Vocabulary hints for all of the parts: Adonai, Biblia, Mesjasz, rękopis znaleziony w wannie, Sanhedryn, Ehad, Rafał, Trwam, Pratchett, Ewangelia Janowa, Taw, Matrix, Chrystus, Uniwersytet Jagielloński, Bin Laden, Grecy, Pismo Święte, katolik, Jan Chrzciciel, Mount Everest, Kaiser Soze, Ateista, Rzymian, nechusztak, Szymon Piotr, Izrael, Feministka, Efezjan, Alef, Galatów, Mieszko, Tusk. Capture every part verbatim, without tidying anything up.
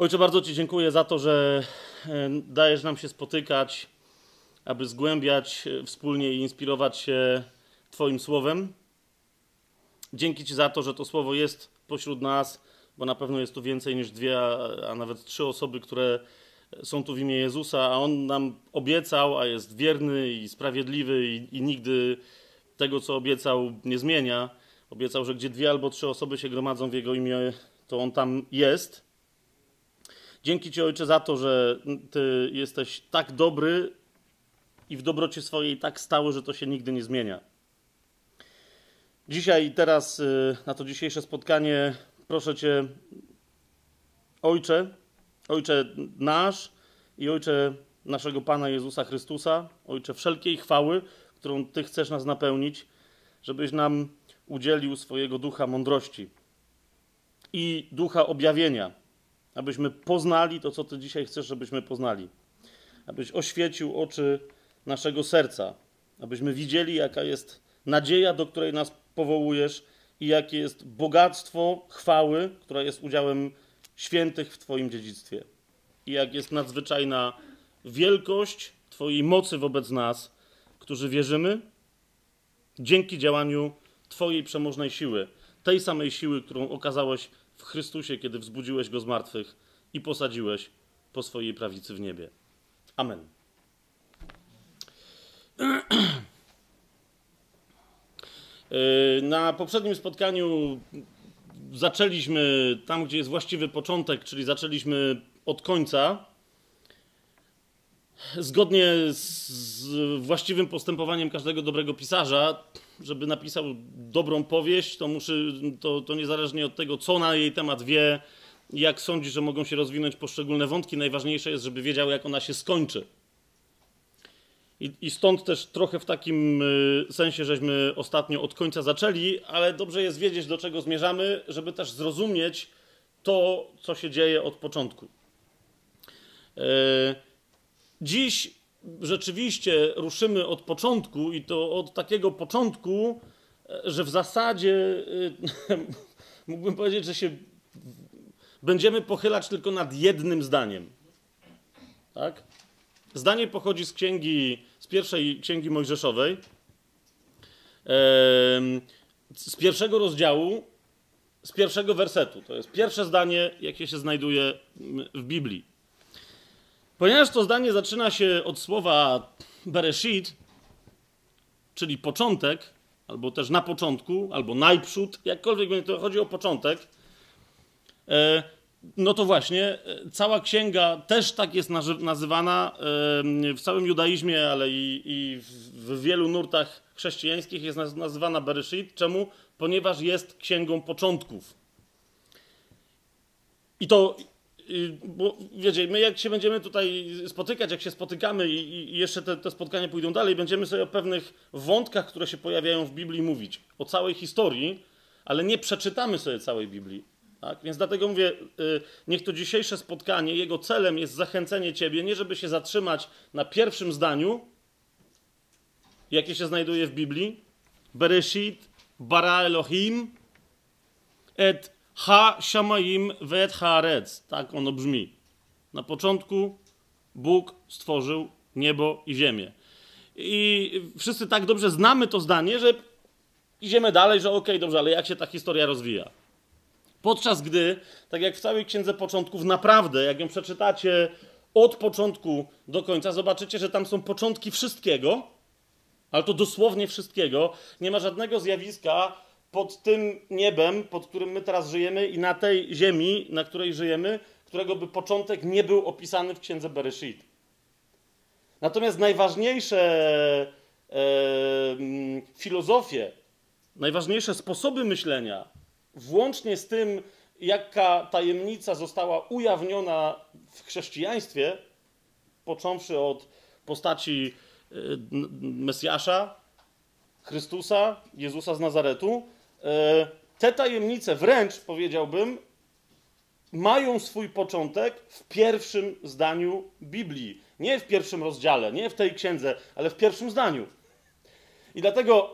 Ojcze, bardzo Ci dziękuję za to, że dajesz nam się spotykać, aby zgłębiać wspólnie i inspirować się Twoim Słowem. Dzięki Ci za to, że to Słowo jest pośród nas, bo na pewno jest tu więcej niż dwie, a nawet trzy osoby, które są tu w imię Jezusa, a On nam obiecał, a jest wierny i sprawiedliwy i, i nigdy tego, co obiecał, nie zmienia. Obiecał, że gdzie dwie albo trzy osoby się gromadzą w Jego imię, to On tam jest. Dzięki Ci, Ojcze, za to, że Ty jesteś tak dobry i w dobroci swojej tak stały, że to się nigdy nie zmienia. Dzisiaj i teraz, na to dzisiejsze spotkanie, proszę Cię, Ojcze, Ojcze nasz i Ojcze naszego Pana Jezusa Chrystusa, Ojcze wszelkiej chwały, którą Ty chcesz nas napełnić, żebyś nam udzielił swojego ducha mądrości i ducha objawienia, abyśmy poznali to, co Ty dzisiaj chcesz, żebyśmy poznali. Abyś oświecił oczy naszego serca, abyśmy widzieli, jaka jest nadzieja, do której nas powołujesz i jakie jest bogactwo chwały, która jest udziałem świętych w Twoim dziedzictwie. I jak jest nadzwyczajna wielkość Twojej mocy wobec nas, którzy wierzymy, dzięki działaniu Twojej przemożnej siły, tej samej siły, którą okazałeś w Chrystusie, kiedy wzbudziłeś Go z martwych i posadziłeś po swojej prawicy w niebie. Amen. Na poprzednim spotkaniu zaczęliśmy tam, gdzie jest właściwy początek, czyli zaczęliśmy od końca. Zgodnie z właściwym postępowaniem każdego dobrego pisarza, żeby napisał dobrą powieść, to, muszy, to, to niezależnie od tego, co na jej temat wie, jak sądzi, że mogą się rozwinąć poszczególne wątki, najważniejsze jest, żeby wiedział, jak ona się skończy. I, i stąd też trochę w takim sensie, żeśmy ostatnio od końca zaczęli, ale dobrze jest wiedzieć, do czego zmierzamy, żeby też zrozumieć to, co się dzieje od początku. Yy, dziś rzeczywiście ruszymy od początku i to od takiego początku, że w zasadzie mógłbym powiedzieć, że się będziemy pochylać tylko nad jednym zdaniem. Tak? Zdanie pochodzi z księgi, z pierwszej księgi Mojżeszowej, z pierwszego rozdziału, z pierwszego wersetu. To jest pierwsze zdanie, jakie się znajduje w Biblii. Ponieważ to zdanie zaczyna się od słowa Bereshit, czyli początek, albo też na początku, albo najprzód, jakkolwiek będzie to chodzi o początek, no to właśnie cała księga też tak jest nazywana w całym judaizmie, ale i, i w wielu nurtach chrześcijańskich jest nazywana Bereshit. Czemu? Ponieważ jest księgą początków. I to... Bo wiecie, my jak się będziemy tutaj spotykać, jak się spotykamy i, i jeszcze te, te spotkania pójdą dalej, będziemy sobie o pewnych wątkach, które się pojawiają w Biblii mówić, o całej historii, ale nie przeczytamy sobie całej Biblii. Tak? Więc dlatego mówię, niech to dzisiejsze spotkanie, jego celem jest zachęcenie Ciebie, nie żeby się zatrzymać na pierwszym zdaniu, jakie się znajduje w Biblii, Bereshit, bara Elohim, et Ha Shamaim ve'et ha'aretz. Tak ono brzmi. Na początku Bóg stworzył niebo i ziemię. I wszyscy tak dobrze znamy to zdanie, że idziemy dalej, że okej, okay, dobrze, ale jak się ta historia rozwija? Podczas gdy, tak jak w całej Księdze Początków, naprawdę, jak ją przeczytacie od początku do końca, zobaczycie, że tam są początki wszystkiego, ale to dosłownie wszystkiego. Nie ma żadnego zjawiska pod tym niebem, pod którym my teraz żyjemy i na tej ziemi, na której żyjemy, którego by początek nie był opisany w Księdze Bereshit. Natomiast najważniejsze e, filozofie, najważniejsze sposoby myślenia, włącznie z tym, jaka tajemnica została ujawniona w chrześcijaństwie, począwszy od postaci e, Mesjasza, Chrystusa, Jezusa z Nazaretu, te tajemnice wręcz, powiedziałbym, mają swój początek w pierwszym zdaniu Biblii. Nie w pierwszym rozdziale, nie w tej księdze, ale w pierwszym zdaniu. I dlatego,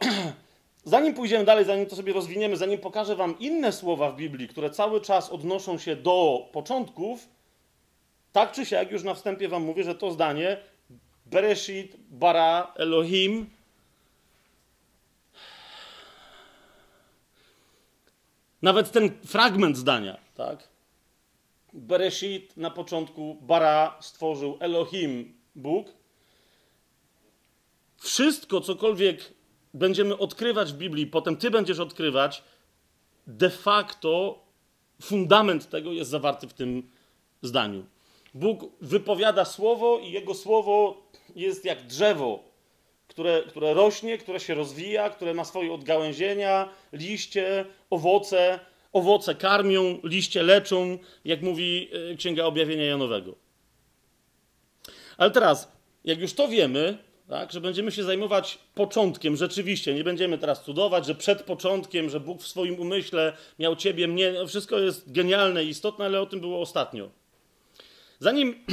zanim pójdziemy dalej, zanim to sobie rozwiniemy, zanim pokażę wam inne słowa w Biblii, które cały czas odnoszą się do początków, Tak czy siak, już na wstępie wam mówię, że to zdanie Bereshit, bara, Elohim nawet ten fragment zdania, tak? Bereshit na początku, bara stworzył, Elohim, Bóg. Wszystko, cokolwiek będziemy odkrywać w Biblii, potem ty będziesz odkrywać, de facto fundament tego jest zawarty w tym zdaniu. Bóg wypowiada słowo i jego słowo jest jak drzewo, które, które rośnie, które się rozwija, które ma swoje odgałęzienia, liście, owoce. Owoce karmią, liście leczą, jak mówi Księga Objawienia Janowego. Ale teraz, jak już to wiemy, tak, że będziemy się zajmować początkiem, rzeczywiście, nie będziemy teraz cudować, że przed początkiem, że Bóg w swoim umyśle miał ciebie, mnie, wszystko jest genialne i istotne, ale o tym było ostatnio. Zanim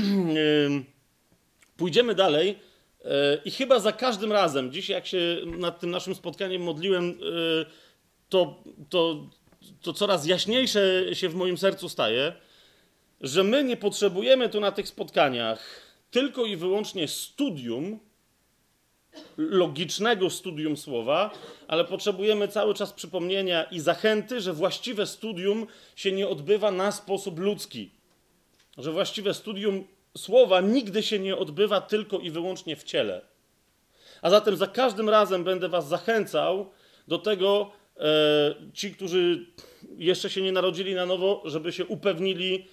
pójdziemy dalej i chyba za każdym razem, dzisiaj jak się nad tym naszym spotkaniem modliłem, to, to, to coraz jaśniejsze się w moim sercu staje, że my nie potrzebujemy tu na tych spotkaniach tylko i wyłącznie studium, logicznego studium słowa, ale potrzebujemy cały czas przypomnienia i zachęty, że właściwe studium się nie odbywa na sposób ludzki. Że właściwe studium słowa nigdy się nie odbywa tylko i wyłącznie w ciele. A zatem za każdym razem będę was zachęcał do tego, e, ci, którzy jeszcze się nie narodzili na nowo, żeby się upewnili,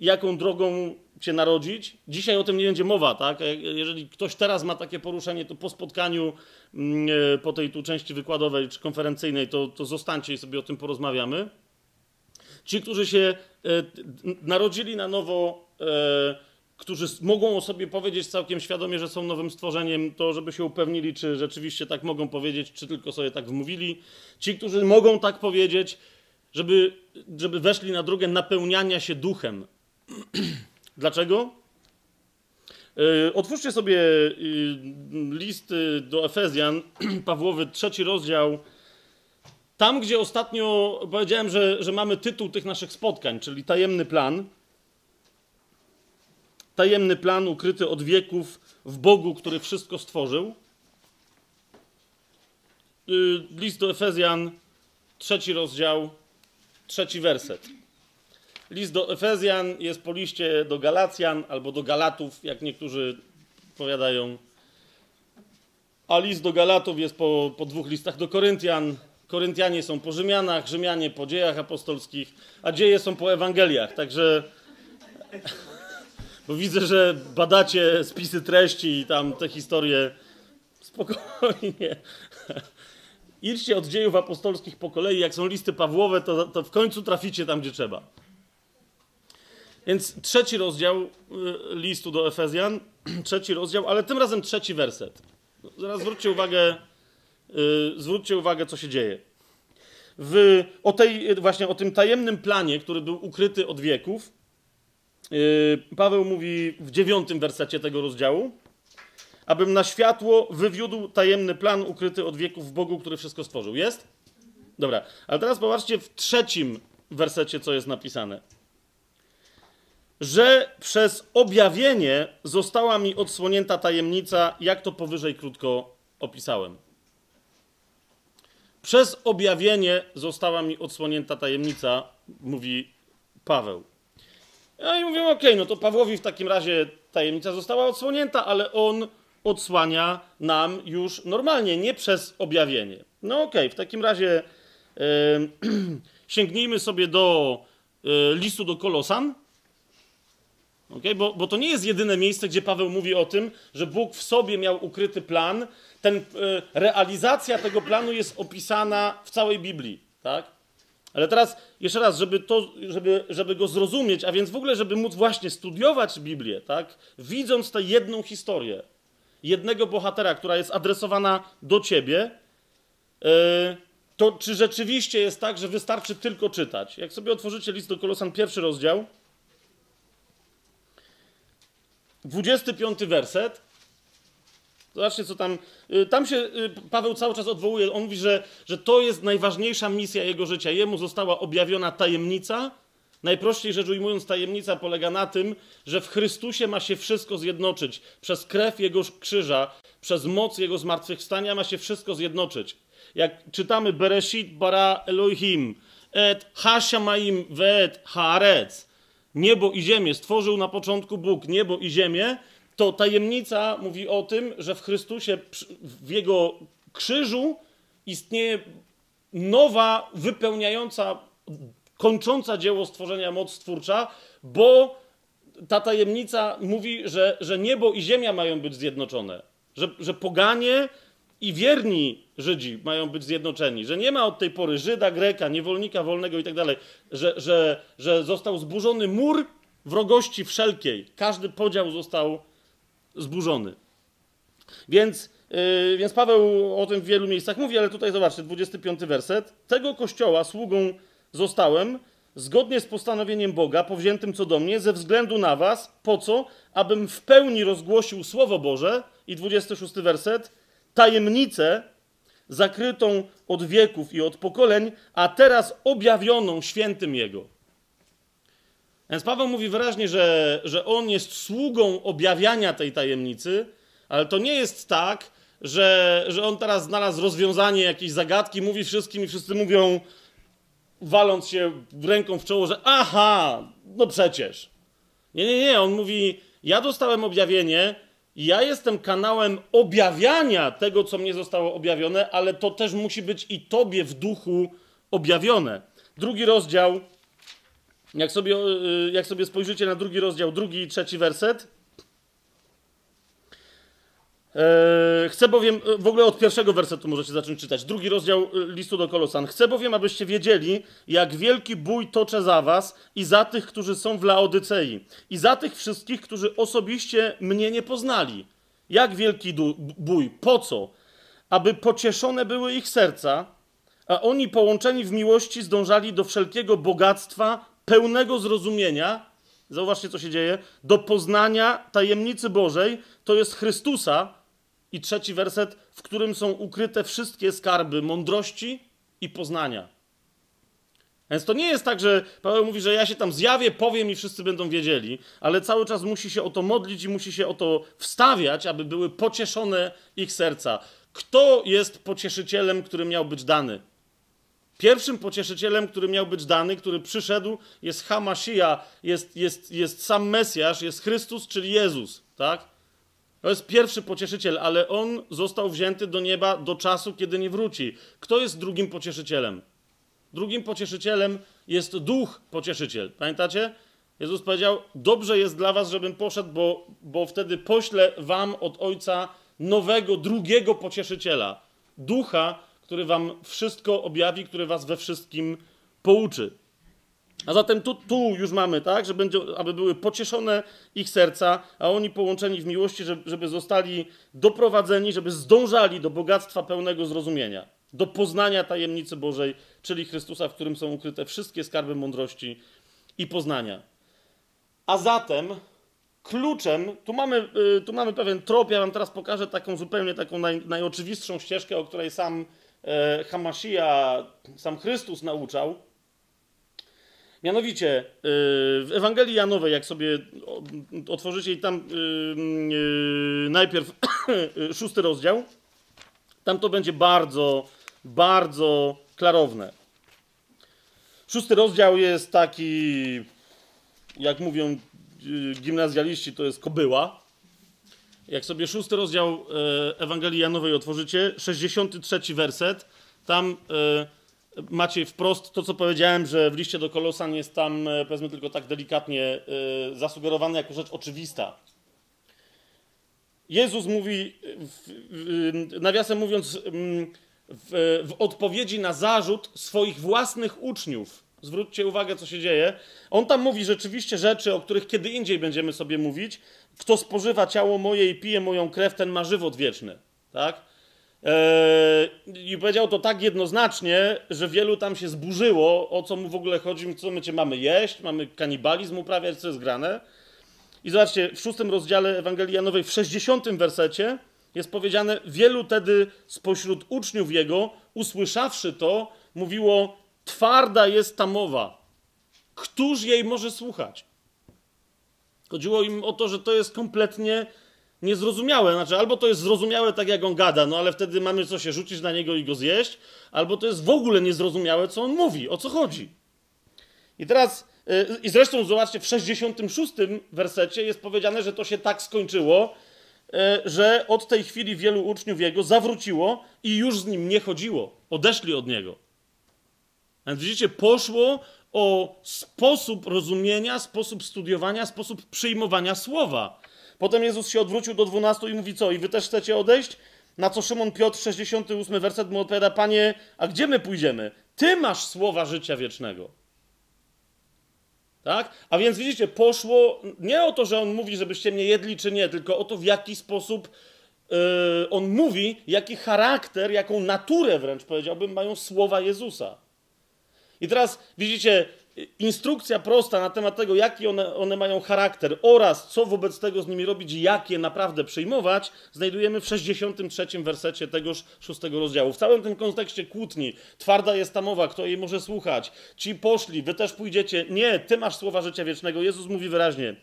jaką drogą się narodzić. Dzisiaj o tym nie będzie mowa, tak? Jeżeli ktoś teraz ma takie poruszenie, to po spotkaniu, po tej tu części wykładowej czy konferencyjnej, to, to zostańcie i sobie o tym porozmawiamy. Ci, którzy się narodzili na nowo, którzy mogą o sobie powiedzieć całkiem świadomie, że są nowym stworzeniem, to żeby się upewnili, czy rzeczywiście tak mogą powiedzieć, czy tylko sobie tak wmówili. Ci, którzy mogą tak powiedzieć, żeby, żeby weszli na drogę napełniania się duchem. Dlaczego? Yy, otwórzcie sobie yy, list do Efezjan, Pawłowy, trzeci rozdział. Tam, gdzie ostatnio powiedziałem, że, że mamy tytuł tych naszych spotkań, czyli tajemny plan. Tajemny plan ukryty od wieków w Bogu, który wszystko stworzył. Yy, list do Efezjan, trzeci rozdział, trzeci werset. List do Efezjan jest po liście do Galacjan albo do Galatów, jak niektórzy powiadają. A list do Galatów jest po, po dwóch listach do Koryntian. Koryntianie są po Rzymianach, Rzymianie po dziejach apostolskich, a dzieje są po Ewangeliach. Także, bo widzę, że badacie spisy treści i tam te historie. Spokojnie. Idźcie od dziejów apostolskich po kolei. Jak są listy Pawłowe, to, to w końcu traficie tam, gdzie trzeba. Więc trzeci rozdział listu do Efezjan, trzeci rozdział, ale tym razem trzeci werset. Zaraz zwróćcie uwagę, yy, zwróćcie uwagę, co się dzieje. W, o tej, właśnie o tym tajemnym planie, który był ukryty od wieków, yy, Paweł mówi w dziewiątym wersecie tego rozdziału, abym na światło wywiódł tajemny plan ukryty od wieków w Bogu, który wszystko stworzył. Jest? Dobra, ale teraz popatrzcie w trzecim wersecie, co jest napisane. Że przez objawienie została mi odsłonięta tajemnica, jak to powyżej krótko opisałem. Przez objawienie została mi odsłonięta tajemnica, mówi Paweł. No i mówię, okej, okay, no to Pawłowi w takim razie tajemnica została odsłonięta, ale on odsłania nam już normalnie, nie przez objawienie. No okej, okay, w takim razie yy, sięgnijmy sobie do yy, listu do Kolosan. Okay? Bo, bo to nie jest jedyne miejsce, gdzie Paweł mówi o tym, że Bóg w sobie miał ukryty plan. Ten, y, realizacja tego planu jest opisana w całej Biblii. Tak? Ale teraz jeszcze raz, żeby, to, żeby, żeby go zrozumieć, a więc w ogóle, żeby móc właśnie studiować Biblię, tak? Widząc tę jedną historię, jednego bohatera, która jest adresowana do ciebie, y, to czy rzeczywiście jest tak, że wystarczy tylko czytać? Jak sobie otworzycie list do Kolosan, pierwszy rozdział, dwudziesty piąty werset. Zobaczcie, co tam... Tam się Paweł cały czas odwołuje. On mówi, że, że to jest najważniejsza misja jego życia. Jemu została objawiona tajemnica, Najprościej rzecz ujmując, tajemnica polega na tym, że w Chrystusie ma się wszystko zjednoczyć. Przez krew Jego krzyża, przez moc Jego zmartwychwstania ma się wszystko zjednoczyć. Jak czytamy Bereshit bara Elohim, et ha-shamaim ve'et ha'aretz, niebo i ziemię, stworzył na początku Bóg niebo i ziemię, to tajemnica mówi o tym, że w Chrystusie, w Jego krzyżu istnieje nowa, wypełniająca, kończąca dzieło stworzenia moc stwórcza, bo ta tajemnica mówi, że, że niebo i ziemia mają być zjednoczone, że, że poganie i wierni Żydzi mają być zjednoczeni, że nie ma od tej pory Żyda, Greka, niewolnika wolnego i tak dalej, że został zburzony mur wrogości wszelkiej. Każdy podział został zburzony. Więc, yy, więc Paweł o tym w wielu miejscach mówi, ale tutaj zobaczcie, dwudziesty piąty werset. Tego Kościoła sługą zostałem, zgodnie z postanowieniem Boga, powziętym co do mnie, ze względu na was, po co? Abym w pełni rozgłosił Słowo Boże. I dwudziesty szósty werset. Tajemnicę zakrytą od wieków i od pokoleń, a teraz objawioną świętym Jego. Więc Paweł mówi wyraźnie, że, że on jest sługą objawiania tej tajemnicy, ale to nie jest tak, że, że on teraz znalazł rozwiązanie jakiejś zagadki, mówi wszystkim i wszyscy mówią, waląc się ręką w czoło, że aha, no przecież. Nie, nie, nie, on mówi, ja dostałem objawienie, ja jestem kanałem objawiania tego, co mnie zostało objawione, ale to też musi być i tobie w duchu objawione. Drugi rozdział, jak sobie, jak sobie spojrzycie na drugi rozdział, drugi i trzeci werset. Eee, chcę bowiem, w ogóle od pierwszego wersetu możecie zacząć czytać, drugi rozdział listu do Kolosan. Chcę bowiem, abyście wiedzieli, jak wielki bój toczę za was i za tych, którzy są w Laodycei, i za tych wszystkich, którzy osobiście mnie nie poznali. Jak wielki du- bój, po co? Aby pocieszone były ich serca, a oni połączeni w miłości zdążali do wszelkiego bogactwa, pełnego zrozumienia, zauważcie, co się dzieje, do poznania tajemnicy Bożej, to jest Chrystusa, i trzeci werset, w którym są ukryte wszystkie skarby mądrości i poznania. Więc to nie jest tak, że Paweł mówi, że ja się tam zjawię, powiem i wszyscy będą wiedzieli, ale cały czas musi się o to modlić i musi się o to wstawiać, aby były pocieszone ich serca. Kto jest pocieszycielem, który miał być dany? Pierwszym pocieszycielem, który miał być dany, który przyszedł, jest Hamasija, jest, jest, jest sam Mesjasz, jest Chrystus, czyli Jezus, tak? To jest pierwszy pocieszyciel, ale on został wzięty do nieba do czasu, kiedy nie wróci. Kto jest drugim pocieszycielem? Drugim pocieszycielem jest Duch Pocieszyciel. Pamiętacie? Jezus powiedział, dobrze jest dla was, żebym poszedł, bo, bo wtedy poślę wam od Ojca nowego, drugiego pocieszyciela, Ducha, który wam wszystko objawi, który was we wszystkim pouczy. A zatem tu, tu już mamy, tak, że będzie, aby były pocieszone ich serca, a oni połączeni w miłości, żeby, żeby zostali doprowadzeni, żeby zdążali do bogactwa pełnego zrozumienia, do poznania tajemnicy Bożej, czyli Chrystusa, w którym są ukryte wszystkie skarby mądrości i poznania. A zatem kluczem, tu mamy, tu mamy pewien trop, ja wam teraz pokażę taką zupełnie taką naj, najoczywistszą ścieżkę, o której sam Hamasija, sam Chrystus nauczał. Mianowicie w Ewangelii Janowej, jak sobie otworzycie i tam najpierw szósty rozdział, tam to będzie bardzo, bardzo klarowne. Szósty rozdział jest taki, jak mówią gimnazjaliści, to jest kobyła. Jak sobie szósty rozdział Ewangelii Janowej otworzycie, sześćdziesiąty trzeci werset, tam macie wprost to, co powiedziałem, że w liście do Kolosan jest tam, powiedzmy, tylko tak delikatnie zasugerowane jako rzecz oczywista. Jezus mówi, nawiasem mówiąc, w, w odpowiedzi na zarzut swoich własnych uczniów. Zwróćcie uwagę, co się dzieje. On tam mówi rzeczywiście rzeczy, o których kiedy indziej będziemy sobie mówić. Kto spożywa ciało moje i pije moją krew, ten ma żywot wieczny. Tak? Eee, I powiedział to tak jednoznacznie, że wielu tam się zburzyło, o co mu w ogóle chodzi, co my cię mamy jeść, mamy kanibalizm uprawiać, co jest grane. I zobaczcie, w szóstym rozdziale Ewangelii Janowej, w sześćdziesiątym wersecie jest powiedziane, wielu tedy spośród uczniów Jego, usłyszawszy to, mówiło, twarda jest ta mowa. Któż jej może słuchać? Chodziło im o to, że to jest kompletnie niezrozumiałe. Znaczy, albo to jest zrozumiałe tak, jak on gada, no ale wtedy mamy co się rzucić na niego i go zjeść, albo to jest w ogóle niezrozumiałe, co on mówi, o co chodzi. I teraz, yy, i zresztą zobaczcie, w sześćdziesiątym szóstym wersecie jest powiedziane, że to się tak skończyło, yy, że od tej chwili wielu uczniów jego zawróciło i już z nim nie chodziło. Odeszli od niego. A widzicie, poszło o sposób rozumienia, sposób studiowania, sposób przyjmowania słowa. Potem Jezus się odwrócił do dwunastu i mówi, co, i wy też chcecie odejść? Na co Szymon Piotr, sześćdziesiąty ósmy werset, mu odpowiada, Panie, a gdzie my pójdziemy? Ty masz słowa życia wiecznego. Tak? A więc widzicie, poszło nie o to, że on mówi, żebyście mnie jedli czy nie, tylko o to, w jaki sposób yy, on mówi, jaki charakter, jaką naturę wręcz, powiedziałbym, mają słowa Jezusa. I teraz widzicie, instrukcja prosta na temat tego, jaki one, one mają charakter oraz co wobec tego z nimi robić i jak je naprawdę przyjmować, znajdujemy w sześćdziesiątym trzecim wersecie tegoż szóstego rozdziału. W całym tym kontekście kłótni, twarda jest ta mowa, kto jej może słuchać. Ci poszli, wy też pójdziecie. Nie, ty masz słowa życia wiecznego. Jezus mówi wyraźnie,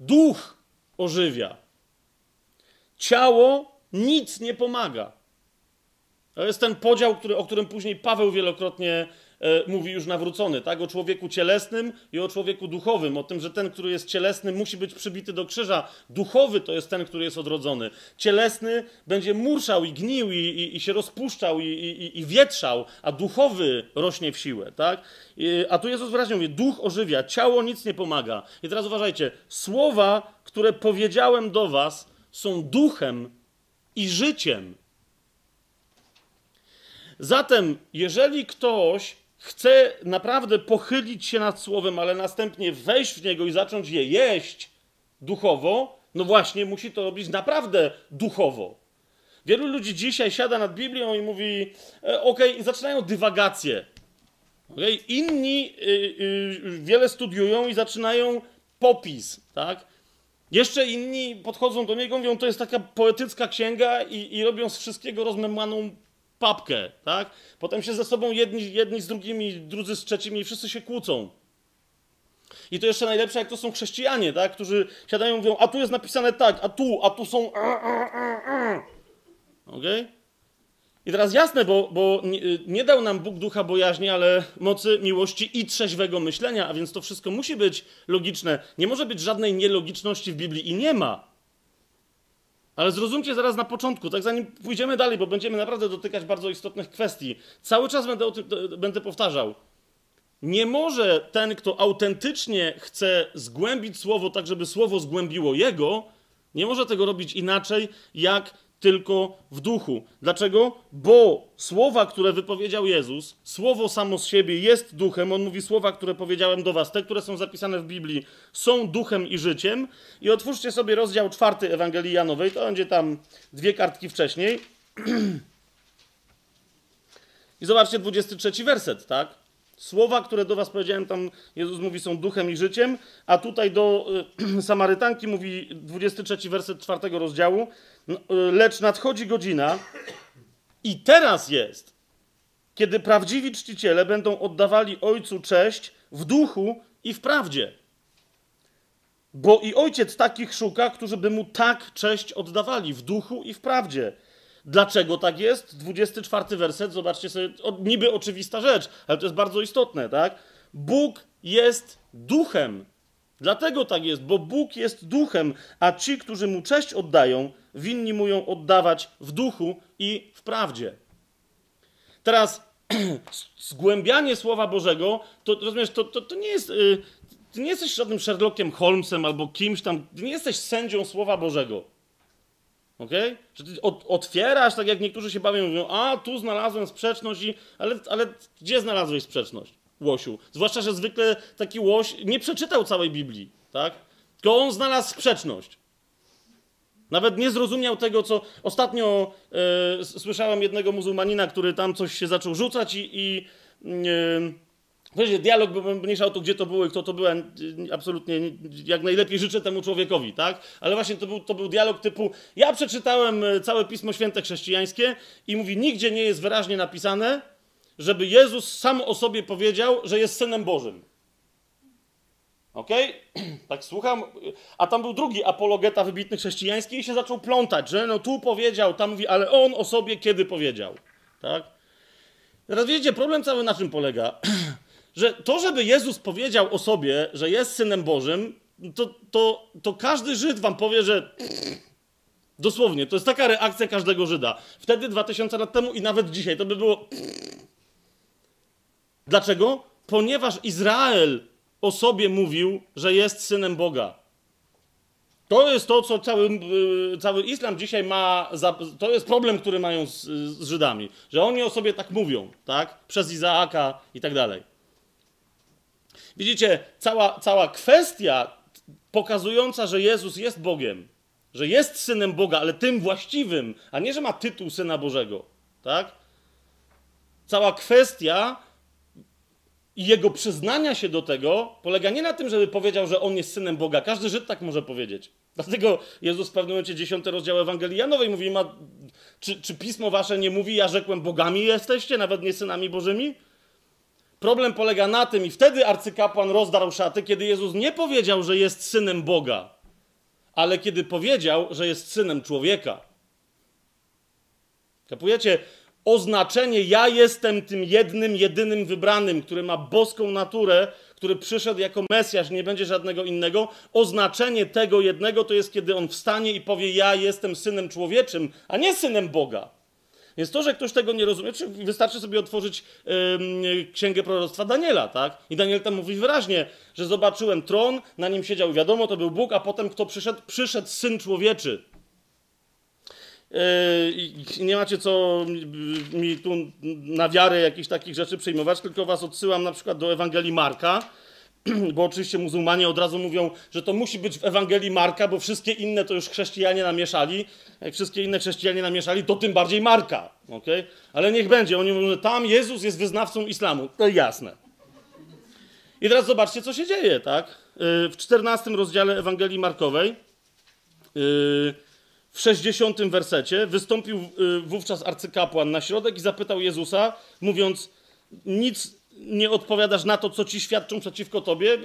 duch ożywia, ciało nic nie pomaga. To jest ten podział, który, o którym później Paweł wielokrotnie e, mówi, już nawrócony, tak? O człowieku cielesnym i o człowieku duchowym, o tym, że ten, który jest cielesny, musi być przybity do krzyża. Duchowy to jest ten, który jest odrodzony. Cielesny będzie murszał i gnił i, i, i się rozpuszczał i, i, i wietrzał, a duchowy rośnie w siłę, tak? I, a tu Jezus wyraźnie mówi, duch ożywia, ciało nic nie pomaga. I teraz uważajcie, słowa, które powiedziałem do was, są duchem i życiem. Zatem, jeżeli ktoś chce naprawdę pochylić się nad słowem, ale następnie wejść w niego i zacząć je jeść duchowo, no właśnie musi to robić naprawdę duchowo. Wielu ludzi dzisiaj siada nad Biblią i mówi, e, okej, okay, i zaczynają dywagacje. Okay? Inni y, y, wiele studiują i zaczynają popis, tak? Jeszcze inni podchodzą do niego i mówią, to jest taka poetycka księga i, i robią z wszystkiego rozmemłaną papkę, tak? Potem się ze sobą jedni, jedni z drugimi, drudzy z trzecimi i wszyscy się kłócą. I to jeszcze najlepsze, jak to są chrześcijanie, tak? Którzy siadają i mówią, a tu jest napisane tak, a tu, a tu są... Okay? I teraz jasne, bo, bo nie, nie dał nam Bóg ducha bojaźni, ale mocy, miłości i trzeźwego myślenia, a więc to wszystko musi być logiczne. Nie może być żadnej nielogiczności w Biblii i nie ma. Ale zrozumcie zaraz na początku, tak zanim pójdziemy dalej, bo będziemy naprawdę dotykać bardzo istotnych kwestii. Cały czas będę, o tym, będę powtarzał. Nie może ten, kto autentycznie chce zgłębić słowo tak, żeby słowo zgłębiło jego, nie może tego robić inaczej, jak tylko w duchu. Dlaczego? Bo słowa, które wypowiedział Jezus, słowo samo z siebie jest duchem. On mówi, słowa, które powiedziałem do was, te, które są zapisane w Biblii, są duchem i życiem. I otwórzcie sobie rozdział czwarty Ewangelii Janowej, to będzie tam dwie kartki wcześniej. I zobaczcie dwudziesty trzeci werset, tak? Słowa, które do was powiedziałem, tam Jezus mówi, są duchem i życiem, a tutaj do y, Samarytanki mówi dwudziesty trzeci werset czwartego rozdziału, lecz nadchodzi godzina i teraz jest, kiedy prawdziwi czciciele będą oddawali Ojcu cześć w duchu i w prawdzie. Bo i Ojciec takich szuka, którzy by mu tak cześć oddawali w duchu i w prawdzie. Dlaczego tak jest? dwudziesty czwarty werset, zobaczcie sobie, niby oczywista rzecz, ale to jest bardzo istotne, tak? Bóg jest duchem. Dlatego tak jest, bo Bóg jest duchem, a ci, którzy mu cześć oddają, winni mu ją oddawać w duchu i w prawdzie. Teraz zgłębianie Słowa Bożego, to rozumiesz, to, to, to nie jest... Yy, ty nie jesteś żadnym Sherlockiem Holmesem albo kimś tam, ty nie jesteś sędzią Słowa Bożego. Okay? Że ty od, otwierasz, tak jak niektórzy się bawią, mówią, a tu znalazłem sprzeczność, i, ale, ale gdzie znalazłeś sprzeczność, łosiu? Zwłaszcza, że zwykle taki łoś nie przeczytał całej Biblii, tak? Tylko on znalazł sprzeczność. Nawet nie zrozumiał tego, co ostatnio e, słyszałem jednego muzułmanina, który tam coś się zaczął rzucać i, i e, dialog był mniejsza o to, gdzie to było i kto to był, absolutnie jak najlepiej życzę temu człowiekowi, tak? Ale właśnie to był, to był dialog typu, ja przeczytałem całe Pismo Święte chrześcijańskie i mówi, nigdzie nie jest wyraźnie napisane, żeby Jezus sam o sobie powiedział, że jest Synem Bożym. Okej? Okay? Tak słucham. A tam był drugi apologeta wybitny chrześcijański i się zaczął plątać, że no tu powiedział, tam mówi, ale on o sobie kiedy powiedział. Tak? Teraz wiecie, problem cały na czym polega? Że to, żeby Jezus powiedział o sobie, że jest Synem Bożym, to, to, to każdy Żyd wam powie, że... Dosłownie, to jest taka reakcja każdego Żyda. Wtedy, dwa tysiące lat temu i nawet dzisiaj, to by było... Dlaczego? Ponieważ Izrael o sobie mówił, że jest Synem Boga. To jest to, co cały, cały islam dzisiaj ma... Za, to jest problem, który mają z, z Żydami. Że oni o sobie tak mówią, tak? Przez Izaaka i tak dalej. Widzicie, cała, cała kwestia pokazująca, że Jezus jest Bogiem, że jest Synem Boga, ale tym właściwym, a nie, że ma tytuł Syna Bożego, tak? Cała kwestia jego przyznania się do tego polega nie na tym, żeby powiedział, że on jest Synem Boga. Każdy Żyd tak może powiedzieć. Dlatego Jezus w pewnym momencie dziesiąty rozdział Ewangelii Janowej mówi, ma, czy, czy Pismo wasze nie mówi, ja rzekłem, bogami jesteście, nawet nie synami Bożymi? Problem polega na tym, i wtedy arcykapłan rozdarł szaty, kiedy Jezus nie powiedział, że jest Synem Boga, ale kiedy powiedział, że jest Synem Człowieka. Kapujecie? Oznaczenie ja jestem tym jednym, jedynym wybranym, który ma boską naturę, który przyszedł jako Mesjasz, nie będzie żadnego innego. Oznaczenie tego jednego to jest, kiedy on wstanie i powie ja jestem Synem Człowieczym, a nie Synem Boga. Więc to, że ktoś tego nie rozumie, czy wystarczy sobie otworzyć yy, Księgę Proroctwa Daniela, tak? I Daniel tam mówi wyraźnie, że zobaczyłem tron, na nim siedział, wiadomo, to był Bóg, a potem kto przyszedł? Przyszedł Syn Człowieczy. Yy, i nie macie co mi tu na wiarę jakichś takich rzeczy przyjmować, tylko was odsyłam na przykład do Ewangelii Marka, bo oczywiście muzułmanie od razu mówią, że to musi być w Ewangelii Marka, bo wszystkie inne to już chrześcijanie namieszali. Jak wszystkie inne chrześcijanie namieszali, to tym bardziej Marka. Okay? Ale niech będzie. Oni mówią, że tam Jezus jest wyznawcą islamu. To jasne. I teraz zobaczcie, co się dzieje. Tak? W czternastym rozdziale Ewangelii Markowej, w sześćdziesiątym wersecie, wystąpił wówczas arcykapłan na środek i zapytał Jezusa, mówiąc, nic... nie odpowiadasz na to, co ci świadczą przeciwko tobie,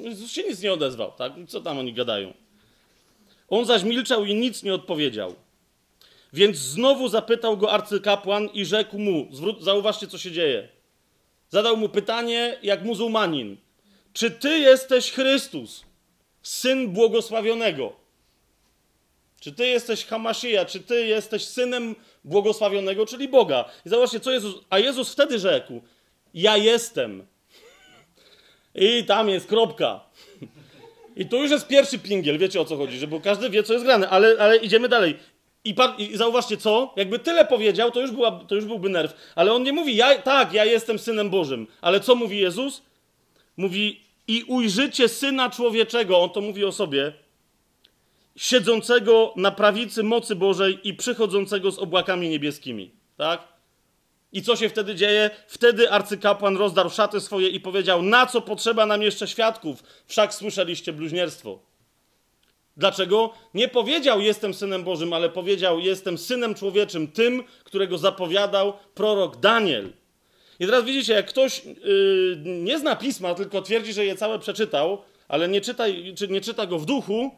Jezus się nic nie odezwał, tak? Co tam oni gadają? On zaś milczał i nic nie odpowiedział. Więc znowu zapytał go arcykapłan i rzekł mu, zauważcie, co się dzieje. Zadał mu pytanie, jak muzułmanin. Czy ty jesteś Chrystus, Syn Błogosławionego? Czy ty jesteś Hamasija? Czy ty jesteś Synem Błogosławionego, czyli Boga? I zauważcie, co Jezus... A Jezus wtedy rzekł, ja jestem. I tam jest kropka. I tu już jest pierwszy pingiel, wiecie o co chodzi, bo każdy wie, co jest grane, ale, ale idziemy dalej. I, par, I zauważcie, co? Jakby tyle powiedział, to już, była, to już byłby nerw. Ale on nie mówi, ja, tak, ja jestem Synem Bożym. Ale co mówi Jezus? Mówi, i ujrzycie Syna Człowieczego, on to mówi o sobie, siedzącego na prawicy mocy Bożej i przychodzącego z obłakami niebieskimi. Tak? I co się wtedy dzieje? Wtedy arcykapłan rozdarł szaty swoje i powiedział, na co potrzeba nam jeszcze świadków? Wszak słyszeliście bluźnierstwo. Dlaczego? Nie powiedział, jestem Synem Bożym, ale powiedział, jestem Synem Człowieczym, tym, którego zapowiadał prorok Daniel. I teraz widzicie, jak ktoś yy, nie zna pisma, tylko twierdzi, że je całe przeczytał, ale nie czyta, czy nie czyta go w duchu,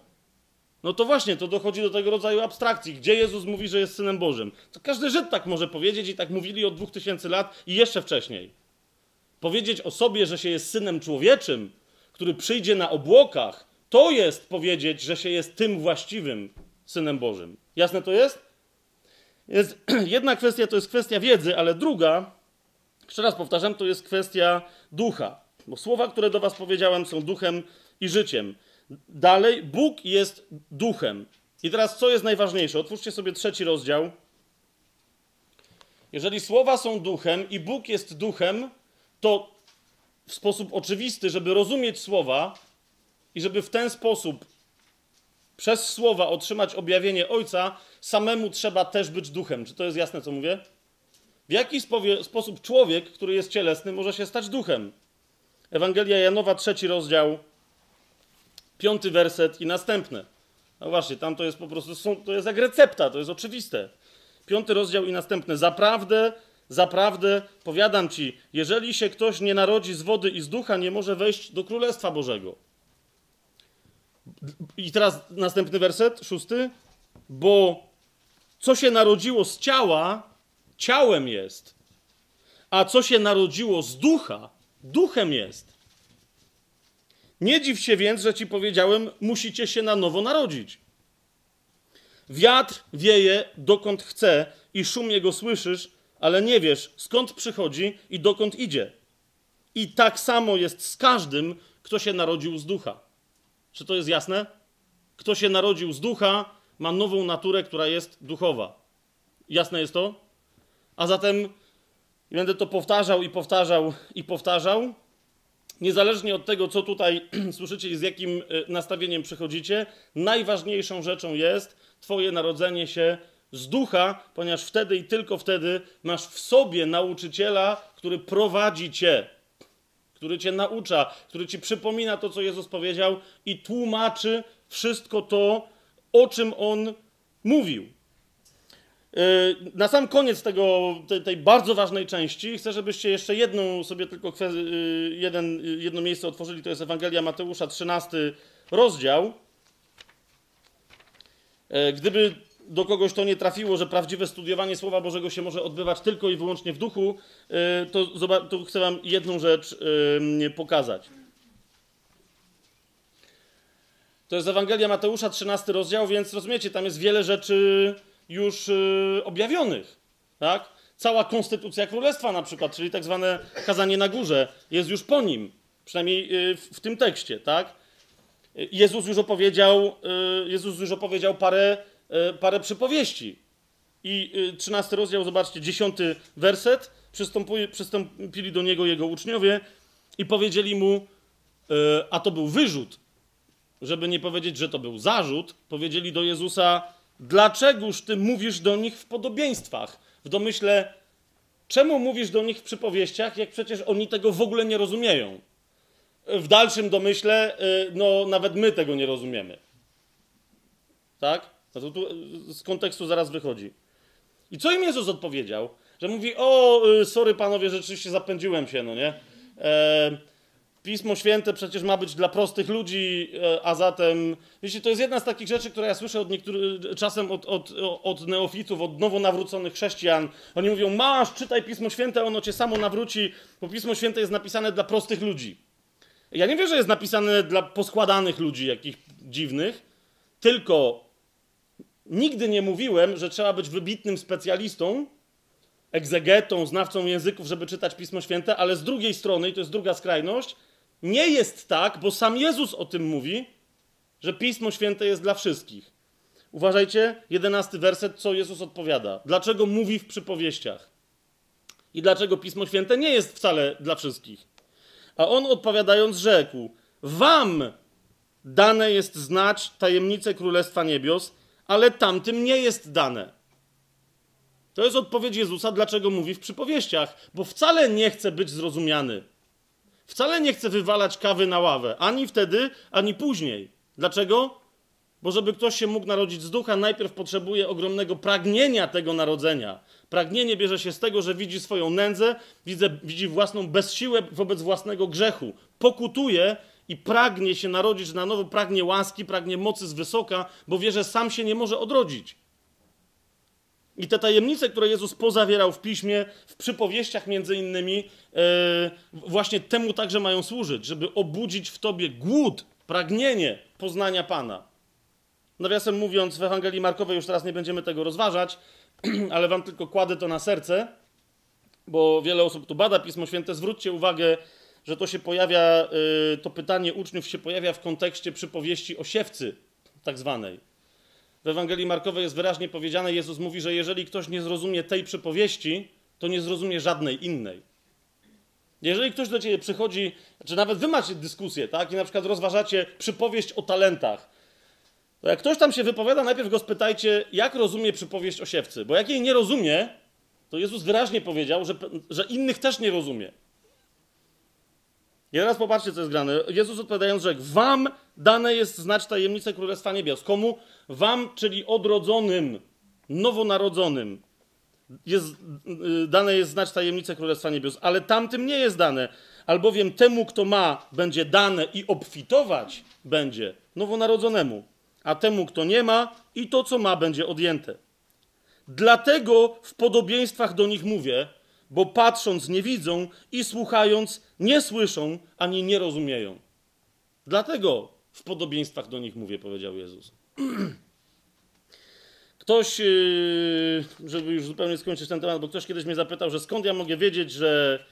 no to właśnie, to dochodzi do tego rodzaju abstrakcji, gdzie Jezus mówi, że jest Synem Bożym. To każdy Żyd tak może powiedzieć i tak mówili od dwóch tysięcy lat i jeszcze wcześniej. Powiedzieć o sobie, że się jest Synem Człowieczym, który przyjdzie na obłokach, to jest powiedzieć, że się jest tym właściwym Synem Bożym. Jasne to jest? Jest jedna kwestia to jest kwestia wiedzy, ale druga, jeszcze raz powtarzam, to jest kwestia ducha. Bo słowa, które do was powiedziałem, są duchem i życiem. Dalej, Bóg jest duchem. I teraz co jest najważniejsze? Otwórzcie sobie trzeci rozdział. Jeżeli słowa są duchem i Bóg jest duchem, to w sposób oczywisty, żeby rozumieć słowa i żeby w ten sposób przez słowa otrzymać objawienie Ojca, samemu trzeba też być duchem. Czy to jest jasne, co mówię? W jaki sposób człowiek, który jest cielesny, może się stać duchem? Ewangelia Janowa, trzeci rozdział. Piąty werset i następne. No właśnie, tam to jest po prostu, są, to jest jak recepta, to jest oczywiste. Piąty rozdział i następne. Zaprawdę, zaprawdę, powiadam ci, jeżeli się ktoś nie narodzi z wody i z ducha, nie może wejść do Królestwa Bożego. I teraz następny werset, szósty. Bo co się narodziło z ciała, ciałem jest. A co się narodziło z ducha, duchem jest. Nie dziw się więc, że ci powiedziałem, musicie się na nowo narodzić. Wiatr wieje dokąd chce i szum jego słyszysz, ale nie wiesz, skąd przychodzi i dokąd idzie. I tak samo jest z każdym, kto się narodził z ducha. Czy to jest jasne? Kto się narodził z ducha, ma nową naturę, która jest duchowa. Jasne jest to? A zatem będę to powtarzał i powtarzał i powtarzał. Niezależnie od tego, co tutaj słyszycie i z jakim nastawieniem przychodzicie, najważniejszą rzeczą jest twoje narodzenie się z ducha, ponieważ wtedy i tylko wtedy masz w sobie nauczyciela, który prowadzi cię, który cię naucza, który ci przypomina to, co Jezus powiedział i tłumaczy wszystko to, o czym On mówił. Na sam koniec tego, tej bardzo ważnej części chcę, żebyście jeszcze jedną sobie tylko jeden, jedno miejsce otworzyli. To jest Ewangelia Mateusza, trzynasty rozdział. Gdyby do kogoś to nie trafiło, że prawdziwe studiowanie Słowa Bożego się może odbywać tylko i wyłącznie w duchu, to, to chcę wam jedną rzecz pokazać. To jest Ewangelia Mateusza, trzynasty rozdział, więc rozumiecie, tam jest wiele rzeczy już y, objawionych, tak? Cała konstytucja królestwa na przykład, czyli tak zwane kazanie na górze, jest już po nim, przynajmniej y, w, w tym tekście, tak? Jezus już opowiedział, y, Jezus już opowiedział parę, y, parę przypowieści. I y, trzynasty rozdział, zobaczcie, dziesiąty werset, Przystąpuj, przystąpili do niego jego uczniowie i powiedzieli mu, y, a to był wyrzut, żeby nie powiedzieć, że to był zarzut, powiedzieli do Jezusa, dlaczegoż ty mówisz do nich w podobieństwach? W domyśle, czemu mówisz do nich w przypowieściach, jak przecież oni tego w ogóle nie rozumieją? W dalszym domyśle, no nawet my tego nie rozumiemy. Tak? No to tu z kontekstu zaraz wychodzi. I co im Jezus odpowiedział? Że mówi, o, sorry panowie, rzeczywiście zapędziłem się, no nie? E, Pismo Święte przecież ma być dla prostych ludzi, a zatem... Wiecie, to jest jedna z takich rzeczy, które ja słyszę od niektórych, czasem od, od, od neofitów, od nowonawróconych chrześcijan. Oni mówią, masz, czytaj Pismo Święte, ono cię samo nawróci, bo Pismo Święte jest napisane dla prostych ludzi. Ja nie wiem, że jest napisane dla poskładanych ludzi, jakich dziwnych, tylko nigdy nie mówiłem, że trzeba być wybitnym specjalistą, egzegetą, znawcą języków, żeby czytać Pismo Święte, ale z drugiej strony, i to jest druga skrajność, nie jest tak, bo sam Jezus o tym mówi, że Pismo Święte jest dla wszystkich. Uważajcie, jedenasty werset, co Jezus odpowiada. Dlaczego mówi w przypowieściach? I dlaczego Pismo Święte nie jest wcale dla wszystkich? A on odpowiadając rzekł, wam dane jest znać tajemnicę Królestwa Niebios, ale tamtym nie jest dane. To jest odpowiedź Jezusa, dlaczego mówi w przypowieściach, bo wcale nie chce być zrozumiany. Wcale nie chce wywalać kawy na ławę, ani wtedy, ani później. Dlaczego? Bo żeby ktoś się mógł narodzić z ducha, najpierw potrzebuje ogromnego pragnienia tego narodzenia. Pragnienie bierze się z tego, że widzi swoją nędzę, widzi własną bezsiłę wobec własnego grzechu. Pokutuje i pragnie się narodzić na nowo, pragnie łaski, pragnie mocy z wysoka, bo wie, że sam się nie może odrodzić. I te tajemnice, które Jezus pozawierał w Piśmie, w przypowieściach między innymi, yy, właśnie temu także mają służyć, żeby obudzić w tobie głód, pragnienie poznania Pana. Nawiasem mówiąc, w Ewangelii Markowej już teraz nie będziemy tego rozważać, ale wam tylko kładę to na serce, bo wiele osób tu bada Pismo Święte. Zwróćcie uwagę, że to się pojawia, yy, to pytanie uczniów się pojawia w kontekście przypowieści o siewcy tak zwanej. W Ewangelii Markowej jest wyraźnie powiedziane, Jezus mówi, że jeżeli ktoś nie zrozumie tej przypowieści, to nie zrozumie żadnej innej. Jeżeli ktoś do ciebie przychodzi, czy nawet wy macie dyskusję, tak, i na przykład rozważacie przypowieść o talentach, to jak ktoś tam się wypowiada, najpierw go spytajcie, jak rozumie przypowieść o siewcy, bo jak jej nie rozumie, to Jezus wyraźnie powiedział, że, że innych też nie rozumie. I teraz popatrzcie, co jest grane. Jezus odpowiadając rzekł, wam dane jest znać tajemnicę Królestwa Niebios. Komu? Wam, czyli odrodzonym, nowonarodzonym, jest, dane jest znać tajemnicę Królestwa Niebios, ale tamtym nie jest dane, albowiem temu, kto ma, będzie dane i obfitować będzie. nowonarodzonemu, a temu, kto nie ma, i to, co ma, będzie odjęte. Dlatego w podobieństwach do nich mówię, bo patrząc nie widzą i słuchając nie słyszą ani nie rozumieją. Dlatego w podobieństwach do nich mówię, powiedział Jezus. Ktoś, żeby już zupełnie skończyć ten temat, bo ktoś kiedyś mnie zapytał, że skąd ja mogę wiedzieć, że,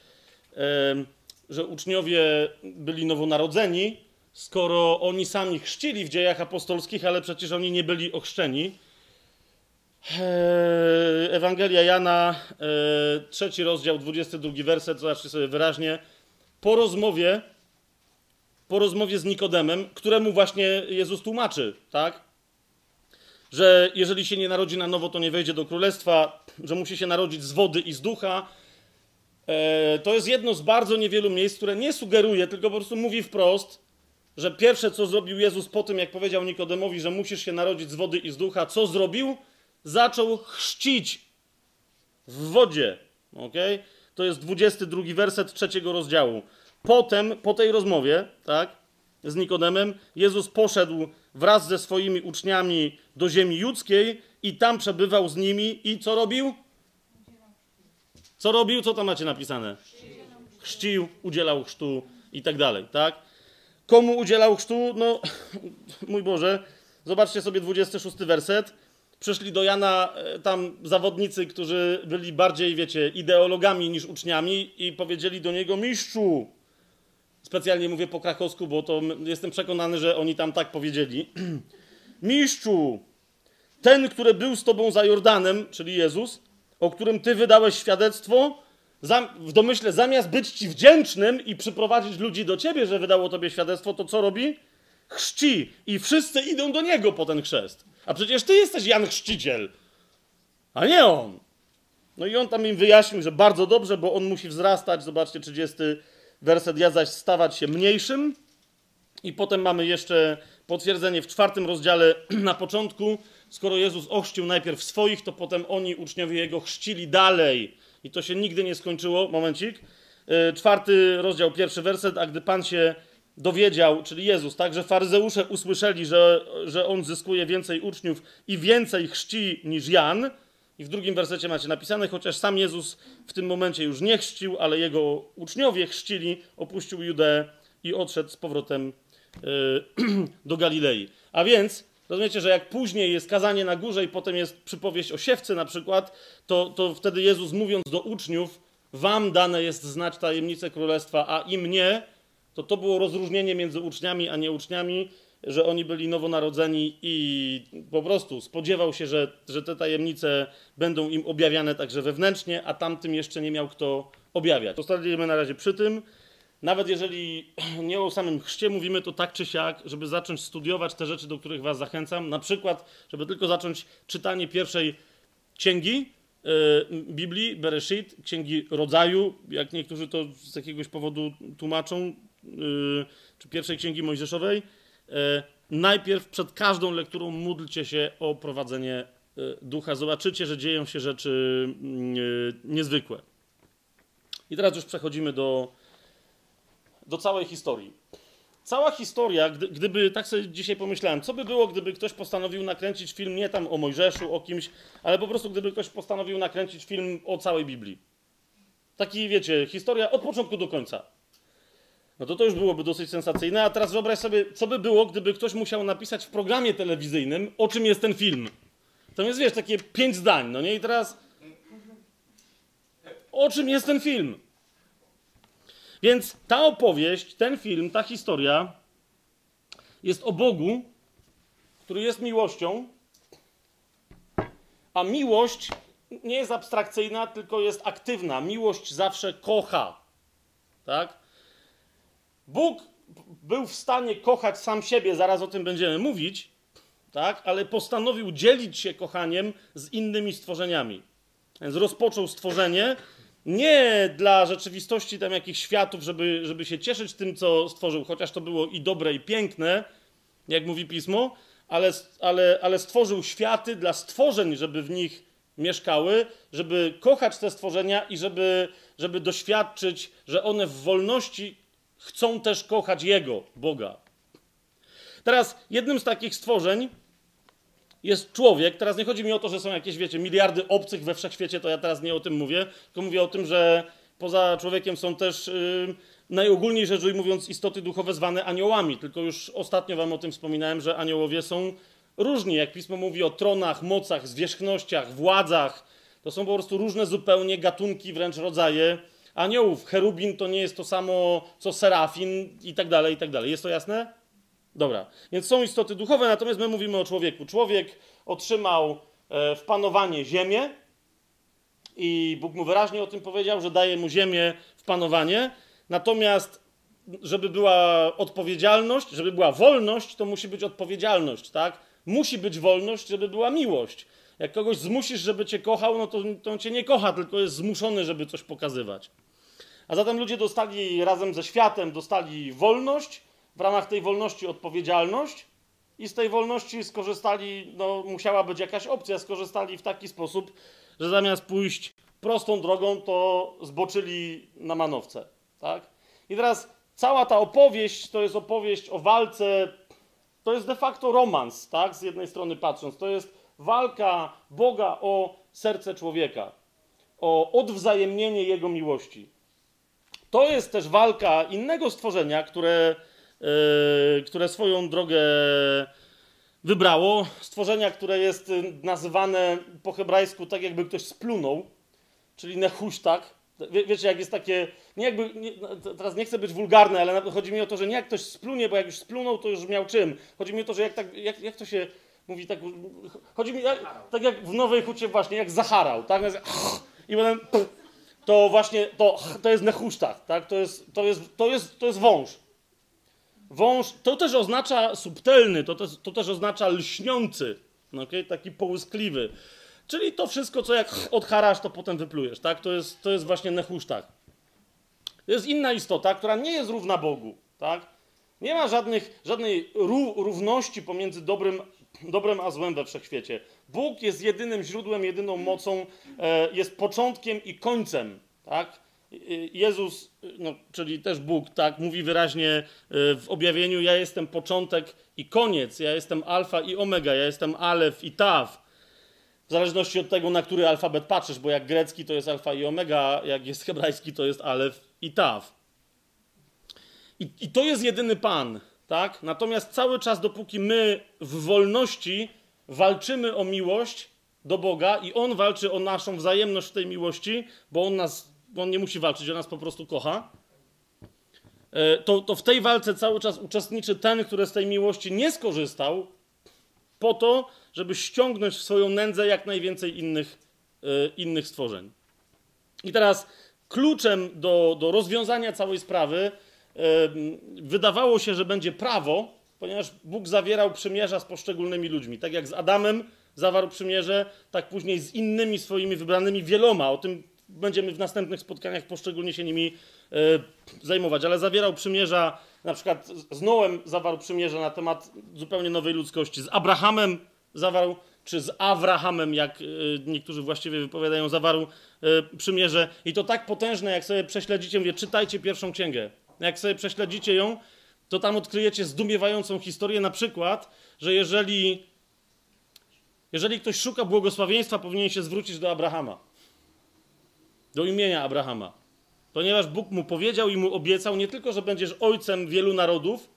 że uczniowie byli nowonarodzeni, skoro oni sami chrzcili w dziejach apostolskich, ale przecież oni nie byli ochrzczeni. Ewangelia Jana, trzeci rozdział, dwudziesty drugi werset, zobaczcie sobie wyraźnie. Po rozmowie, po rozmowie z Nikodemem, któremu właśnie Jezus tłumaczy, tak? Że jeżeli się nie narodzi na nowo, to nie wejdzie do królestwa, że musi się narodzić z wody i z ducha. To jest jedno z bardzo niewielu miejsc, które nie sugeruje, tylko po prostu mówi wprost, że pierwsze, co zrobił Jezus po tym, jak powiedział Nikodemowi, że musisz się narodzić z wody i z ducha, co zrobił? Zaczął chrzcić w wodzie. Okay? To jest dwudziesty drugi werset trzeciego rozdziału. Potem, po tej rozmowie, tak, z Nikodemem, Jezus poszedł wraz ze swoimi uczniami do ziemi judzkiej i tam przebywał z nimi. I co robił? Co robił? Co tam macie napisane? Chrzcił, udzielał chrztu i tak dalej. Tak? Komu udzielał chrztu? No, mój Boże, zobaczcie sobie dwudziesty szósty werset. Przyszli do Jana tam zawodnicy, którzy byli bardziej, wiecie, ideologami niż uczniami i powiedzieli do niego: mistrzu. Specjalnie mówię po krakowsku, bo to jestem przekonany, że oni tam tak powiedzieli. Mistrzu, ten, który był z tobą za Jordanem, czyli Jezus, o którym ty wydałeś świadectwo, w domyśle zamiast być ci wdzięcznym i przyprowadzić ludzi do ciebie, że wydało tobie świadectwo, to co robi? Chrzci i wszyscy idą do niego po ten chrzest. A przecież ty jesteś Jan Chrzciciel, a nie on. No i on tam im wyjaśnił, że bardzo dobrze, bo on musi wzrastać. Zobaczcie, trzydziesty werset. Ja zaś stawać się mniejszym. I potem mamy jeszcze potwierdzenie w czwartym rozdziale na początku. Skoro Jezus ochrzcił najpierw swoich, to potem oni, uczniowie Jego, chrzcili dalej. I to się nigdy nie skończyło. Momencik. Czwarty rozdział, pierwszy werset. A gdy Pan się dowiedział, czyli Jezus, tak, że faryzeusze usłyszeli, że, że on zyskuje więcej uczniów i więcej chrzci niż Jan. I w drugim wersecie macie napisane, chociaż sam Jezus w tym momencie już nie chrzcił, ale jego uczniowie chrzcili, opuścił Judeę i odszedł z powrotem yy, do Galilei. A więc rozumiecie, że jak później jest kazanie na górze i potem jest przypowieść o siewcy na przykład, to, to wtedy Jezus, mówiąc do uczniów, wam dane jest znać tajemnicę królestwa, a i mnie, to to było rozróżnienie między uczniami a nieuczniami, że oni byli nowonarodzeni i po prostu spodziewał się, że, że te tajemnice będą im objawiane także wewnętrznie, a tamtym jeszcze nie miał kto objawiać. Zostaliśmy na razie przy tym. Nawet jeżeli nie o samym chrzcie mówimy, to tak czy siak, żeby zacząć studiować te rzeczy, do których was zachęcam, na przykład, żeby tylko zacząć czytanie pierwszej księgi yy, Biblii, Bereshit, Księgi Rodzaju, jak niektórzy to z jakiegoś powodu tłumaczą, Yy, czy pierwszej księgi Mojżeszowej, yy, najpierw przed każdą lekturą módlcie się o prowadzenie yy, ducha. Zobaczycie, że dzieją się rzeczy yy, niezwykłe. I teraz już przechodzimy do, do całej historii. Cała historia, gdy, gdyby, tak sobie dzisiaj pomyślałem, co by było, gdyby ktoś postanowił nakręcić film, nie tam o Mojżeszu, o kimś, ale po prostu gdyby ktoś postanowił nakręcić film o całej Biblii. Taki, wiecie, historia od początku do końca. No to to już byłoby dosyć sensacyjne, a teraz wyobraź sobie, co by było, gdyby ktoś musiał napisać w programie telewizyjnym, o czym jest ten film. Tam jest, wiesz, takie pięć zdań, no nie? I teraz, o czym jest ten film? Więc ta opowieść, ten film, ta historia jest o Bogu, który jest miłością, a miłość nie jest abstrakcyjna, tylko jest aktywna. Miłość zawsze kocha, tak? Bóg był w stanie kochać sam siebie, zaraz o tym będziemy mówić, tak? Ale postanowił dzielić się kochaniem z innymi stworzeniami. Więc rozpoczął stworzenie nie dla rzeczywistości tam jakichś światów, żeby, żeby się cieszyć tym, co stworzył, chociaż to było i dobre, i piękne, jak mówi Pismo, ale, ale, ale stworzył światy dla stworzeń, żeby w nich mieszkały, żeby kochać te stworzenia i żeby, żeby doświadczyć, że one w wolności chcą też kochać Jego, Boga. Teraz jednym z takich stworzeń jest człowiek. Teraz nie chodzi mi o to, że są jakieś, wiecie, miliardy obcych we wszechświecie, to ja teraz nie o tym mówię, tylko mówię o tym, że poza człowiekiem są też yy, najogólniej rzecz ujmując istoty duchowe zwane aniołami. Tylko już ostatnio wam o tym wspominałem, że aniołowie są różni. Jak Pismo mówi o tronach, mocach, zwierzchnościach, władzach, to są po prostu różne zupełnie gatunki, wręcz rodzaje aniołów. Cherubin to nie jest to samo, co serafin i tak dalej, i tak dalej. Jest to jasne? Dobra. Więc są istoty duchowe, natomiast my mówimy o człowieku. Człowiek otrzymał w panowanie ziemię i Bóg mu wyraźnie o tym powiedział, że daje mu ziemię w panowanie. Natomiast, żeby była odpowiedzialność, żeby była wolność, to musi być odpowiedzialność, tak? Musi być wolność, żeby była miłość. Jak kogoś zmusisz, żeby cię kochał, no to, to on cię nie kocha, tylko jest zmuszony, żeby coś pokazywać. A zatem ludzie dostali razem ze światem, dostali wolność, w ramach tej wolności odpowiedzialność i z tej wolności skorzystali, no musiała być jakaś opcja, skorzystali w taki sposób, że zamiast pójść prostą drogą, to zboczyli na manowce, tak? I teraz cała ta opowieść, to jest opowieść o walce, to jest de facto romans, tak? Z jednej strony patrząc, to jest walka Boga o serce człowieka, o odwzajemnienie Jego miłości. To jest też walka innego stworzenia, które, yy, które swoją drogę wybrało. Stworzenia, które jest nazywane po hebrajsku tak, jakby ktoś splunął, czyli nechusztak. Wie, wiecie, jak jest takie... Nie jakby, nie, teraz nie chcę być wulgarny, ale chodzi mi o to, że nie jak ktoś splunie, bo jak już splunął, to już miał czym. Chodzi mi o to, że jak, tak, jak, jak to się... Mówi tak, chodzi mi, tak, tak jak w Nowej Hucie właśnie, jak zacharał, tak? I potem to właśnie, to, to jest nechusztak, tak? To jest, to jest, to jest, to jest wąż. Wąż, to też oznacza subtelny, to, to, to też oznacza lśniący, okay? Taki połyskliwy. Czyli to wszystko, co jak odharasz, to potem wyplujesz, tak? To jest, to jest właśnie nechusztak. To jest inna istota, która nie jest równa Bogu, tak? Nie ma żadnych, żadnej ró, równości pomiędzy dobrym Dobrem a złem we wszechświecie. Bóg jest jedynym źródłem, jedyną mocą, jest początkiem i końcem, tak? Jezus, no, czyli też Bóg, tak, mówi wyraźnie w objawieniu: ja jestem początek i koniec, ja jestem alfa i omega, ja jestem Alef i Taw. W zależności od tego, na który alfabet patrzysz, bo jak grecki to jest alfa i omega, jak jest hebrajski to jest Alef i Taw. I, i to jest jedyny Pan. Tak? Natomiast cały czas, dopóki my w wolności walczymy o miłość do Boga i On walczy o naszą wzajemność w tej miłości, bo On nas, On nie musi walczyć, On nas po prostu kocha, to, to w tej walce cały czas uczestniczy ten, który z tej miłości nie skorzystał, po to, żeby ściągnąć w swoją nędzę jak najwięcej innych, innych stworzeń. I teraz kluczem do, do rozwiązania całej sprawy wydawało się, że będzie prawo, ponieważ Bóg zawierał przymierza z poszczególnymi ludźmi. Tak jak z Adamem zawarł przymierze, tak później z innymi swoimi wybranymi wieloma. O tym będziemy w następnych spotkaniach poszczególnie się nimi zajmować. Ale zawierał przymierza, na przykład z Noem zawarł przymierze na temat zupełnie nowej ludzkości. Z Abrahamem zawarł, czy z Awrahamem, jak niektórzy właściwie wypowiadają, zawarł przymierze. I to tak potężne, jak sobie prześledzicie, mówię, czytajcie pierwszą księgę. Jak sobie prześledzicie ją, to tam odkryjecie zdumiewającą historię, na przykład, że jeżeli, jeżeli ktoś szuka błogosławieństwa, powinien się zwrócić do Abrahama, do imienia Abrahama, ponieważ Bóg mu powiedział i mu obiecał nie tylko, że będziesz ojcem wielu narodów,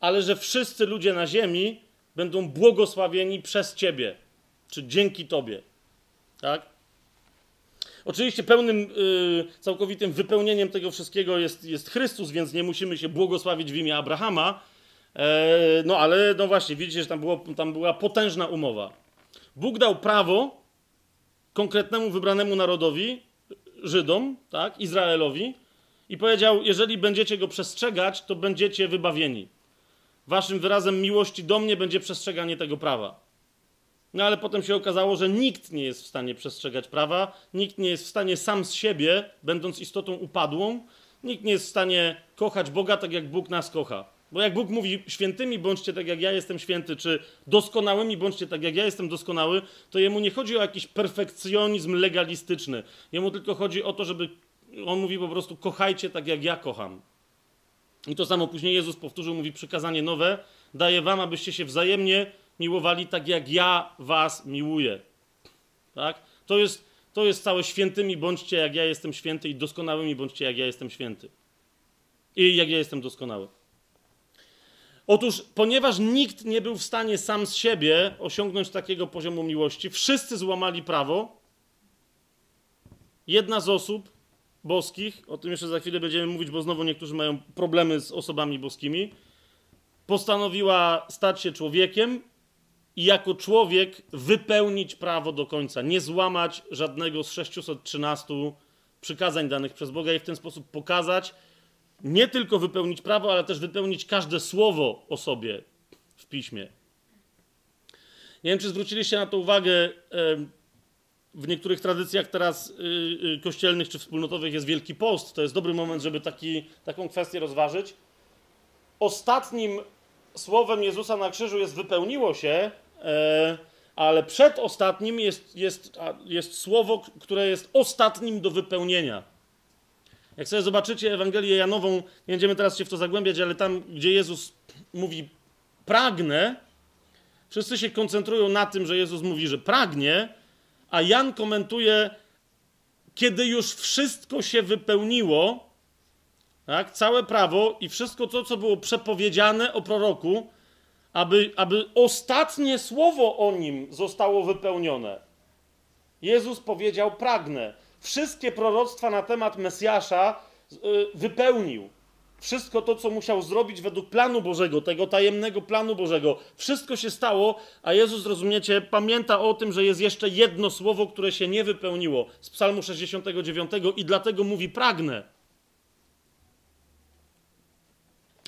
ale że wszyscy ludzie na ziemi będą błogosławieni przez ciebie, czy dzięki tobie, tak? Oczywiście pełnym, yy, całkowitym wypełnieniem tego wszystkiego jest, jest Chrystus, więc nie musimy się błogosławić w imię Abrahama. E, no ale, no właśnie, widzicie, że tam, było, tam była potężna umowa. Bóg dał prawo konkretnemu wybranemu narodowi, Żydom, tak, Izraelowi, i powiedział, jeżeli będziecie go przestrzegać, to będziecie wybawieni. Waszym wyrazem miłości do mnie będzie przestrzeganie tego prawa. No ale potem się okazało, że nikt nie jest w stanie przestrzegać prawa, nikt nie jest w stanie sam z siebie, będąc istotą upadłą, nikt nie jest w stanie kochać Boga tak, jak Bóg nas kocha. Bo jak Bóg mówi, świętymi bądźcie tak, jak ja jestem święty, czy doskonałymi bądźcie tak, jak ja jestem doskonały, to jemu nie chodzi o jakiś perfekcjonizm legalistyczny. Jemu tylko chodzi o to, żeby... On mówi po prostu, kochajcie tak, jak ja kocham. I to samo później Jezus powtórzył, mówi, przykazanie nowe daję wam, abyście się wzajemnie miłowali tak, jak ja was miłuję. Tak? To jest, to jest całe świętymi bądźcie, jak ja jestem święty i doskonałymi bądźcie, jak ja jestem święty. I jak ja jestem doskonały. Otóż, ponieważ nikt nie był w stanie sam z siebie osiągnąć takiego poziomu miłości, wszyscy złamali prawo. Jedna z osób boskich, o tym jeszcze za chwilę będziemy mówić, bo znowu niektórzy mają problemy z osobami boskimi, postanowiła stać się człowiekiem i jako człowiek wypełnić prawo do końca, nie złamać żadnego z sześciuset trzynastu przykazań danych przez Boga i w ten sposób pokazać, nie tylko wypełnić prawo, ale też wypełnić każde słowo o sobie w Piśmie. Nie wiem, czy zwróciliście na to uwagę, w niektórych tradycjach teraz kościelnych czy wspólnotowych jest Wielki Post. To jest dobry moment, żeby taki, taką kwestię rozważyć. Ostatnim słowem Jezusa na krzyżu jest wypełniło się, ale przedostatnim jest, jest, jest słowo, które jest ostatnim do wypełnienia. Jak sobie zobaczycie Ewangelię Janową, nie będziemy teraz się w to zagłębiać, ale tam, gdzie Jezus mówi pragnę, wszyscy się koncentrują na tym, że Jezus mówi, że pragnie, a Jan komentuje, kiedy już wszystko się wypełniło, tak, całe prawo i wszystko to, co było przepowiedziane o proroku, aby, aby ostatnie słowo o nim zostało wypełnione. Jezus powiedział pragnę. Wszystkie proroctwa na temat Mesjasza wypełnił. Wszystko to, co musiał zrobić według planu Bożego, tego tajemnego planu Bożego. Wszystko się stało, a Jezus, rozumiecie, pamięta o tym, że jest jeszcze jedno słowo, które się nie wypełniło z Psalmu sześćdziesiątego dziewiątego i dlatego mówi pragnę.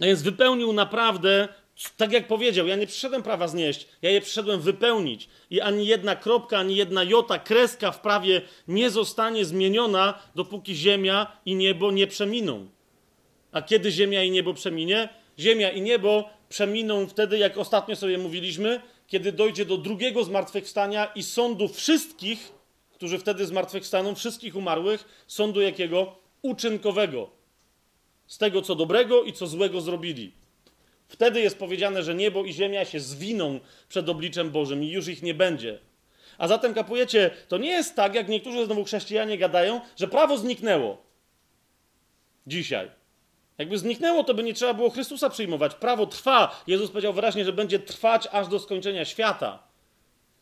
A więc wypełnił naprawdę, tak jak powiedział, ja nie przyszedłem prawa znieść, ja je przyszedłem wypełnić. I ani jedna kropka, ani jedna jota, kreska w prawie nie zostanie zmieniona, dopóki ziemia i niebo nie przeminą. A kiedy ziemia i niebo przeminie? Ziemia i niebo przeminą wtedy, jak ostatnio sobie mówiliśmy, kiedy dojdzie do drugiego zmartwychwstania i sądu wszystkich, którzy wtedy zmartwychwstaną, wszystkich umarłych, sądu jakiego? Uczynkowego. Z tego, co dobrego i co złego zrobili. Wtedy jest powiedziane, że niebo i ziemia się zwiną przed obliczem Bożym i już ich nie będzie. A zatem kapujecie, to nie jest tak, jak niektórzy znowu chrześcijanie gadają, że prawo zniknęło. Dzisiaj. Jakby zniknęło, to by nie trzeba było Chrystusa przyjmować. Prawo trwa. Jezus powiedział wyraźnie, że będzie trwać aż do skończenia świata.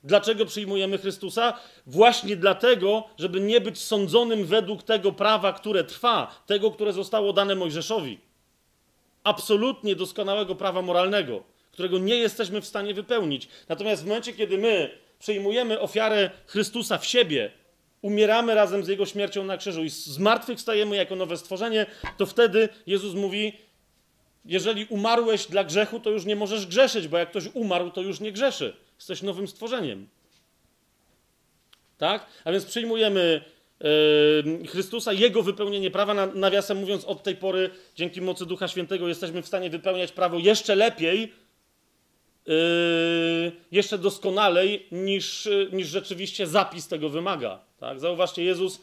Dlaczego przyjmujemy Chrystusa? Właśnie dlatego, żeby nie być sądzonym według tego prawa, które trwa, tego, które zostało dane Mojżeszowi. Absolutnie doskonałego prawa moralnego, którego nie jesteśmy w stanie wypełnić. Natomiast w momencie, kiedy my przyjmujemy ofiarę Chrystusa w siebie, umieramy razem z Jego śmiercią na krzyżu i zmartwychwstajemy jako nowe stworzenie, to wtedy Jezus mówi, jeżeli umarłeś dla grzechu, to już nie możesz grzeszyć, bo jak ktoś umarł, to już nie grzeszy. Jesteś nowym stworzeniem. Tak? A więc przyjmujemy Chrystusa, Jego wypełnienie prawa, nawiasem mówiąc, od tej pory dzięki mocy Ducha Świętego jesteśmy w stanie wypełniać prawo jeszcze lepiej, jeszcze doskonalej niż, niż rzeczywiście zapis tego wymaga. Tak? Zauważcie, Jezus,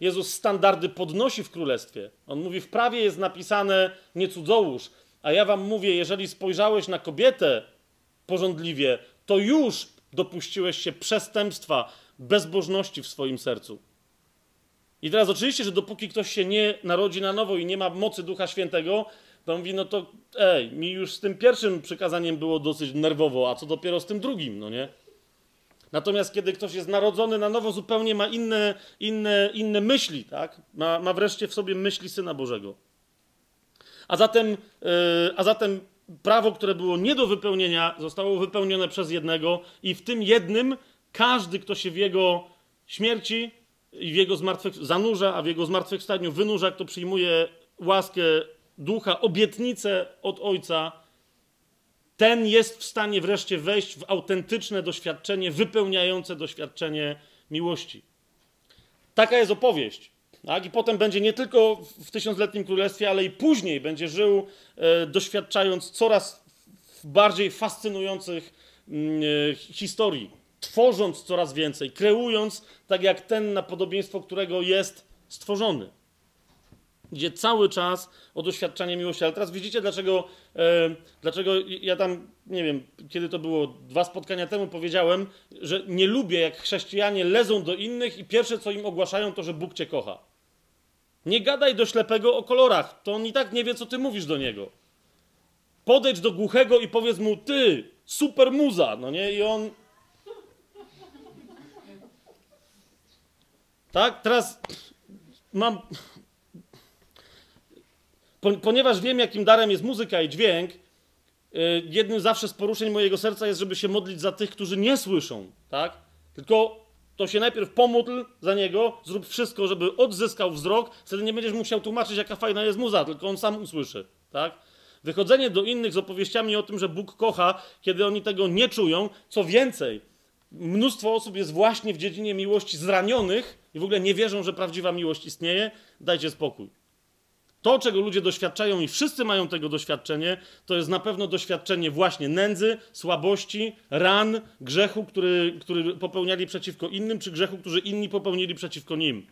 Jezus standardy podnosi w Królestwie. On mówi, w prawie jest napisane nie cudzołóż, a ja wam mówię, jeżeli spojrzałeś na kobietę pożądliwie, to już dopuściłeś się przestępstwa, bezbożności w swoim sercu. I teraz oczywiście, że dopóki ktoś się nie narodzi na nowo i nie ma mocy Ducha Świętego, to on mówi, no to ej, mi już z tym pierwszym przykazaniem było dosyć nerwowo, a co dopiero z tym drugim, no nie? Natomiast kiedy ktoś jest narodzony na nowo, zupełnie ma inne, inne, inne myśli, tak? Ma, ma wreszcie w sobie myśli Syna Bożego. A zatem, yy, a zatem prawo, które było nie do wypełnienia, zostało wypełnione przez jednego i w tym jednym każdy, kto się w Jego śmierci i w Jego zmartwychwstaniu zanurza, a w Jego zmartwychwstaniu wynurza, kto przyjmuje łaskę Ducha, obietnicę od Ojca, ten jest w stanie wreszcie wejść w autentyczne doświadczenie, wypełniające doświadczenie miłości. Taka jest opowieść. Tak? I potem będzie nie tylko w tysiącletnim królestwie, ale i później będzie żył, e, doświadczając coraz bardziej fascynujących e, historii. Tworząc coraz więcej, kreując tak jak ten, na podobieństwo którego jest stworzony. Gdzie cały czas o doświadczanie miłości. Ale teraz widzicie, dlaczego, e, dlaczego ja tam, nie wiem, kiedy to było, dwa spotkania temu powiedziałem, że nie lubię, jak chrześcijanie lezą do innych i pierwsze, co im ogłaszają, to, że Bóg cię kocha. Nie gadaj do ślepego o kolorach, to on i tak nie wie, co ty mówisz do niego. Podejdź do głuchego i powiedz mu, ty, super muza, no nie? I on... Tak? Teraz mam... Ponieważ wiem, jakim darem jest muzyka i dźwięk, jednym zawsze z poruszeń mojego serca jest, żeby się modlić za tych, którzy nie słyszą, tak? Tylko to się najpierw pomódl za niego, zrób wszystko, żeby odzyskał wzrok, wtedy nie będziesz musiał tłumaczyć, jaka fajna jest muza, tylko on sam usłyszy, tak? Wychodzenie do innych z opowieściami o tym, że Bóg kocha, kiedy oni tego nie czują, co więcej, mnóstwo osób jest właśnie w dziedzinie miłości zranionych i w ogóle nie wierzą, że prawdziwa miłość istnieje, dajcie spokój. To, czego ludzie doświadczają i wszyscy mają tego doświadczenie, to jest na pewno doświadczenie właśnie nędzy, słabości, ran, grzechu, który, który popełniali przeciwko innym, czy grzechu, który inni popełnili przeciwko nim.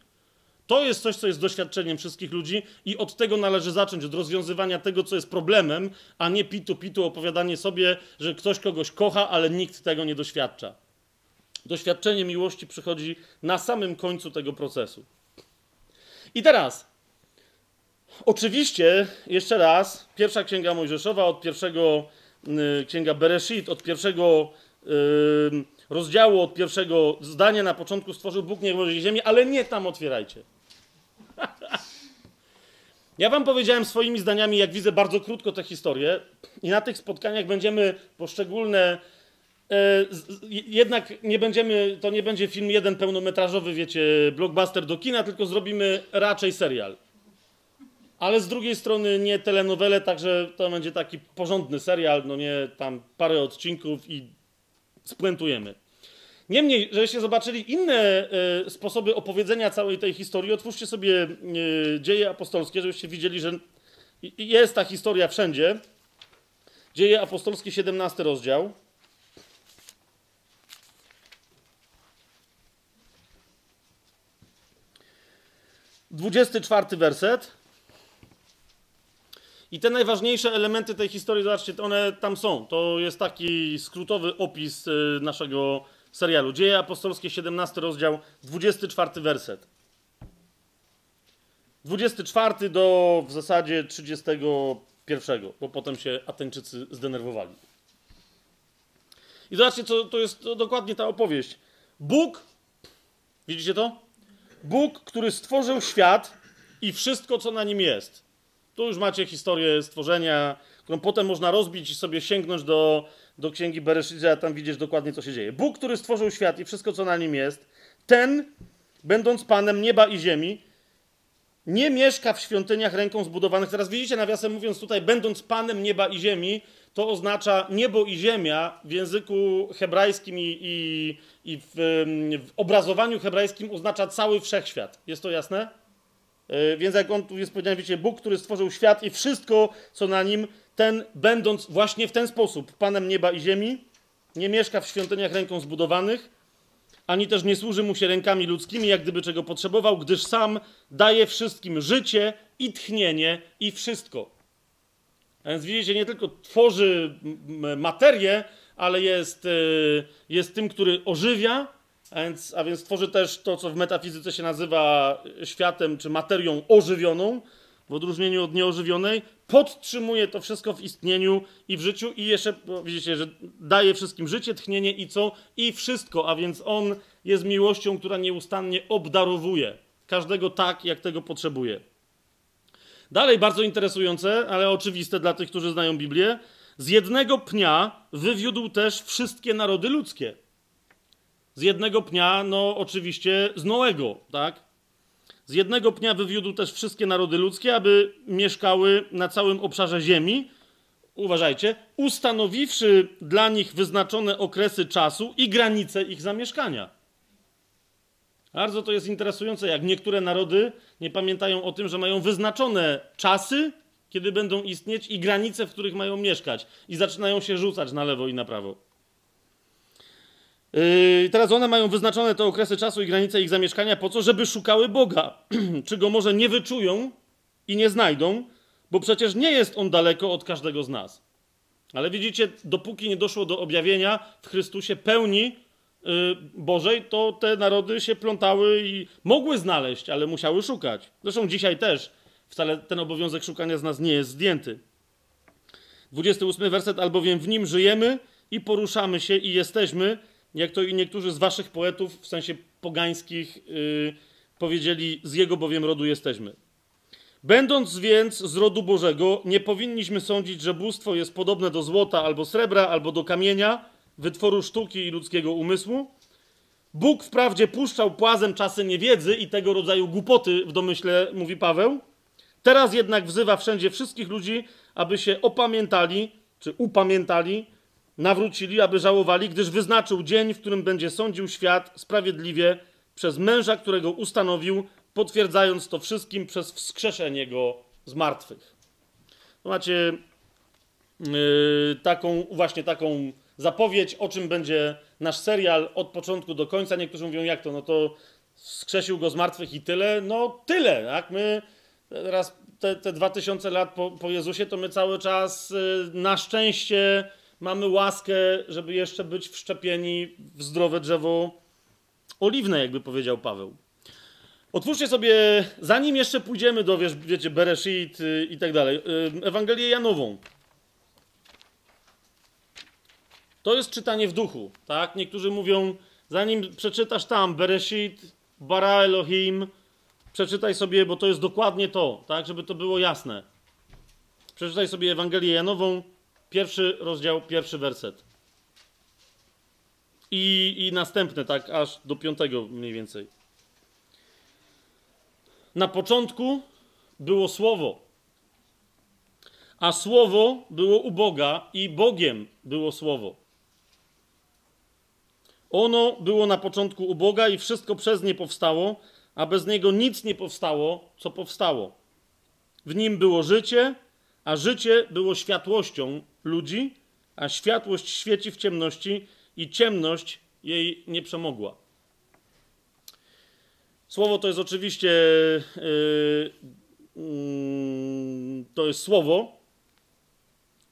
To jest coś, co jest doświadczeniem wszystkich ludzi i od tego należy zacząć, od rozwiązywania tego, co jest problemem, a nie pitu pitu opowiadanie sobie, że ktoś kogoś kocha, ale nikt tego nie doświadcza. Doświadczenie miłości przychodzi na samym końcu tego procesu. I teraz... Oczywiście, jeszcze raz, pierwsza Księga Mojżeszowa od pierwszego, Księga Bereshit, od pierwszego yy, rozdziału, od pierwszego zdania na początku stworzył Bóg niebo i ziemię, ale nie tam otwierajcie. Ja wam powiedziałem swoimi zdaniami, jak widzę, bardzo krótko tę historię i na tych spotkaniach będziemy poszczególne... Jednak nie będziemy, to nie będzie film jeden pełnometrażowy, wiecie, blockbuster do kina, tylko zrobimy raczej serial. Ale z drugiej strony nie telenowele, także to będzie taki porządny serial, no nie tam parę odcinków i spuentujemy. Niemniej, żebyście zobaczyli inne y, sposoby opowiedzenia całej tej historii, otwórzcie sobie y, Dzieje Apostolskie, żebyście widzieli, że jest ta historia wszędzie. Dzieje Apostolskie, siedemnasty rozdział. dwudziesty czwarty werset. I te najważniejsze elementy tej historii, zobaczcie, one tam są. To jest taki skrótowy opis naszego serialu. Dzieje Apostolskie, siedemnasty rozdział, dwudziesty czwarty werset. dwudziesty czwarty do w zasadzie trzydziestego pierwszego, bo potem się Ateńczycy zdenerwowali. I zobaczcie, co to jest, to dokładnie ta opowieść. Bóg, widzicie to? Bóg, który stworzył świat i wszystko, co na nim jest. Tu już macie historię stworzenia, którą potem można rozbić i sobie sięgnąć do, do Księgi Bereshit, a tam widzisz dokładnie, co się dzieje. Bóg, który stworzył świat i wszystko, co na nim jest, ten, będąc Panem nieba i ziemi, nie mieszka w świątyniach ręką zbudowanych. Teraz widzicie, nawiasem mówiąc tutaj, będąc Panem nieba i ziemi, to oznacza niebo i ziemia w języku hebrajskim i, i, i w, w obrazowaniu hebrajskim oznacza cały wszechświat. Jest to jasne? Więc jak on tu jest powiedziany, wiecie, Bóg, który stworzył świat i wszystko, co na nim, ten, będąc właśnie w ten sposób Panem nieba i ziemi, nie mieszka w świątyniach ręką zbudowanych, ani też nie służy mu się rękami ludzkimi, jak gdyby czego potrzebował, gdyż sam daje wszystkim życie i tchnienie i wszystko. A więc widzicie, nie tylko tworzy materię, ale jest, jest tym, który ożywia, A więc, a więc tworzy też to, co w metafizyce się nazywa światem czy materią ożywioną, w odróżnieniu od nieożywionej, podtrzymuje to wszystko w istnieniu i w życiu i jeszcze, widzicie, że daje wszystkim życie, tchnienie i co? I wszystko, a więc on jest miłością, która nieustannie obdarowuje każdego tak, jak tego potrzebuje. Dalej bardzo interesujące, ale oczywiste dla tych, którzy znają Biblię, z jednego pnia wywiódł też wszystkie narody ludzkie. Z jednego pnia, no oczywiście z Noego, tak? Z jednego pnia wywiódł też wszystkie narody ludzkie, aby mieszkały na całym obszarze ziemi, uważajcie, ustanowiwszy dla nich wyznaczone okresy czasu i granice ich zamieszkania. Bardzo to jest interesujące, jak niektóre narody nie pamiętają o tym, że mają wyznaczone czasy, kiedy będą istnieć i granice, w których mają mieszkać i zaczynają się rzucać na lewo i na prawo. Yy, teraz one mają wyznaczone te okresy czasu i granice ich zamieszkania po co? Żeby szukały Boga, czy go może nie wyczują, i nie znajdą, bo przecież nie jest on daleko od każdego z nas. Ale widzicie, dopóki nie doszło do objawienia w Chrystusie pełni yy, Bożej, to te narody się plątały i mogły znaleźć, ale musiały szukać. Zresztą dzisiaj też wcale ten obowiązek szukania z nas nie jest zdjęty. dwudziesty ósmy werset, albowiem w nim żyjemy i poruszamy się i jesteśmy, jak to i niektórzy z waszych poetów, w sensie pogańskich, yy, powiedzieli, z jego bowiem rodu jesteśmy. Będąc więc z rodu Bożego, nie powinniśmy sądzić, że bóstwo jest podobne do złota albo srebra, albo do kamienia, wytworu sztuki i ludzkiego umysłu. Bóg wprawdzie puszczał płazem czasy niewiedzy i tego rodzaju głupoty w domyśle, mówi Paweł. Teraz jednak wzywa wszędzie wszystkich ludzi, aby się opamiętali, czy upamiętali, nawrócili, aby żałowali, gdyż wyznaczył dzień, w którym będzie sądził świat sprawiedliwie przez męża, którego ustanowił, potwierdzając to wszystkim przez wskrzeszenie go z martwych. Macie yy, taką, właśnie taką zapowiedź, o czym będzie nasz serial od początku do końca. Niektórzy mówią, jak to, no to wskrzesił go z martwych i tyle. No tyle, tak? My teraz te, te dwa tysiące lat po, po Jezusie, to my cały czas yy, na szczęście mamy łaskę, żeby jeszcze być wszczepieni w zdrowe drzewo oliwne, jakby powiedział Paweł. Otwórzcie sobie, zanim jeszcze pójdziemy do, wiesz, wiecie, Bereshit i tak dalej, Ewangelię Janową. To jest czytanie w duchu, tak? Niektórzy mówią, zanim przeczytasz tam Bereshit, bara Elohim, przeczytaj sobie, bo to jest dokładnie to, tak? Żeby to było jasne. Przeczytaj sobie Ewangelię Janową, pierwszy rozdział, pierwszy werset. I, i następne, tak? Aż do piątego mniej więcej. Na początku było Słowo, a Słowo było u Boga i Bogiem było Słowo. Ono było na początku u Boga i wszystko przez nie powstało, a bez niego nic nie powstało, co powstało. W nim było życie, a życie było światłością ludzi, a światłość świeci w ciemności i ciemność jej nie przemogła. Słowo to jest oczywiście, yy, yy, to jest słowo,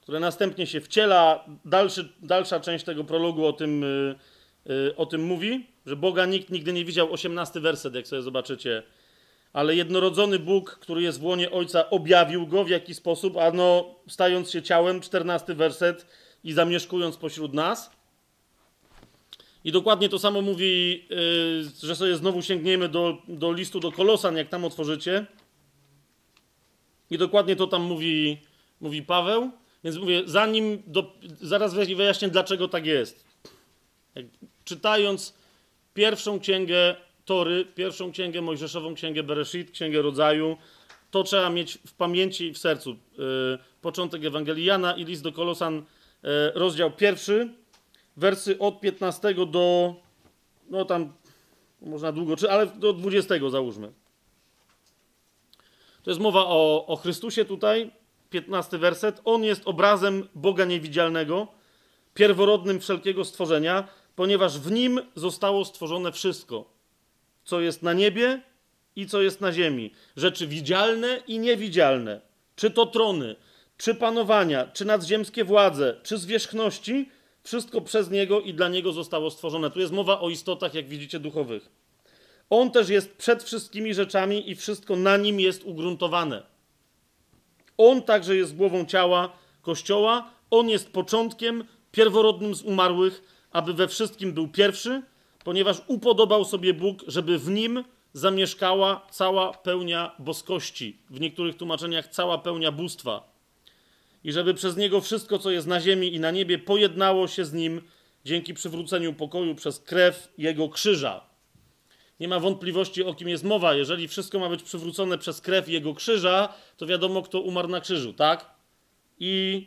które następnie się wciela. Dalszy, dalsza część tego prologu o tym, yy, yy, o tym mówi, że Boga nikt nigdy nie widział, osiemnasty werset, jak sobie zobaczycie. Ale jednorodzony Bóg, który jest w łonie Ojca, objawił go w jaki sposób, ano stając się ciałem, czternasty werset, i zamieszkując pośród nas. I dokładnie to samo mówi, yy, że sobie znowu sięgniemy do, do listu do Kolosan, jak tam otworzycie. I dokładnie to tam mówi, mówi Paweł. Więc mówię, zanim do, zaraz wyjaśnię, dlaczego tak jest. Jak, czytając pierwszą księgę Tory, pierwszą księgę Mojżeszową, księgę Bereshit, księgę Rodzaju, to trzeba mieć w pamięci i w sercu yy, początek Ewangelii Jana i list do Kolosan, yy, rozdział pierwszy. Wersy od piętnastego do, no tam można długo, czy, ale do dwudziestego załóżmy. To jest mowa o, o Chrystusie tutaj, piętnasty werset. On jest obrazem Boga niewidzialnego, pierworodnym wszelkiego stworzenia, ponieważ w nim zostało stworzone wszystko, co jest na niebie i co jest na ziemi. Rzeczy widzialne i niewidzialne, czy to trony, czy panowania, czy nadziemskie władze, czy zwierzchności, wszystko przez Niego i dla Niego zostało stworzone. Tu jest mowa o istotach, jak widzicie, duchowych. On też jest przed wszystkimi rzeczami i wszystko na Nim jest ugruntowane. On także jest głową ciała Kościoła. On jest początkiem, pierworodnym z umarłych, aby we wszystkim był pierwszy, ponieważ upodobał sobie Bóg, żeby w Nim zamieszkała cała pełnia boskości. W niektórych tłumaczeniach cała pełnia bóstwa. I żeby przez Niego wszystko, co jest na ziemi i na niebie, pojednało się z Nim dzięki przywróceniu pokoju przez krew Jego krzyża. Nie ma wątpliwości, o kim jest mowa. Jeżeli wszystko ma być przywrócone przez krew Jego krzyża, to wiadomo, kto umarł na krzyżu, tak? I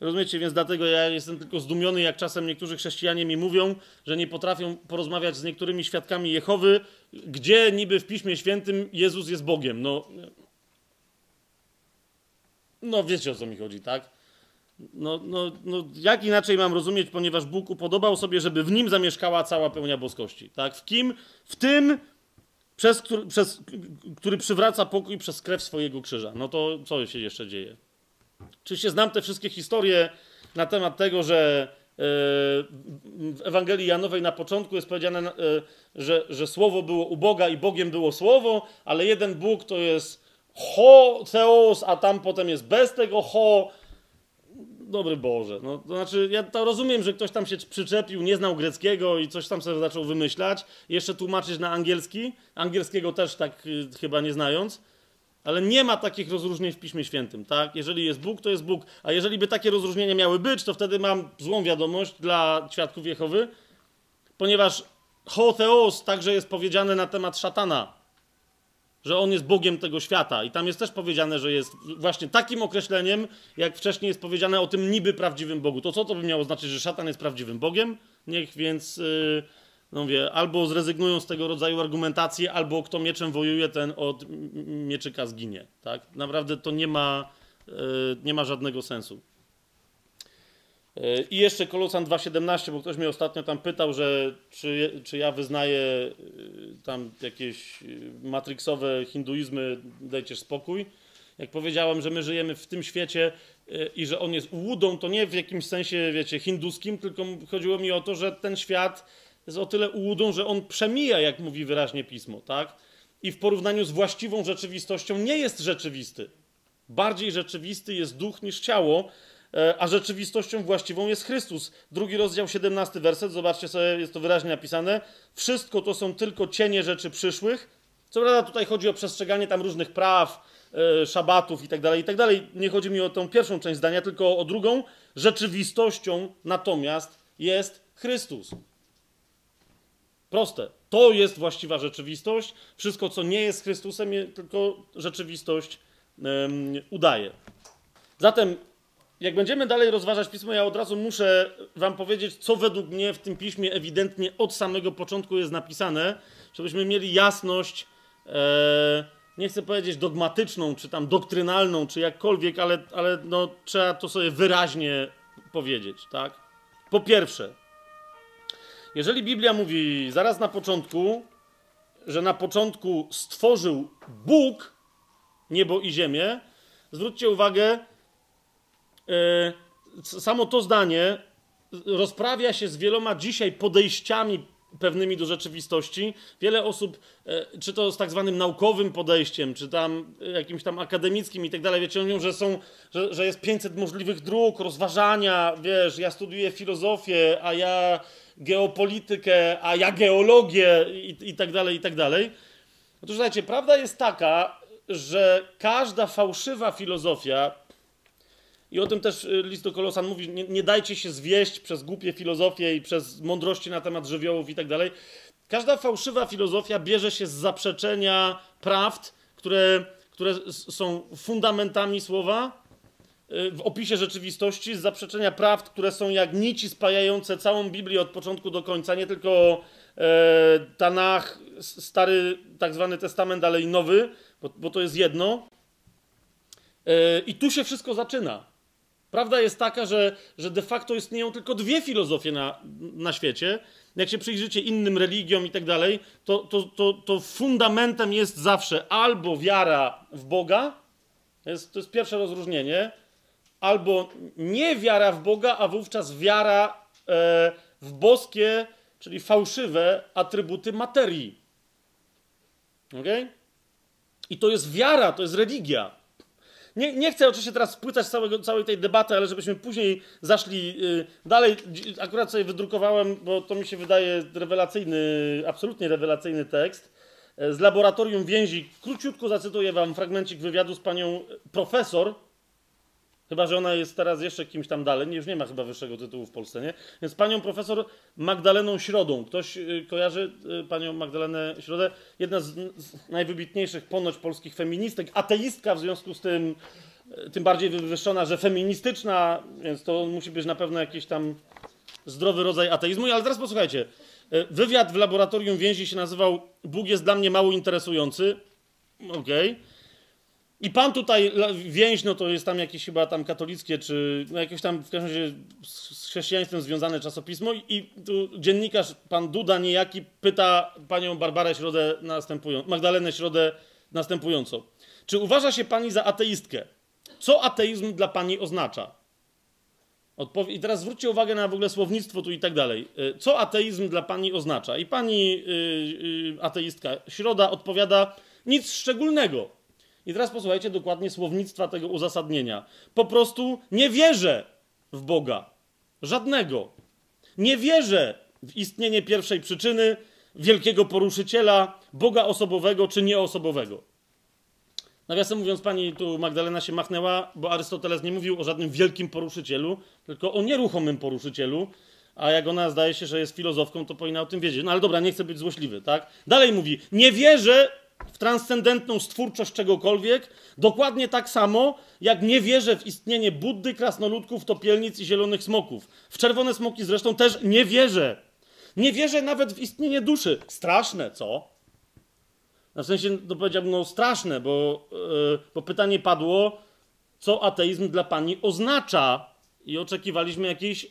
rozumiecie, więc dlatego ja jestem tylko zdumiony, jak czasem niektórzy chrześcijanie mi mówią, że nie potrafią porozmawiać z niektórymi świadkami Jehowy, gdzie niby w Piśmie Świętym Jezus jest Bogiem. No... No wiecie, o co mi chodzi, tak? No, no, no jak inaczej mam rozumieć, ponieważ Bóg upodobał sobie, żeby w Nim zamieszkała cała pełnia boskości, tak? W kim? W tym, przez który, przez, który przywraca pokój przez krew swojego krzyża. No to co się jeszcze dzieje? Oczywiście znam te wszystkie historie na temat tego, że w Ewangelii Janowej na początku jest powiedziane, że, że słowo było u Boga i Bogiem było słowo, ale jeden Bóg to jest ho, theos, a tam potem jest bez tego ho. Dobry Boże. No, to znaczy, ja to rozumiem, że ktoś tam się przyczepił, nie znał greckiego i coś tam sobie zaczął wymyślać, jeszcze tłumaczyć na angielski, angielskiego też tak y, chyba nie znając, ale nie ma takich rozróżnień w Piśmie Świętym, tak? Jeżeli jest Bóg, to jest Bóg, a jeżeli by takie rozróżnienia miały być, to wtedy mam złą wiadomość dla świadków Jehowy, ponieważ ho theos także jest powiedziane na temat szatana, że on jest Bogiem tego świata. I tam jest też powiedziane, że jest właśnie takim określeniem, jak wcześniej jest powiedziane o tym niby prawdziwym Bogu. To co to by miało znaczyć, że szatan jest prawdziwym Bogiem? Niech więc, yy, no mówię, albo zrezygnują z tego rodzaju argumentacji, albo kto mieczem wojuje, ten od mieczyka zginie. Tak? Naprawdę to nie ma, yy, nie ma żadnego sensu. Yy, I jeszcze Kolosan dwa siedemnaście, bo ktoś mnie ostatnio tam pytał, że czy, czy ja wyznaję yy, tam jakieś matryksowe hinduizmy, dajcie spokój. Jak powiedziałem, że my żyjemy w tym świecie yy, i że on jest łudą, to nie w jakimś sensie, wiecie, hinduskim, tylko chodziło mi o to, że ten świat jest o tyle łudą, że on przemija, jak mówi wyraźnie Pismo, tak? I w porównaniu z właściwą rzeczywistością nie jest rzeczywisty. Bardziej rzeczywisty jest duch niż ciało, a rzeczywistością właściwą jest Chrystus. Drugi rozdział, siedemnasty werset, zobaczcie sobie, jest to wyraźnie napisane. Wszystko to są tylko cienie rzeczy przyszłych. Co prawda tutaj chodzi o przestrzeganie tam różnych praw, szabatów itd., itd. Nie chodzi mi o tą pierwszą część zdania, tylko o drugą. Rzeczywistością natomiast jest Chrystus. Proste. To jest właściwa rzeczywistość. Wszystko, co nie jest Chrystusem, tylko rzeczywistość udaje. Zatem jak będziemy dalej rozważać Pismo, ja od razu muszę wam powiedzieć, co według mnie w tym Piśmie ewidentnie od samego początku jest napisane, żebyśmy mieli jasność, e, nie chcę powiedzieć dogmatyczną, czy tam doktrynalną, czy jakkolwiek, ale, ale no, trzeba to sobie wyraźnie powiedzieć, tak? Po pierwsze, jeżeli Biblia mówi zaraz na początku, że na początku stworzył Bóg niebo i ziemię, zwróćcie uwagę, samo to zdanie rozprawia się z wieloma dzisiaj podejściami pewnymi do rzeczywistości. Wiele osób, czy to z tak zwanym naukowym podejściem, czy tam jakimś tam akademickim i tak dalej, wiecie, mówią, że są, że, że jest pięćset możliwych dróg, rozważania, wiesz, ja studiuję filozofię, a ja geopolitykę, a ja geologię i, i tak dalej, i tak dalej. Otóż, słuchajcie, prawda jest taka, że każda fałszywa filozofia, i o tym też list do Kolosan mówi, nie, nie dajcie się zwieść przez głupie filozofie i przez mądrości na temat żywiołów i tak dalej. Każda fałszywa filozofia bierze się z zaprzeczenia prawd, które, które są fundamentami słowa w opisie rzeczywistości, z zaprzeczenia prawd, które są jak nici spajające całą Biblię od początku do końca, nie tylko e, Tanach, stary tak zwany testament, ale i nowy, bo, bo to jest jedno. E, I tu się wszystko zaczyna. Prawda jest taka, że, że de facto istnieją tylko dwie filozofie na, na świecie. Jak się przyjrzycie innym religiom i tak dalej, to, to, to, to fundamentem jest zawsze albo wiara w Boga, jest, to jest pierwsze rozróżnienie, albo nie wiara w Boga, a wówczas wiara e, w boskie, czyli fałszywe atrybuty materii. Okay? I to jest wiara, to jest religia. Nie, nie chcę oczywiście teraz spłycać całego, całej tej debaty, ale żebyśmy później zaszli yy, dalej. Akurat sobie wydrukowałem, bo to mi się wydaje rewelacyjny, absolutnie rewelacyjny tekst. Z laboratorium więzi. Króciutko zacytuję wam fragmencik wywiadu z panią profesor. Chyba że ona jest teraz jeszcze kimś tam dalej. Już nie ma chyba wyższego tytułu w Polsce, nie? Więc panią profesor Magdaleną Środą. Ktoś kojarzy panią Magdalenę Środę? Jedna z najwybitniejszych ponoć polskich feministek. Ateistka w związku z tym, tym bardziej wywyższona, że feministyczna, więc to musi być na pewno jakiś tam zdrowy rodzaj ateizmu. Ale teraz posłuchajcie. Wywiad w laboratorium więzi się nazywał Bóg jest dla mnie mało interesujący. Okej. Okay. I pan tutaj, więź, no to jest tam jakieś chyba tam katolickie, czy no jakieś tam w każdym razie z chrześcijaństwem związane czasopismo i, i tu dziennikarz, pan Duda niejaki, pyta panią Barbarę Środę następująco, Magdalenę Środę następująco. Czy uważa się pani za ateistkę? Co ateizm dla pani oznacza? Odpow- I teraz zwróćcie uwagę na w ogóle słownictwo tu i tak dalej. Co ateizm dla pani oznacza? I pani yy, yy, ateistka Środa odpowiada, nic szczególnego. I teraz posłuchajcie dokładnie słownictwa tego uzasadnienia. Po prostu nie wierzę w Boga. Żadnego. Nie wierzę w istnienie pierwszej przyczyny, wielkiego poruszyciela, Boga osobowego czy nieosobowego. Nawiasem mówiąc, pani tu Magdalena się machnęła, bo Arystoteles nie mówił o żadnym wielkim poruszycielu, tylko o nieruchomym poruszycielu, a jak ona zdaje się, że jest filozofką, to powinna o tym wiedzieć. No ale dobra, nie chcę być złośliwy, tak? Dalej mówi, nie wierzę w transcendentną stwórczość czegokolwiek, dokładnie tak samo, jak nie wierzę w istnienie Buddy, krasnoludków, topielnic i zielonych smoków. W czerwone smoki zresztą też nie wierzę. Nie wierzę nawet w istnienie duszy. Straszne, co? Na sensie, to powiedziałbym, no straszne, bo, yy, bo pytanie padło, co ateizm dla pani oznacza? I oczekiwaliśmy jakiejś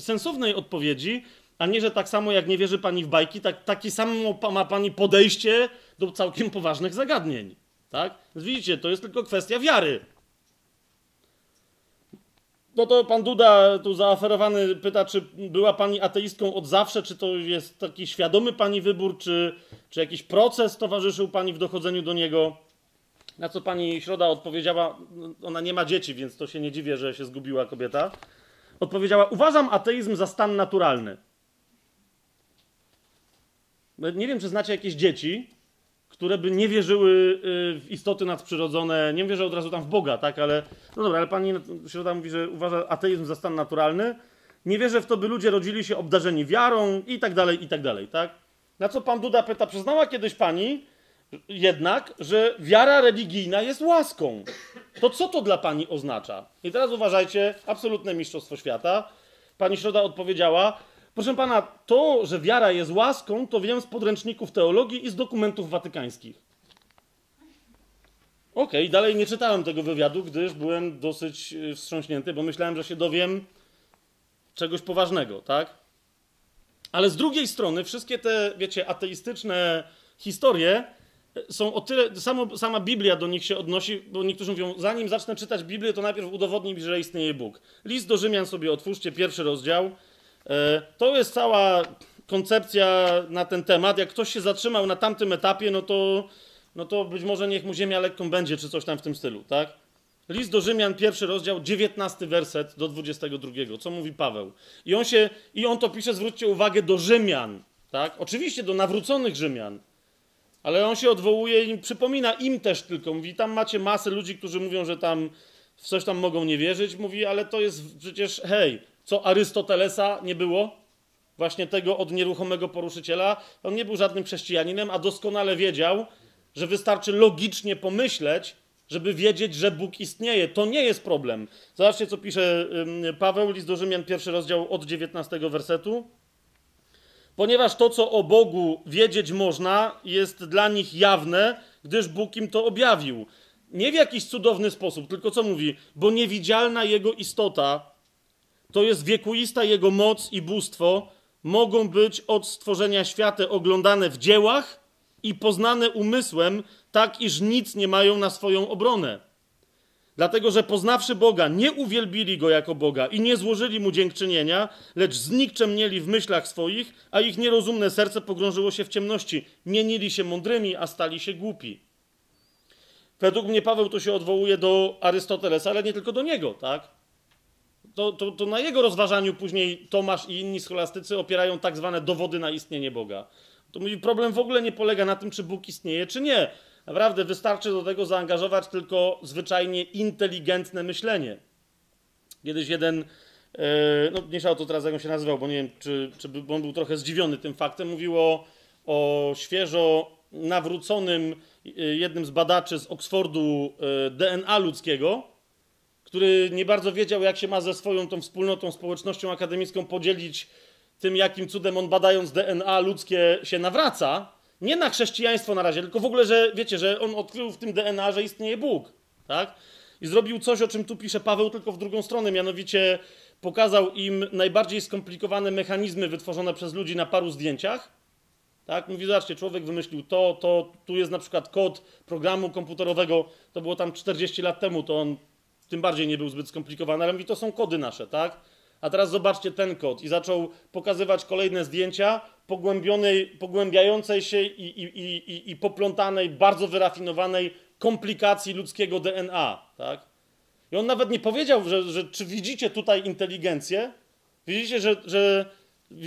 sensownej odpowiedzi, a nie, że tak samo jak nie wierzy pani w bajki, tak, takie samo ma pani podejście do całkiem poważnych zagadnień. Tak? Więc widzicie, to jest tylko kwestia wiary. No to pan Duda, tu zaaferowany, pyta, czy była pani ateistką od zawsze, czy to jest taki świadomy pani wybór, czy, czy jakiś proces towarzyszył pani w dochodzeniu do niego. Na co pani Środa odpowiedziała, ona nie ma dzieci, więc to się nie dziwię, że się zgubiła kobieta. Odpowiedziała, uważam ateizm za stan naturalny. Nie wiem, czy znacie jakieś dzieci, które by nie wierzyły w istoty nadprzyrodzone, nie wierzę od razu tam w Boga, tak, ale no dobra, ale pani Środa mówi, że uważa ateizm za stan naturalny, nie wierzę w to, by ludzie rodzili się obdarzeni wiarą i tak dalej, i tak dalej, tak. Na co pan Duda pyta, przyznała kiedyś pani jednak, że wiara religijna jest łaską. To co to dla pani oznacza? I teraz uważajcie, absolutne mistrzostwo świata. Pani Środa odpowiedziała, proszę pana, to, że wiara jest łaską, to wiem z podręczników teologii i z dokumentów watykańskich. Okej, okay, dalej nie czytałem tego wywiadu, gdyż byłem dosyć wstrząśnięty, bo myślałem, że się dowiem czegoś poważnego, tak? Ale z drugiej strony wszystkie te, wiecie, ateistyczne historie są o tyle... Samo, sama Biblia do nich się odnosi, bo niektórzy mówią, zanim zacznę czytać Biblię, to najpierw udowodnij mi, że istnieje Bóg. List do Rzymian sobie otwórzcie, pierwszy rozdział. To jest cała koncepcja na ten temat. Jak ktoś się zatrzymał na tamtym etapie, no to, no to być może niech mu ziemia lekką będzie, czy coś tam w tym stylu, tak? List do Rzymian, pierwszy rozdział, dziewiętnasty werset do dwudziestego drugiego. Co mówi Paweł? I on, się, i on to pisze, zwróćcie uwagę, do Rzymian, tak? Oczywiście do nawróconych Rzymian, ale on się odwołuje i przypomina im też tylko. Mówi, tam macie masę ludzi, którzy mówią, że tam w coś tam mogą nie wierzyć. Mówi, ale to jest przecież, hej... Co Arystotelesa nie było? Właśnie tego od nieruchomego poruszyciela. On nie był żadnym chrześcijaninem, a doskonale wiedział, że wystarczy logicznie pomyśleć, żeby wiedzieć, że Bóg istnieje. To nie jest problem. Zobaczcie, co pisze Paweł, list do Rzymian, pierwszy rozdział od dziewiętnastego wersetu. Ponieważ to, co o Bogu wiedzieć można, jest dla nich jawne, gdyż Bóg im to objawił. Nie w jakiś cudowny sposób, tylko co mówi? Bo niewidzialna Jego istota... To jest wiekuista Jego moc i bóstwo, mogą być od stworzenia świata oglądane w dziełach i poznane umysłem, tak iż nic nie mają na swoją obronę. Dlatego, że poznawszy Boga, nie uwielbili Go jako Boga i nie złożyli Mu dziękczynienia, lecz znikczemnieli w myślach swoich, a ich nierozumne serce pogrążyło się w ciemności. Mienili się mądrymi, a stali się głupi. Według mnie Paweł to się odwołuje do Arystotelesa, ale nie tylko do niego, tak? To, to, to na jego rozważaniu później Tomasz i inni scholastycy opierają tak zwane dowody na istnienie Boga. To mówi, problem w ogóle nie polega na tym, czy Bóg istnieje, czy nie. Naprawdę wystarczy do tego zaangażować tylko zwyczajnie inteligentne myślenie. Kiedyś jeden, yy, no mniejsza o to teraz, jak on się nazywał, bo nie wiem, czy, czy on był trochę zdziwiony tym faktem, mówił o, o świeżo nawróconym yy, jednym z badaczy z Oksfordu yy, D N A ludzkiego, który nie bardzo wiedział, jak się ma ze swoją tą wspólnotą, społecznością akademicką podzielić tym, jakim cudem on badając D N A ludzkie się nawraca. Nie na chrześcijaństwo na razie, tylko w ogóle, że wiecie, że on odkrył w tym D N A, że istnieje Bóg. tak? I zrobił coś, o czym tu pisze Paweł, tylko w drugą stronę, mianowicie pokazał im najbardziej skomplikowane mechanizmy wytworzone przez ludzi na paru zdjęciach, tak? Mówi, zobaczcie, człowiek wymyślił to, to, tu jest na przykład kod programu komputerowego, to było tam czterdzieści lat temu, to on tym bardziej nie był zbyt skomplikowany, ale mówi, to są kody nasze, tak? A teraz zobaczcie ten kod. I zaczął pokazywać kolejne zdjęcia pogłębionej, pogłębiającej się i, i, i, i poplątanej, bardzo wyrafinowanej komplikacji ludzkiego D N A, tak? I on nawet nie powiedział, że, że czy widzicie tutaj inteligencję, widzicie, że, że,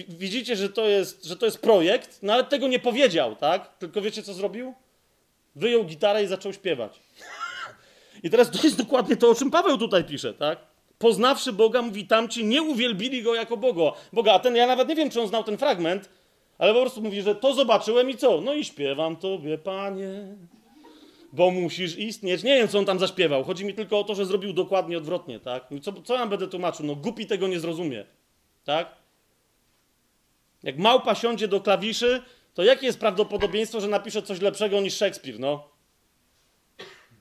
widzicie, że, to jest, że to jest projekt, no ale tego nie powiedział, tak? Tylko wiecie, co zrobił? Wyjął gitarę i zaczął śpiewać. I teraz to jest dokładnie to, o czym Paweł tutaj pisze, tak? Poznawszy Boga, mówi, tamci nie uwielbili Go jako Boga. Boga. A ten, ja nawet nie wiem, czy on znał ten fragment, ale po prostu mówi, że to zobaczyłem i co? No i śpiewam Tobie, Panie, bo musisz istnieć. Nie wiem, co on tam zaśpiewał. Chodzi mi tylko o to, że zrobił dokładnie odwrotnie, tak? Co, co ja będę tłumaczył? No głupi tego nie zrozumie, tak? Jak małpa siądzie do klawiszy, to jakie jest prawdopodobieństwo, że napisze coś lepszego niż Szekspir, no?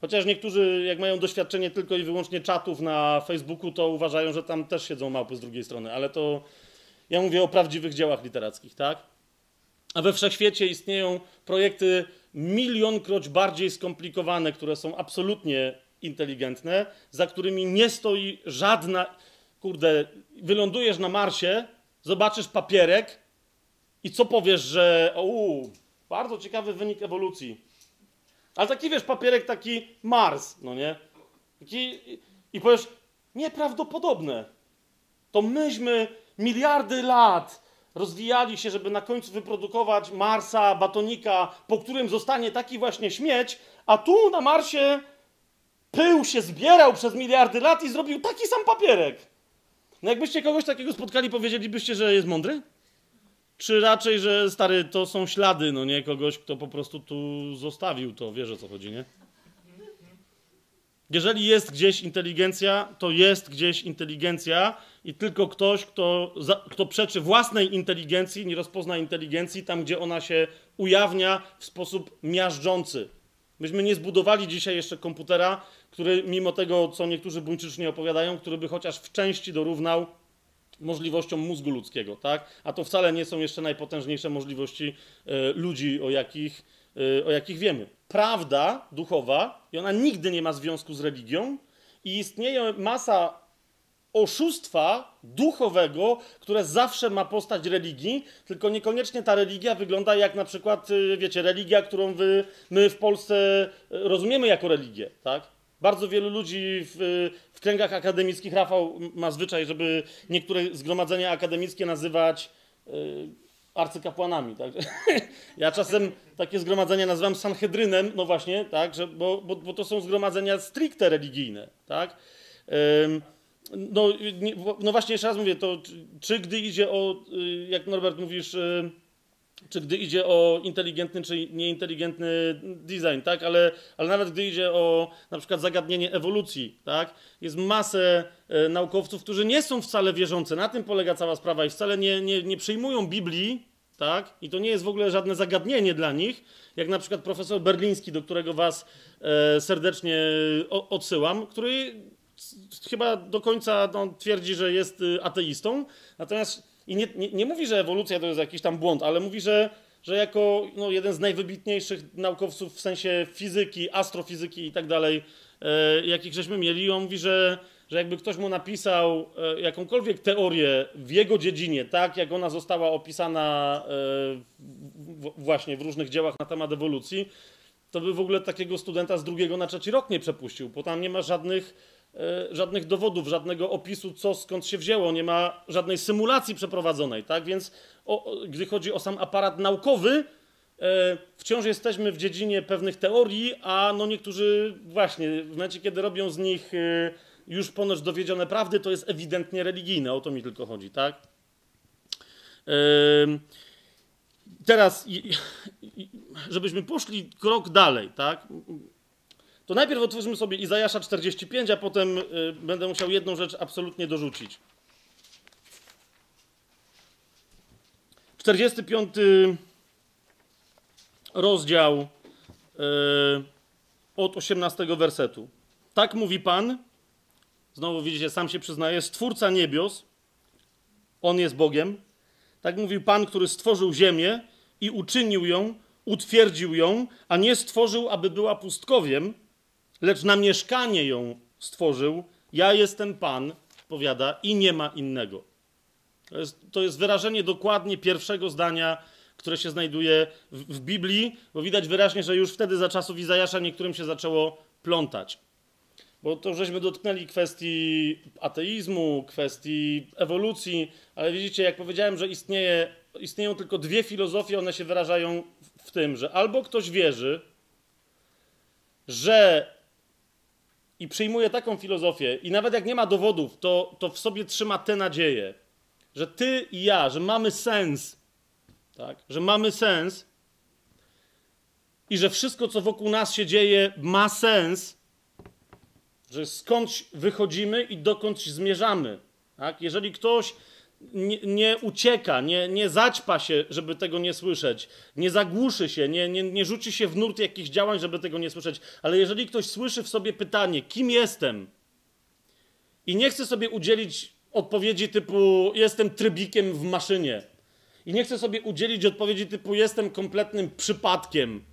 Chociaż niektórzy, jak mają doświadczenie tylko i wyłącznie czatów na Facebooku, to uważają, że tam też siedzą małpy z drugiej strony, ale to ja mówię o prawdziwych dziełach literackich, tak? A we wszechświecie istnieją projekty milionkroć bardziej skomplikowane, które są absolutnie inteligentne, za którymi nie stoi żadna... Kurde, wylądujesz na Marsie, zobaczysz papierek i co powiesz, że... Ouu, bardzo ciekawy wynik ewolucji. Ale taki, wiesz, papierek taki Mars, no nie? Taki, i powiesz, nieprawdopodobne. To myśmy miliardy lat rozwijali się, żeby na końcu wyprodukować Marsa, batonika, po którym zostanie taki właśnie śmieć, a tu na Marsie pył się zbierał przez miliardy lat i zrobił taki sam papierek. No jakbyście kogoś takiego spotkali, powiedzielibyście, że jest mądry? Czy raczej, że stary, to są ślady, no nie, kogoś, kto po prostu tu zostawił to, wiesz, o co chodzi, nie? Jeżeli jest gdzieś inteligencja, to jest gdzieś inteligencja i tylko ktoś, kto, za, kto przeczy własnej inteligencji, nie rozpozna inteligencji tam, gdzie ona się ujawnia w sposób miażdżący. Myśmy nie zbudowali dzisiaj jeszcze komputera, który mimo tego, co niektórzy buńczycznie opowiadają, który by chociaż w części dorównał możliwością mózgu ludzkiego, tak? A to wcale nie są jeszcze najpotężniejsze możliwości y, ludzi, o jakich, y, o jakich wiemy. Prawda duchowa, i ona nigdy nie ma związku z religią, i istnieje masa oszustwa duchowego, które zawsze ma postać religii, tylko niekoniecznie ta religia wygląda jak na przykład, y, wiecie, religia, którą wy, my w Polsce rozumiemy jako religię, tak? Bardzo wielu ludzi w, w kręgach akademickich, Rafał ma zwyczaj, żeby niektóre zgromadzenia akademickie nazywać yy, arcykapłanami. Tak? Ja czasem takie zgromadzenia nazywam Sanhedrynem, no właśnie, tak? Że, bo, bo, bo to są zgromadzenia stricte religijne. Tak? Yy, no, nie, no właśnie, jeszcze raz mówię, to czy, czy gdy idzie o, yy, jak Norbert mówisz, yy, czy gdy idzie o inteligentny czy nieinteligentny design, tak? Ale, ale nawet gdy idzie o na przykład zagadnienie ewolucji, tak? Jest masę e, naukowców, którzy nie są wcale wierzący. Na tym polega cała sprawa i wcale nie, nie, nie przyjmują Biblii, tak? I to nie jest w ogóle żadne zagadnienie dla nich, jak na przykład profesor Berliński, do którego was e, serdecznie o, odsyłam, który chyba do końca no, twierdzi, że jest ateistą, natomiast I nie, nie, nie mówi, że ewolucja to jest jakiś tam błąd, ale mówi, że, że jako no, jeden z najwybitniejszych naukowców w sensie fizyki, astrofizyki i tak dalej, jakich żeśmy mieli, on mówi, że, że jakby ktoś mu napisał e, jakąkolwiek teorię w jego dziedzinie, tak jak ona została opisana e, w, właśnie w różnych dziełach na temat ewolucji, to by w ogóle takiego studenta z drugiego na trzeci rok nie przepuścił, bo tam nie ma żadnych... żadnych dowodów, żadnego opisu, co skąd się wzięło, nie ma żadnej symulacji przeprowadzonej, tak? Więc o, gdy chodzi o sam aparat naukowy, e, wciąż jesteśmy w dziedzinie pewnych teorii, a no niektórzy właśnie w momencie, kiedy robią z nich e, już ponoć dowiedzione prawdy, to jest ewidentnie religijne, o to mi tylko chodzi, tak? E, teraz, i, i, żebyśmy poszli krok dalej, tak? To najpierw otwórzmy sobie Izajasza czterdzieści pięć, a potem y, będę musiał jedną rzecz absolutnie dorzucić. czterdziesty piąty rozdział y, od osiemnastego wersetu. Tak mówi Pan, znowu widzicie, sam się przyznaje, Stwórca niebios, On jest Bogiem. Tak mówił Pan, który stworzył ziemię i uczynił ją, utwierdził ją, a nie stworzył, aby była pustkowiem, lecz na mieszkanie ją stworzył. Ja jestem Pan, powiada, i nie ma innego. To jest, to jest wyrażenie dokładnie pierwszego zdania, które się znajduje w, w Biblii, bo widać wyraźnie, że już wtedy za czasów Izajasza niektórym się zaczęło plątać. Bo to żeśmy dotknęli kwestii ateizmu, kwestii ewolucji, ale widzicie, jak powiedziałem, że istnieje, istnieją tylko dwie filozofie, one się wyrażają w tym, że albo ktoś wierzy, że i przyjmuje taką filozofię i nawet jak nie ma dowodów, to, to w sobie trzyma tę nadzieję, że ty i ja, że mamy sens, tak? Że mamy sens i że wszystko, co wokół nas się dzieje, ma sens, że skądś wychodzimy i dokąd zmierzamy. Tak? Jeżeli ktoś nie, nie ucieka, nie, nie zaćpa się, żeby tego nie słyszeć, nie zagłuszy się, nie, nie, nie rzuci się w nurt jakichś działań, żeby tego nie słyszeć, ale jeżeli ktoś słyszy w sobie pytanie, kim jestem, i nie chce sobie udzielić odpowiedzi typu jestem trybikiem w maszynie, i nie chce sobie udzielić odpowiedzi typu jestem kompletnym przypadkiem,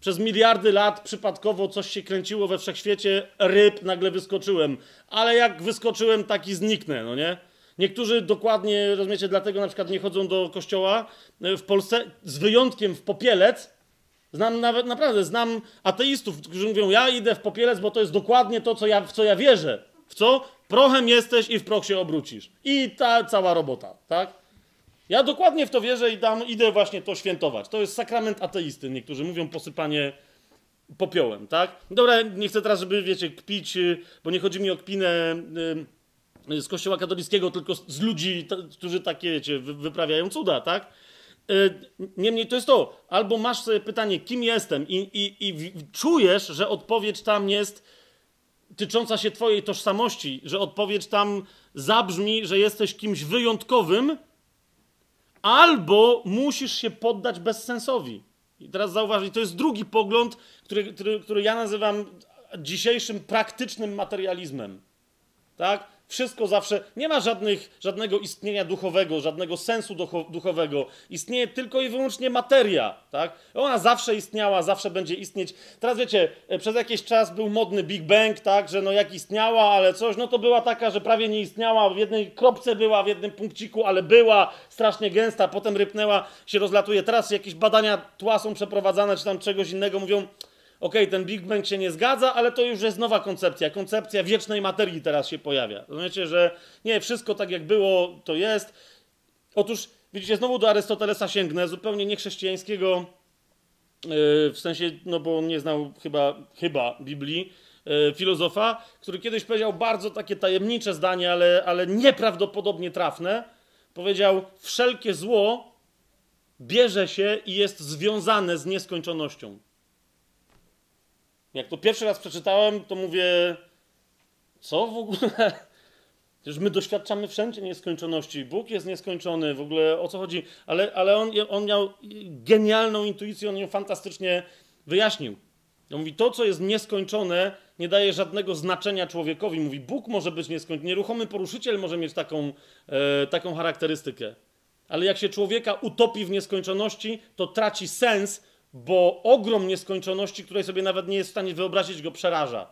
przez miliardy lat przypadkowo coś się kręciło we wszechświecie, ryb, nagle wyskoczyłem. Ale jak wyskoczyłem, taki zniknę, no nie? Niektórzy dokładnie, rozumiecie, dlatego na przykład nie chodzą do kościoła w Polsce, z wyjątkiem w Popielec. Znam nawet, naprawdę, znam ateistów, którzy mówią, ja idę w Popielec, bo to jest dokładnie to, co ja, w co ja wierzę. W co? Prochem jesteś i w proch się obrócisz. I ta cała robota, tak? Ja dokładnie w to wierzę i tam idę właśnie to świętować. To jest sakrament ateisty. Niektórzy mówią posypanie popiołem, tak? Dobra, nie chcę teraz, żeby, wiecie, kpić, bo nie chodzi mi o kpinę z kościoła katolickiego, tylko z ludzi, którzy takie, wiecie, wyprawiają cuda, tak? Niemniej to jest to. Albo masz sobie pytanie, kim jestem i, i, i czujesz, że odpowiedź tam jest tycząca się twojej tożsamości, że odpowiedź tam zabrzmi, że jesteś kimś wyjątkowym, albo musisz się poddać bezsensowi. I teraz zauważ, to jest drugi pogląd, który, który, który ja nazywam dzisiejszym praktycznym materializmem. Tak? Wszystko zawsze, nie ma żadnych, żadnego istnienia duchowego, żadnego sensu duchowego. Istnieje tylko i wyłącznie materia. Tak? Ona zawsze istniała, zawsze będzie istnieć. Teraz wiecie, przez jakiś czas był modny Big Bang, tak? Że no jak istniała, ale coś, no to była taka, że prawie nie istniała, w jednej kropce była, w jednym punkciku, ale była strasznie gęsta, potem rypnęła, się rozlatuje. Teraz jakieś badania tła są przeprowadzane, czy tam czegoś innego, mówią... Okej, okay, ten Big Bang się nie zgadza, ale to już jest nowa koncepcja. Koncepcja wiecznej materii teraz się pojawia. Rozumiecie, że nie, wszystko tak jak było, to jest. Otóż, widzicie, znowu do Arystotelesa sięgnę, zupełnie niechrześcijańskiego, yy, w sensie, no bo on nie znał chyba, chyba Biblii, yy, filozofa, który kiedyś powiedział bardzo takie tajemnicze zdanie, ale, ale nieprawdopodobnie trafne. Powiedział, wszelkie zło bierze się i jest związane z nieskończonością. Jak to pierwszy raz przeczytałem, to mówię, co w ogóle? Przecież my doświadczamy wszędzie nieskończoności. Bóg jest nieskończony, w ogóle o co chodzi? Ale, ale on, on miał genialną intuicję, on ją fantastycznie wyjaśnił. On mówi, to co jest nieskończone nie daje żadnego znaczenia człowiekowi. Mówi, Bóg może być nieskończony, nieruchomy poruszyciel może mieć taką, e, taką charakterystykę. Ale jak się człowieka utopi w nieskończoności, to traci sens, bo ogrom nieskończoności, której sobie nawet nie jest w stanie wyobrazić, go przeraża.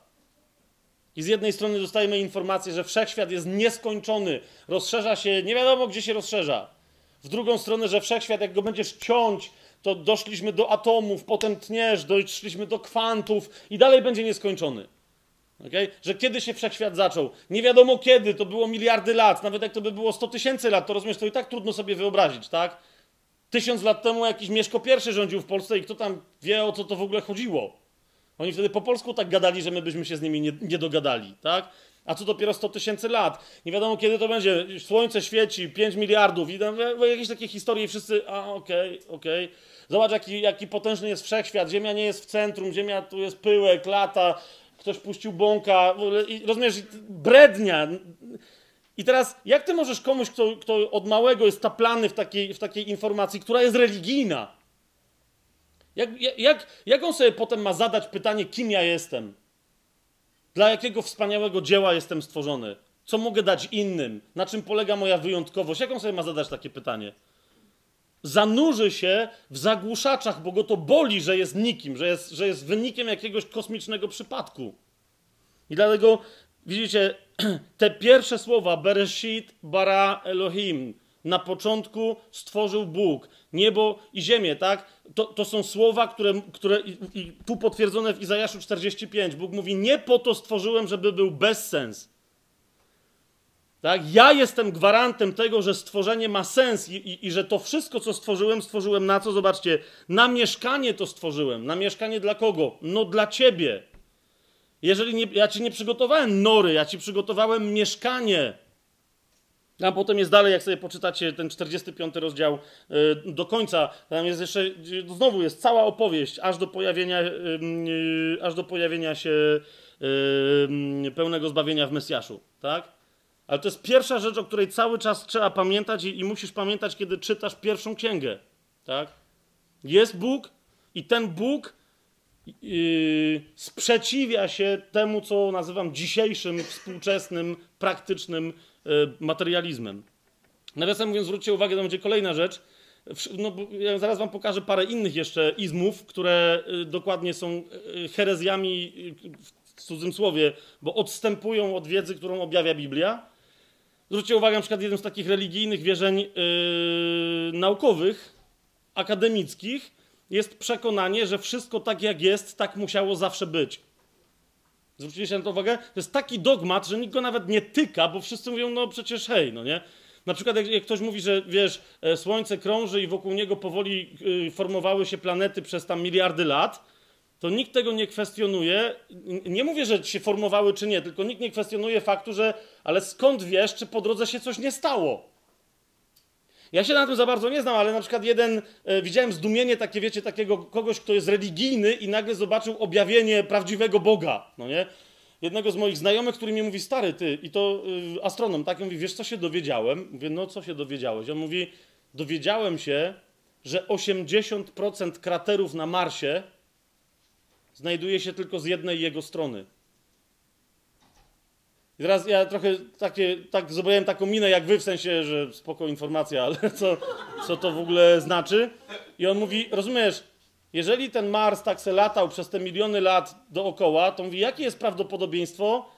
I z jednej strony dostajemy informację, że wszechświat jest nieskończony, rozszerza się, nie wiadomo gdzie się rozszerza. W drugą stronę, że wszechświat, jak go będziesz ciąć, to doszliśmy do atomów, potem tniesz, doszliśmy do kwantów i dalej będzie nieskończony. Okay? Że kiedy się wszechświat zaczął? Nie wiadomo kiedy, to było miliardy lat, nawet jak to by było sto tysięcy lat, to rozumiesz, to i tak trudno sobie wyobrazić, tak? Tysiąc lat temu jakiś Mieszko Pierwszy rządził w Polsce i kto tam wie, o co to w ogóle chodziło. Oni wtedy po polsku tak gadali, że my byśmy się z nimi nie, nie dogadali, tak? A co dopiero sto tysięcy lat? Nie wiadomo, kiedy to będzie. Słońce świeci, pięć miliardów i tam jakieś takie historie i wszyscy, a okej, okay, okej. Okay. Zobacz, jaki, jaki potężny jest wszechświat. Ziemia nie jest w centrum, ziemia tu jest pyłek, lata, ktoś puścił bąka, i, rozumiesz, brednia. I teraz, jak ty możesz komuś, kto, kto od małego jest taplany w takiej, w takiej informacji, która jest religijna, jak, jak, jak on sobie potem ma zadać pytanie, kim ja jestem? Dla jakiego wspaniałego dzieła jestem stworzony? Co mogę dać innym? Na czym polega moja wyjątkowość? Jak on sobie ma zadać takie pytanie? Zanurzy się w zagłuszaczach, bo go to boli, że jest nikim, że jest, że jest wynikiem jakiegoś kosmicznego przypadku. I dlatego, widzicie, te pierwsze słowa, Bereshit bara Elohim, na początku stworzył Bóg, niebo i ziemię, tak? To, to są słowa, które, które i, i tu potwierdzone w Izajaszu czterdzieści pięć. Bóg mówi, nie po to stworzyłem, żeby był bezsens. Tak? Ja jestem gwarantem tego, że stworzenie ma sens i, i, i że to wszystko, co stworzyłem, stworzyłem na co? Zobaczcie, na mieszkanie to stworzyłem. Na mieszkanie dla kogo? No dla ciebie. Jeżeli nie, ja ci nie przygotowałem nory, ja ci przygotowałem mieszkanie. A potem jest dalej, jak sobie poczytacie ten czterdziesty piąty rozdział do końca, tam jest jeszcze, znowu jest cała opowieść, aż do pojawienia, aż do pojawienia się pełnego zbawienia w Mesjaszu, tak? Ale to jest pierwsza rzecz, o której cały czas trzeba pamiętać i, i musisz pamiętać, kiedy czytasz pierwszą księgę, tak? Jest Bóg i ten Bóg yy, sprzeciwia się temu, co nazywam dzisiejszym, współczesnym, praktycznym yy, materializmem. Nawiasem mówiąc, zwróćcie uwagę, to będzie kolejna rzecz. No, ja zaraz wam pokażę parę innych jeszcze izmów, które yy, dokładnie są yy, herezjami yy, w cudzym słowie, bo odstępują od wiedzy, którą objawia Biblia. Zwróćcie uwagę, na przykład jednym z takich religijnych wierzeń yy, naukowych, akademickich, jest przekonanie, że wszystko tak jak jest, tak musiało zawsze być. Zwróćcie na to uwagę? To jest taki dogmat, że nikt go nawet nie tyka, bo wszyscy mówią, no przecież hej, no nie? Na przykład jak, jak ktoś mówi, że wiesz, Słońce krąży i wokół niego powoli yy, formowały się planety przez tam miliardy lat, to nikt tego nie kwestionuje. Nie mówię, że się formowały czy nie, tylko nikt nie kwestionuje faktu, że ale skąd wiesz, czy po drodze się coś nie stało? Ja się na tym za bardzo nie znam, ale na przykład jeden, e, widziałem zdumienie takie, wiecie, takiego kogoś, kto jest religijny i nagle zobaczył objawienie prawdziwego Boga, no nie? Jednego z moich znajomych, który mi mówi, stary ty, i to y, astronom, tak? I mówi, wiesz co się dowiedziałem? Mówię, no co się dowiedziałeś? On mówi, dowiedziałem się, że osiemdziesiąt procent kraterów na Marsie znajduje się tylko z jednej jego strony. I teraz ja trochę takie, tak zobaczyłem taką minę jak wy, w sensie, że spoko informacja, ale co, co to w ogóle znaczy? I on mówi, rozumiesz, jeżeli ten Mars tak se latał przez te miliony lat dookoła, to mówi, jakie jest prawdopodobieństwo,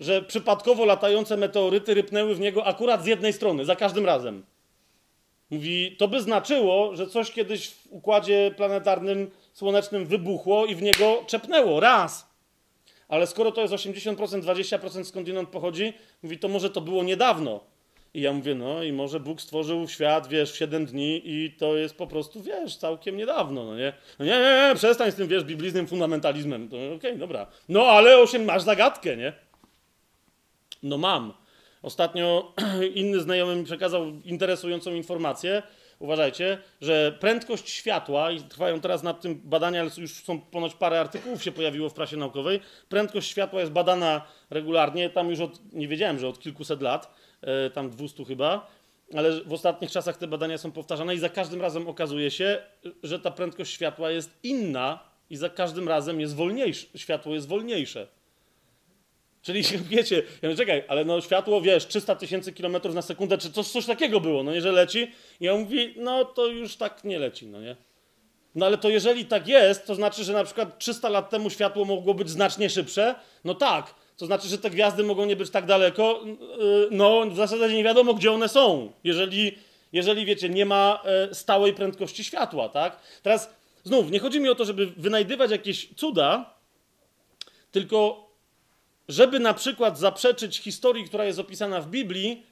że przypadkowo latające meteoryty rypnęły w niego akurat z jednej strony, za każdym razem? Mówi, to by znaczyło, że coś kiedyś w układzie planetarnym słonecznym wybuchło i w niego czepnęło raz. Ale skoro to jest osiemdziesiąt procent, dwadzieścia procent skądinąd pochodzi, mówi, to może to było niedawno. I ja mówię, no i może Bóg stworzył świat, wiesz, w siedem dni i to jest po prostu, wiesz, całkiem niedawno, no nie? No nie, nie, nie, przestań z tym, wiesz, biblijnym fundamentalizmem. No, okej, okay, dobra. No ale osiem, masz zagadkę, nie? No mam. Ostatnio inny znajomy mi przekazał interesującą informację. Uważajcie, że prędkość światła, i trwają teraz nad tym badania, ale już są ponoć parę artykułów się pojawiło w prasie naukowej, prędkość światła jest badana regularnie, tam już od, nie wiedziałem, że od kilkuset lat, tam dwustu chyba, ale w ostatnich czasach te badania są powtarzane i za każdym razem okazuje się, że ta prędkość światła jest inna i za każdym razem jest wolniejsze, światło jest wolniejsze. Czyli wiecie, ja mówię, czekaj, ale no światło, wiesz, trzysta tysięcy kilometrów na sekundę, czy coś, coś takiego było, no nie, że leci. I on mówi, no to już tak nie leci, no nie. No ale to jeżeli tak jest, to znaczy, że na przykład trzysta lat temu światło mogło być znacznie szybsze? No tak, to znaczy, że te gwiazdy mogą nie być tak daleko, no w zasadzie nie wiadomo, gdzie one są, jeżeli, jeżeli wiecie, nie ma stałej prędkości światła, tak? Teraz znów, nie chodzi mi o to, żeby wynajdywać jakieś cuda, tylko żeby na przykład zaprzeczyć historii, która jest opisana w Biblii,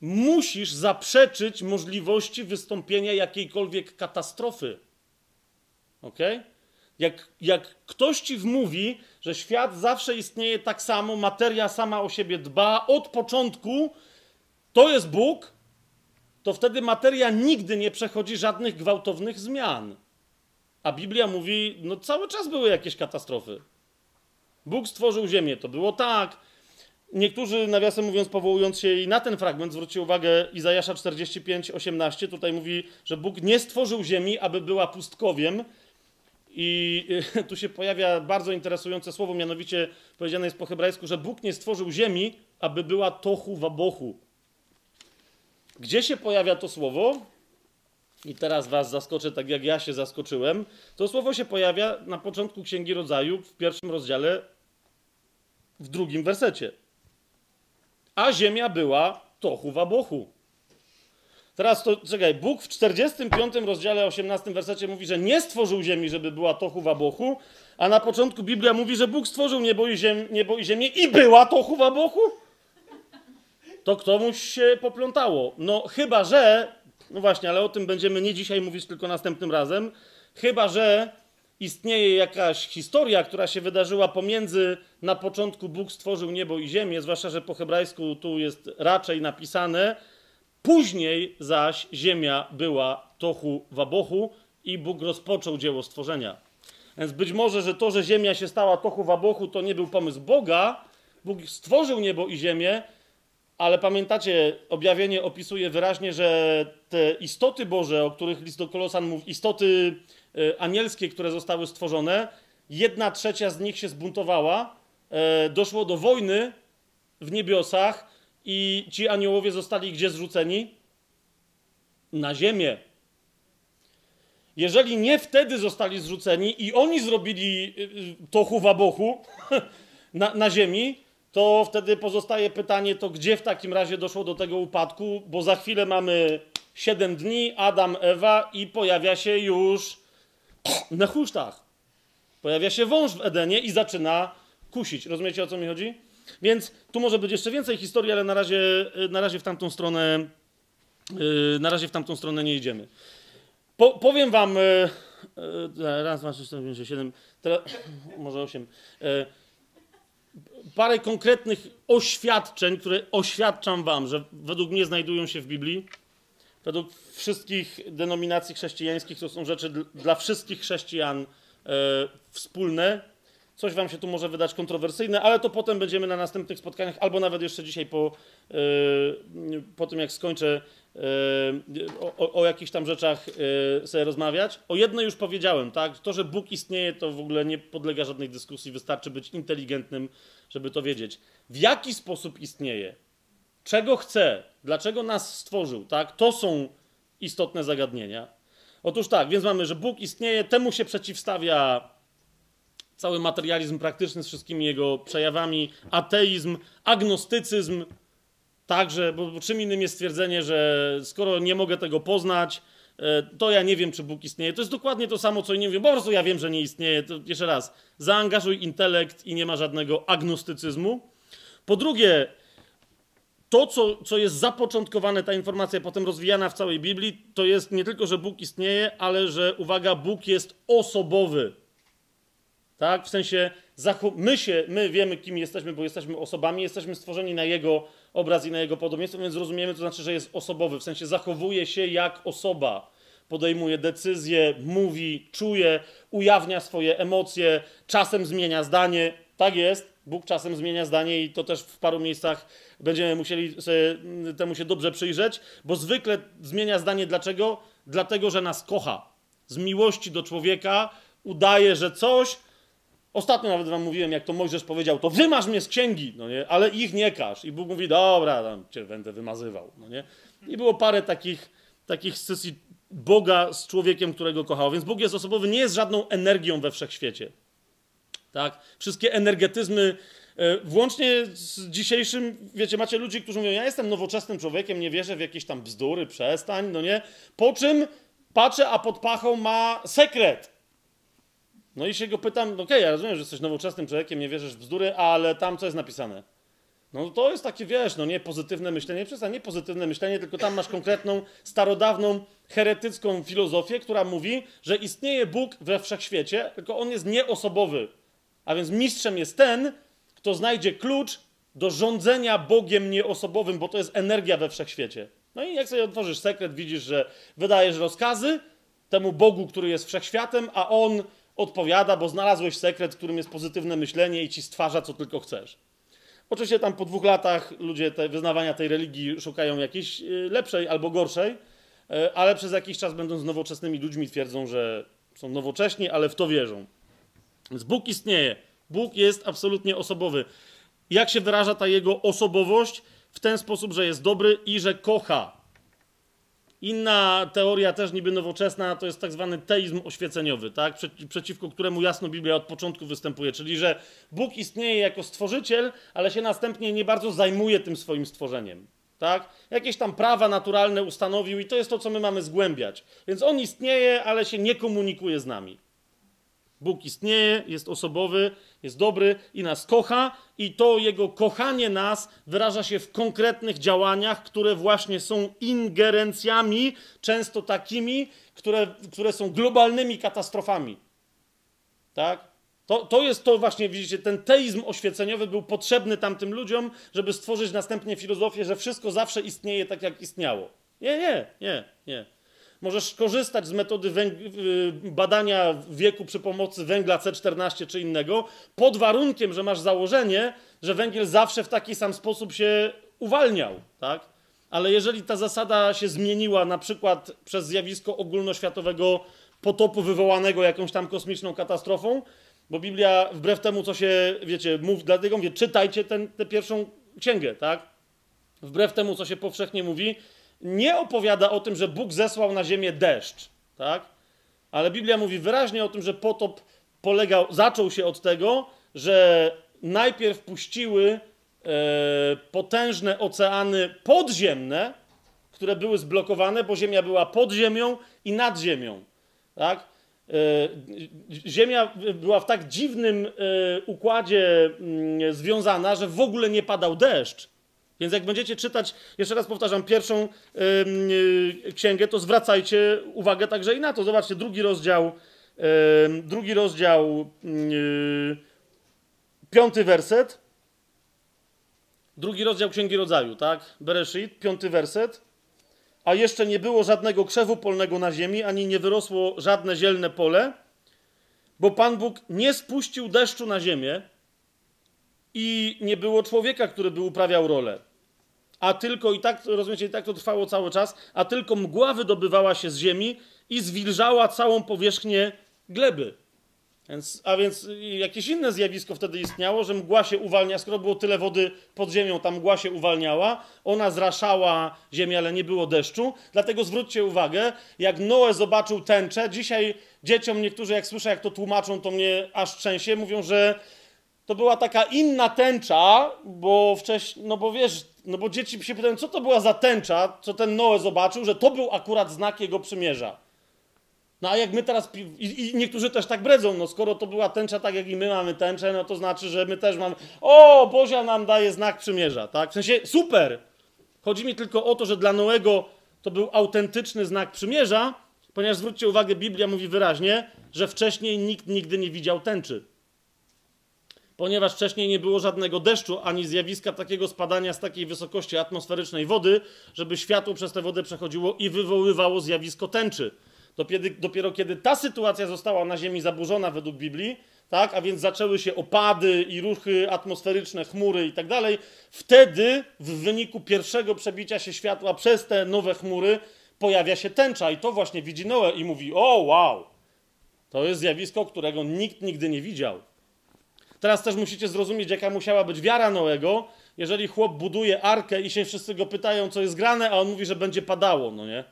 musisz zaprzeczyć możliwości wystąpienia jakiejkolwiek katastrofy. Okej? Jak, jak ktoś ci wmówi, że świat zawsze istnieje tak samo, materia sama o siebie dba od początku, to jest Bóg, to wtedy materia nigdy nie przechodzi żadnych gwałtownych zmian. A Biblia mówi, no cały czas były jakieś katastrofy. Bóg stworzył ziemię, to było tak. Niektórzy, nawiasem mówiąc, powołując się i na ten fragment, zwróćcie uwagę Izajasza czterdzieści pięć, osiemnaście, tutaj mówi, że Bóg nie stworzył ziemi, aby była pustkowiem I tu się pojawia bardzo interesujące słowo, mianowicie powiedziane jest po hebrajsku, że Bóg nie stworzył ziemi, aby była tohu wabohu. Gdzie się pojawia to słowo? I teraz was zaskoczę, tak jak ja się zaskoczyłem. To słowo się pojawia na początku Księgi Rodzaju, w pierwszym rozdziale, w drugim wersecie. A ziemia była tohu wabohu. Teraz to, czekaj, Bóg w czterdziestym piątym rozdziale, osiemnastym wersecie mówi, że nie stworzył ziemi, żeby była tohu wabohu, a na początku Biblia mówi, że Bóg stworzył niebo i, ziem, niebo i ziemię i była tohu wabohu? To komuś się poplątało. No chyba, że, no właśnie, ale o tym będziemy nie dzisiaj mówić, tylko następnym razem, chyba, że istnieje jakaś historia, która się wydarzyła pomiędzy na początku Bóg stworzył niebo i ziemię, zwłaszcza, że po hebrajsku tu jest raczej napisane, później zaś ziemia była tohu wabohu i Bóg rozpoczął dzieło stworzenia. Więc być może, że to, że ziemia się stała tohu wabohu, to nie był pomysł Boga. Bóg stworzył niebo i ziemię, ale pamiętacie, objawienie opisuje wyraźnie, że te istoty Boże, o których list do Kolosan mówi, istoty anielskie, które zostały stworzone, jedna trzecia z nich się zbuntowała, doszło do wojny w niebiosach, i ci aniołowie zostali gdzie zrzuceni? Na ziemię. Jeżeli nie wtedy zostali zrzuceni i oni zrobili tohu wabohu na, na ziemi, to wtedy pozostaje pytanie, to gdzie w takim razie doszło do tego upadku? Bo za chwilę mamy siedem dni, Adam, Ewa i pojawia się już na huśtach. Pojawia się wąż w Edenie i zaczyna kusić. Rozumiecie, o co mi chodzi? Więc tu może być jeszcze więcej historii, ale na razie, na razie w tamtą stronę, na razie w tamtą stronę nie idziemy. Po, powiem wam, raz, dwa, trzy, cztery, pięć, sześć, siedem, teraz, może osiem, parę konkretnych oświadczeń, które oświadczam wam, że według mnie znajdują się w Biblii, według wszystkich denominacji chrześcijańskich, to są rzeczy dla wszystkich chrześcijan wspólne. Coś wam się tu może wydać kontrowersyjne, ale to potem będziemy na następnych spotkaniach, albo nawet jeszcze dzisiaj po, yy, po tym, jak skończę, yy, o, o jakichś tam rzeczach yy, sobie rozmawiać. O jednej już powiedziałem, tak? To, że Bóg istnieje, to w ogóle nie podlega żadnej dyskusji, wystarczy być inteligentnym, żeby to wiedzieć. W jaki sposób istnieje? Czego chce? Dlaczego nas stworzył? Tak? To są istotne zagadnienia. Otóż tak, więc mamy, że Bóg istnieje, temu się przeciwstawia cały materializm praktyczny z wszystkimi jego przejawami, ateizm, agnostycyzm, także, bo, bo czym innym jest stwierdzenie, że skoro nie mogę tego poznać, to ja nie wiem, czy Bóg istnieje. To jest dokładnie to samo, co inni mówią, po prostu ja wiem, że nie istnieje. To jeszcze raz, zaangażuj intelekt i nie ma żadnego agnostycyzmu. Po drugie, to, co, co jest zapoczątkowane, ta informacja potem rozwijana w całej Biblii, to jest nie tylko, że Bóg istnieje, ale że, uwaga, Bóg jest osobowy. Tak? W sensie my się, my wiemy, kim jesteśmy, bo jesteśmy osobami, jesteśmy stworzeni na jego obraz i na jego podobieństwo, więc rozumiemy, to znaczy, że jest osobowy, w sensie zachowuje się jak osoba, podejmuje decyzje, mówi, czuje, ujawnia swoje emocje, czasem zmienia zdanie, tak jest, Bóg czasem zmienia zdanie i to też w paru miejscach będziemy musieli sobie temu się dobrze przyjrzeć, bo zwykle zmienia zdanie dlaczego? Dlatego, że nas kocha, z miłości do człowieka udaje, że coś. Ostatnio nawet wam mówiłem, jak to Mojżesz powiedział, to wymaż mnie z księgi, no nie? Ale ich nie każ. I Bóg mówi, dobra, tam cię będę wymazywał. No nie? I było parę takich, takich scysji Boga z człowiekiem, którego kochał. Więc Bóg jest osobowy, nie jest żadną energią we wszechświecie. Tak? Wszystkie energetyzmy, włącznie z dzisiejszym, wiecie, macie ludzi, którzy mówią, ja jestem nowoczesnym człowiekiem, nie wierzę w jakieś tam bzdury, przestań, no nie? Po czym patrzę, a pod pachą ma sekret. No i się go pytam, okej, okay, ja rozumiem, że jesteś nowoczesnym człowiekiem, nie wierzysz w bzdury, ale tam co jest napisane? No to jest takie, wiesz, no nie pozytywne myślenie, przestań, nie pozytywne myślenie, tylko tam masz konkretną, starodawną, heretycką filozofię, która mówi, że istnieje Bóg we wszechświecie, tylko on jest nieosobowy. A więc mistrzem jest ten, kto znajdzie klucz do rządzenia Bogiem nieosobowym, bo to jest energia we wszechświecie. No i jak sobie otworzysz sekret, widzisz, że wydajesz rozkazy temu Bogu, który jest wszechświatem, a on odpowiada, bo znalazłeś sekret, w którym jest pozytywne myślenie i ci stwarza, co tylko chcesz. Oczywiście tam po dwóch latach ludzie te wyznawania tej religii szukają jakiejś lepszej albo gorszej, ale przez jakiś czas będąc nowoczesnymi ludźmi twierdzą, że są nowocześni, ale w to wierzą. Więc Bóg istnieje. Bóg jest absolutnie osobowy. Jak się wyraża ta jego osobowość? W ten sposób, że jest dobry i że kocha. Inna teoria, też niby nowoczesna, to jest tak zwany teizm oświeceniowy, tak? Przeci- przeciwko któremu jasno Biblia od początku występuje, czyli że Bóg istnieje jako stworzyciel, ale się następnie nie bardzo zajmuje tym swoim stworzeniem. Tak? Jakieś tam prawa naturalne ustanowił i to jest to, co my mamy zgłębiać. Więc on istnieje, ale się nie komunikuje z nami. Bóg istnieje, jest osobowy, jest dobry i nas kocha i to jego kochanie nas wyraża się w konkretnych działaniach, które właśnie są ingerencjami, często takimi, które, które są globalnymi katastrofami. Tak? To, to jest to właśnie, widzicie, ten teizm oświeceniowy był potrzebny tamtym ludziom, żeby stworzyć następnie filozofię, że wszystko zawsze istnieje tak, jak istniało. Nie, nie, nie, nie. Możesz korzystać z metody węg- badania wieku przy pomocy węgla C czternaście czy innego, pod warunkiem, że masz założenie, że węgiel zawsze w taki sam sposób się uwalniał, tak? Ale jeżeli ta zasada się zmieniła na przykład przez zjawisko ogólnoświatowego potopu wywołanego jakąś tam kosmiczną katastrofą, bo Biblia wbrew temu, co się, wiecie, mówi, dlatego mówię, czytajcie ten, tę pierwszą księgę, tak? Wbrew temu, co się powszechnie mówi, nie opowiada o tym, że Bóg zesłał na ziemię deszcz, tak? Ale Biblia mówi wyraźnie o tym, że potop polegał, zaczął się od tego, że najpierw puściły e, potężne oceany podziemne, które były zblokowane, bo ziemia była pod ziemią i nad ziemią, tak? Ziemia była w tak dziwnym układzie związana, że w ogóle nie padał deszcz. Więc jak będziecie czytać, jeszcze raz powtarzam, pierwszą księgę, to zwracajcie uwagę także i na to. Zobaczcie, drugi rozdział, drugi rozdział, piąty werset. Drugi rozdział Księgi Rodzaju, tak? Bereshit, piąty werset. A jeszcze nie było żadnego krzewu polnego na ziemi, ani nie wyrosło żadne zielne pole, bo Pan Bóg nie spuścił deszczu na ziemię i nie było człowieka, który by uprawiał rolę. A tylko, i tak, rozumiecie, i tak to trwało cały czas, a tylko mgła wydobywała się z ziemi i zwilżała całą powierzchnię gleby. Więc, a więc jakieś inne zjawisko wtedy istniało, że mgła się uwalnia, skoro było tyle wody pod ziemią, ta mgła się uwalniała, ona zraszała ziemię, ale nie było deszczu, dlatego zwróćcie uwagę, jak Noe zobaczył tęczę, dzisiaj dzieciom niektórzy jak słyszę, jak to tłumaczą, to mnie aż trzęsie, mówią, że to była taka inna tęcza, bo wcześniej, no bo wiesz, no bo dzieci się pytają, co to była za tęcza, co ten Noe zobaczył, że to był akurat znak jego przymierza. No a jak my teraz, i niektórzy też tak bredzą, no skoro to była tęcza, tak jak i my mamy tęczę, no to znaczy, że my też mamy, o, Bozia nam daje znak przymierza, tak? W sensie, super! Chodzi mi tylko o to, że dla Noego to był autentyczny znak przymierza, ponieważ zwróćcie uwagę, Biblia mówi wyraźnie, że wcześniej nikt nigdy nie widział tęczy. Ponieważ wcześniej nie było żadnego deszczu, ani zjawiska takiego spadania z takiej wysokości atmosferycznej wody, żeby światło przez tę wodę przechodziło i wywoływało zjawisko tęczy. Dopiero, dopiero kiedy ta sytuacja została na Ziemi zaburzona według Biblii, tak, a więc zaczęły się opady i ruchy atmosferyczne, chmury i tak dalej, wtedy w wyniku pierwszego przebicia się światła przez te nowe chmury pojawia się tęcza i to właśnie widzi Noe i mówi, o wow, to jest zjawisko, którego nikt nigdy nie widział. Teraz też musicie zrozumieć, jaka musiała być wiara Noego, jeżeli chłop buduje arkę i się wszyscy go pytają, co jest grane, a on mówi, że będzie padało, no nie?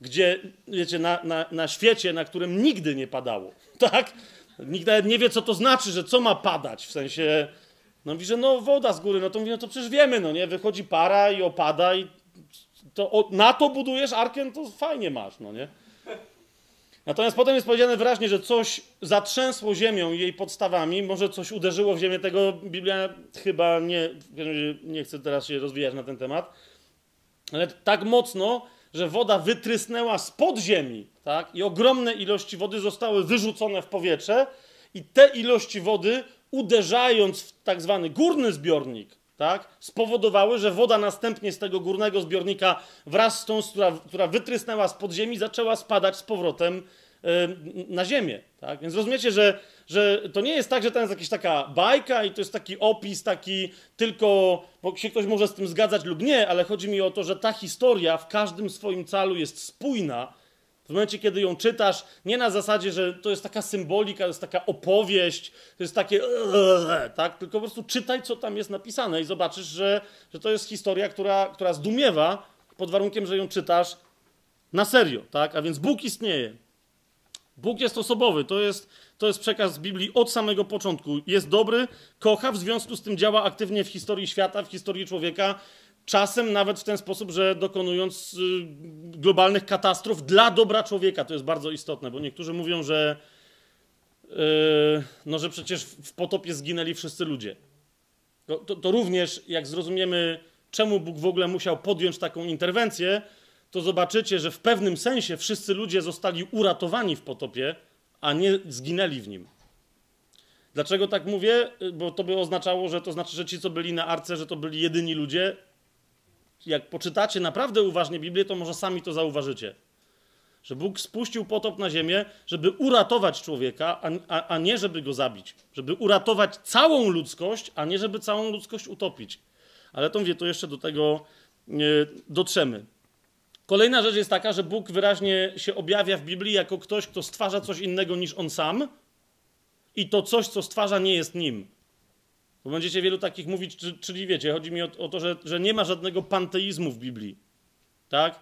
Gdzie, wiecie, na, na, na świecie, na którym nigdy nie padało, tak? Nikt nawet nie wie, co to znaczy, że co ma padać, w sensie, no mówi, że no woda z góry, no to mówi, no to przecież wiemy, no nie, wychodzi para i opada i to, o, na to budujesz arkę, no to fajnie masz, no nie? Natomiast potem jest powiedziane wyraźnie, że coś zatrzęsło ziemią i jej podstawami, może coś uderzyło w ziemię, tego Biblia chyba nie, nie chce teraz się rozwijać na ten temat, ale tak mocno, że woda wytrysnęła spod ziemi, tak? I ogromne ilości wody zostały wyrzucone w powietrze i te ilości wody, uderzając w tak zwany górny zbiornik, tak? Spowodowały, że woda następnie z tego górnego zbiornika wraz z tą, która, która wytrysnęła spod ziemi, zaczęła spadać z powrotem yy, na ziemię. Tak? Więc rozumiecie, że, że to nie jest tak, że to jest jakaś taka bajka i to jest taki opis, taki tylko... Bo się ktoś może z tym zgadzać lub nie, ale chodzi mi o to, że ta historia w każdym swoim calu jest spójna, W momencie, kiedy ją czytasz, nie na zasadzie, że to jest taka symbolika, to jest taka opowieść, to jest takie... tak? Tylko po prostu czytaj, co tam jest napisane i zobaczysz, że, że to jest historia, która, która zdumiewa pod warunkiem, że ją czytasz na serio. Tak? A więc Bóg istnieje. Bóg jest osobowy. To jest, to jest przekaz z Biblii od samego początku. Jest dobry, kocha, w związku z tym działa aktywnie w historii świata, w historii człowieka, czasem nawet w ten sposób, że dokonując globalnych katastrof dla dobra człowieka. To jest bardzo istotne, bo niektórzy mówią, że, yy, no, że przecież w potopie zginęli wszyscy ludzie. To, to, to również, jak zrozumiemy, czemu Bóg w ogóle musiał podjąć taką interwencję, to zobaczycie, że w pewnym sensie wszyscy ludzie zostali uratowani w potopie, a nie zginęli w nim. Dlaczego tak mówię? Bo to by oznaczało, że to znaczy, że ci, co byli na arce, że to byli jedyni ludzie. Jak poczytacie naprawdę uważnie Biblię, to może sami to zauważycie. Że Bóg spuścił potop na ziemię, żeby uratować człowieka, a, a, a nie żeby go zabić. Żeby uratować całą ludzkość, a nie żeby całą ludzkość utopić. Ale to mówię, to jeszcze do tego dotrzemy. Kolejna rzecz jest taka, że Bóg wyraźnie się objawia w Biblii jako ktoś, kto stwarza coś innego niż On sam i to coś, co stwarza, nie jest Nim. Bo będziecie wielu takich mówić, czyli wiecie, chodzi mi o, o to, że, że nie ma żadnego panteizmu w Biblii. Tak?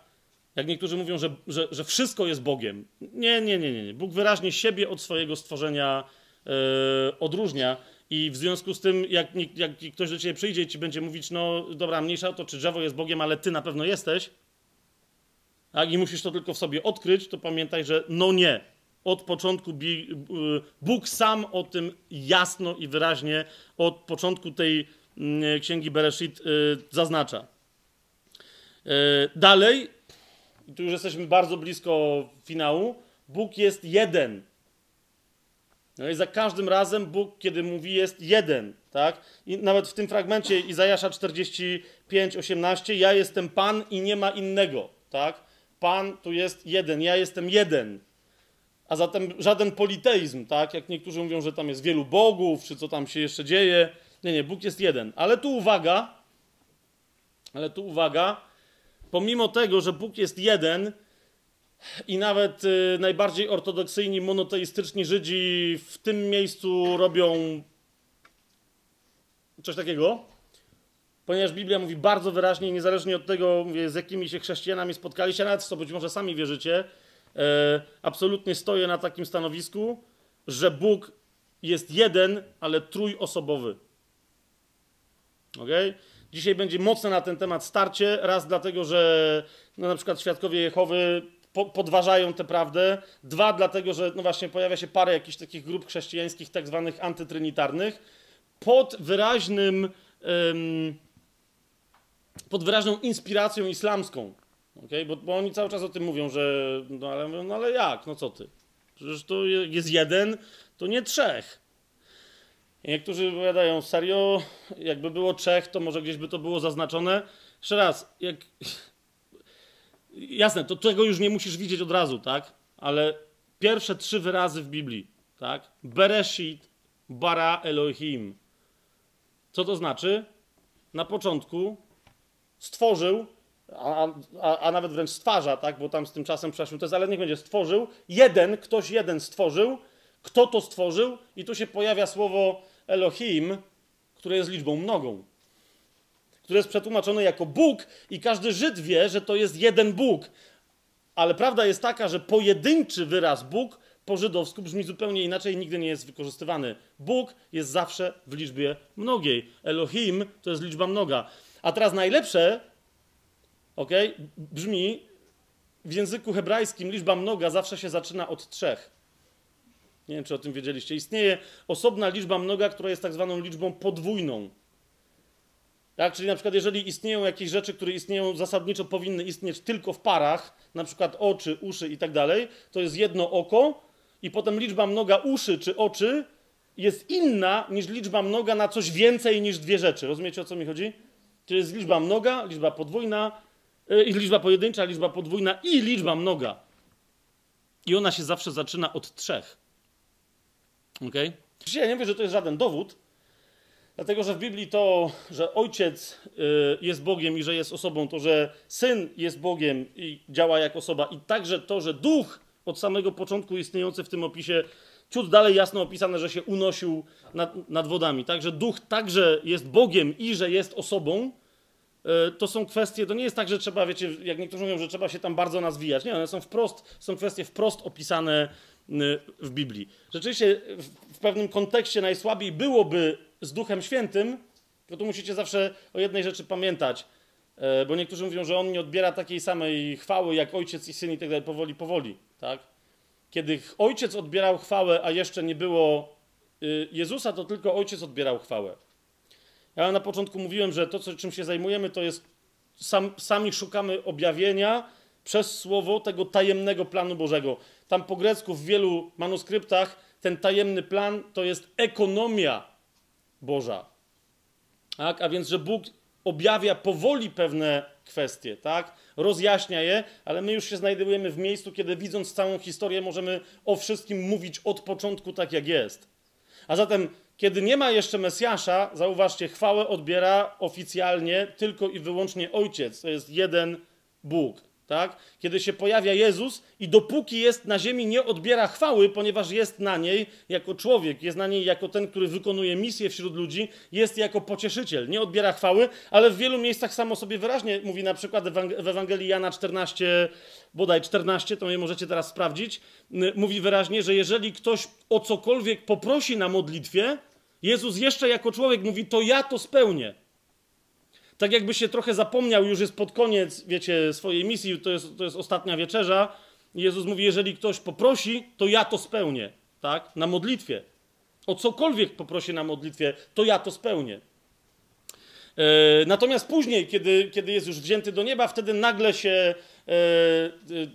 Jak niektórzy mówią, że, że, że wszystko jest Bogiem. Nie, nie, nie, nie. Bóg wyraźnie siebie od swojego stworzenia yy, odróżnia. I w związku z tym, jak, jak ktoś do ciebie przyjdzie i ci będzie mówić, no dobra, mniejsza to, czy drzewo jest Bogiem, ale ty na pewno jesteś, tak? I musisz to tylko w sobie odkryć, to pamiętaj, że no nie. Od początku Bóg sam o tym jasno i wyraźnie od początku tej księgi Bereshit zaznacza. Dalej, tu już jesteśmy bardzo blisko finału, Bóg jest jeden. No i za każdym razem Bóg, kiedy mówi, jest jeden. Tak? I nawet w tym fragmencie Izajasza czterdzieści pięć, osiemnaście, ja jestem Pan i nie ma innego. Tak? Pan tu jest jeden, ja jestem jeden. A zatem żaden politeizm, tak? Jak niektórzy mówią, że tam jest wielu bogów, czy co tam się jeszcze dzieje. Nie, nie, Bóg jest jeden. Ale tu uwaga, ale tu uwaga, pomimo tego, że Bóg jest jeden i nawet y, najbardziej ortodoksyjni, monoteistyczni Żydzi w tym miejscu robią coś takiego, ponieważ Biblia mówi bardzo wyraźnie, niezależnie od tego, mówię, z jakimi się chrześcijanami spotkaliście, nawet w co być może sami wierzycie, E, absolutnie stoję na takim stanowisku, że Bóg jest jeden, ale trójosobowy. Okay? Dzisiaj będzie mocne na ten temat starcie, raz dlatego, że no, na przykład Świadkowie Jehowy po, podważają tę prawdę, dwa dlatego, że no właśnie pojawia się parę jakichś takich grup chrześcijańskich tak zwanych antytrynitarnych pod wyraźnym ym, pod wyraźną inspiracją islamską. Okay? Bo, bo oni cały czas o tym mówią, że no ale, no ale jak, no co ty? Przecież to jest jeden, to nie trzech. I niektórzy powiadają, serio, jakby było trzech, to może gdzieś by to było zaznaczone. Jeszcze raz, jak... jasne, to tego już nie musisz widzieć od razu, tak? Ale pierwsze trzy wyrazy w Biblii, tak? Bereshit, bara Elohim. Co to znaczy? Na początku stworzył, A, a, a nawet wręcz stwarza, tak? Bo tam z tym czasem przeszło to jest, ale niech będzie stworzył. Jeden, ktoś jeden stworzył. Kto to stworzył? I tu się pojawia słowo Elohim, które jest liczbą mnogą. Które jest przetłumaczone jako Bóg i każdy Żyd wie, że to jest jeden Bóg. Ale prawda jest taka, że pojedynczy wyraz Bóg po żydowsku brzmi zupełnie inaczej i nigdy nie jest wykorzystywany. Bóg jest zawsze w liczbie mnogiej. Elohim to jest liczba mnoga. A teraz najlepsze... Okay? Brzmi, w języku hebrajskim liczba mnoga zawsze się zaczyna od trzech. Nie wiem, czy o tym wiedzieliście. Istnieje osobna liczba mnoga, która jest tak zwaną liczbą podwójną. Tak? Czyli na przykład jeżeli istnieją jakieś rzeczy, które istnieją zasadniczo powinny istnieć tylko w parach, na przykład oczy, uszy i tak dalej, to jest jedno oko i potem liczba mnoga uszy czy oczy jest inna niż liczba mnoga na coś więcej niż dwie rzeczy. Rozumiecie, o co mi chodzi? Czyli jest liczba mnoga, liczba podwójna, i liczba pojedyncza, liczba podwójna i liczba mnoga. I ona się zawsze zaczyna od trzech. Okej? Okay? Ja nie mówię, że to jest żaden dowód, Dlatego, że w Biblii to, że Ojciec jest Bogiem i że jest osobą, to, że Syn jest Bogiem i działa jak osoba i także to, że Duch od samego początku istniejący w tym opisie, ciut dalej jasno opisane, że się unosił nad, nad wodami. Także Duch także jest Bogiem i że jest osobą. To są kwestie, to nie jest tak, że trzeba, wiecie, jak niektórzy mówią, że trzeba się tam bardzo nazwijać. Nie, one są wprost, są kwestie wprost opisane w Biblii. Rzeczywiście w pewnym kontekście najsłabiej byłoby z Duchem Świętym, bo tu musicie zawsze o jednej rzeczy pamiętać, bo niektórzy mówią, że on nie odbiera takiej samej chwały jak Ojciec i Syn i tak dalej, powoli, powoli, tak? Kiedy Ojciec odbierał chwałę, a jeszcze nie było Jezusa, to tylko Ojciec odbierał chwałę. Ja na początku mówiłem, że to, co, czym się zajmujemy, to jest sam, sami szukamy objawienia przez słowo tego tajemnego planu Bożego. Tam po grecku w wielu manuskryptach ten tajemny plan to jest ekonomia Boża. Tak? A więc, że Bóg objawia powoli pewne kwestie, tak? Rozjaśnia je, ale my już się znajdujemy w miejscu, kiedy widząc całą historię możemy o wszystkim mówić od początku tak, jak jest. A zatem kiedy nie ma jeszcze Mesjasza, zauważcie, chwałę odbiera oficjalnie tylko i wyłącznie Ojciec. To jest jeden Bóg. Tak? Kiedy się pojawia Jezus i dopóki jest na ziemi, nie odbiera chwały, ponieważ jest na niej jako człowiek, jest na niej jako ten, który wykonuje misję wśród ludzi, jest jako pocieszyciel. Nie odbiera chwały, ale w wielu miejscach samo sobie wyraźnie mówi, na przykład w Ewangelii Jana czternaście, bodaj czternaście, to je możecie teraz sprawdzić, mówi wyraźnie, że jeżeli ktoś o cokolwiek poprosi na modlitwie, Jezus jeszcze jako człowiek mówi, to ja to spełnię. Tak jakby się trochę zapomniał, już jest pod koniec, wiecie, swojej misji, to jest, to jest ostatnia wieczerza. Jezus mówi, jeżeli ktoś poprosi, to ja to spełnię, tak? Na modlitwie. O cokolwiek poprosi na modlitwie, to ja to spełnię. Yy, natomiast później, kiedy, kiedy jest już wzięty do nieba, wtedy nagle się yy,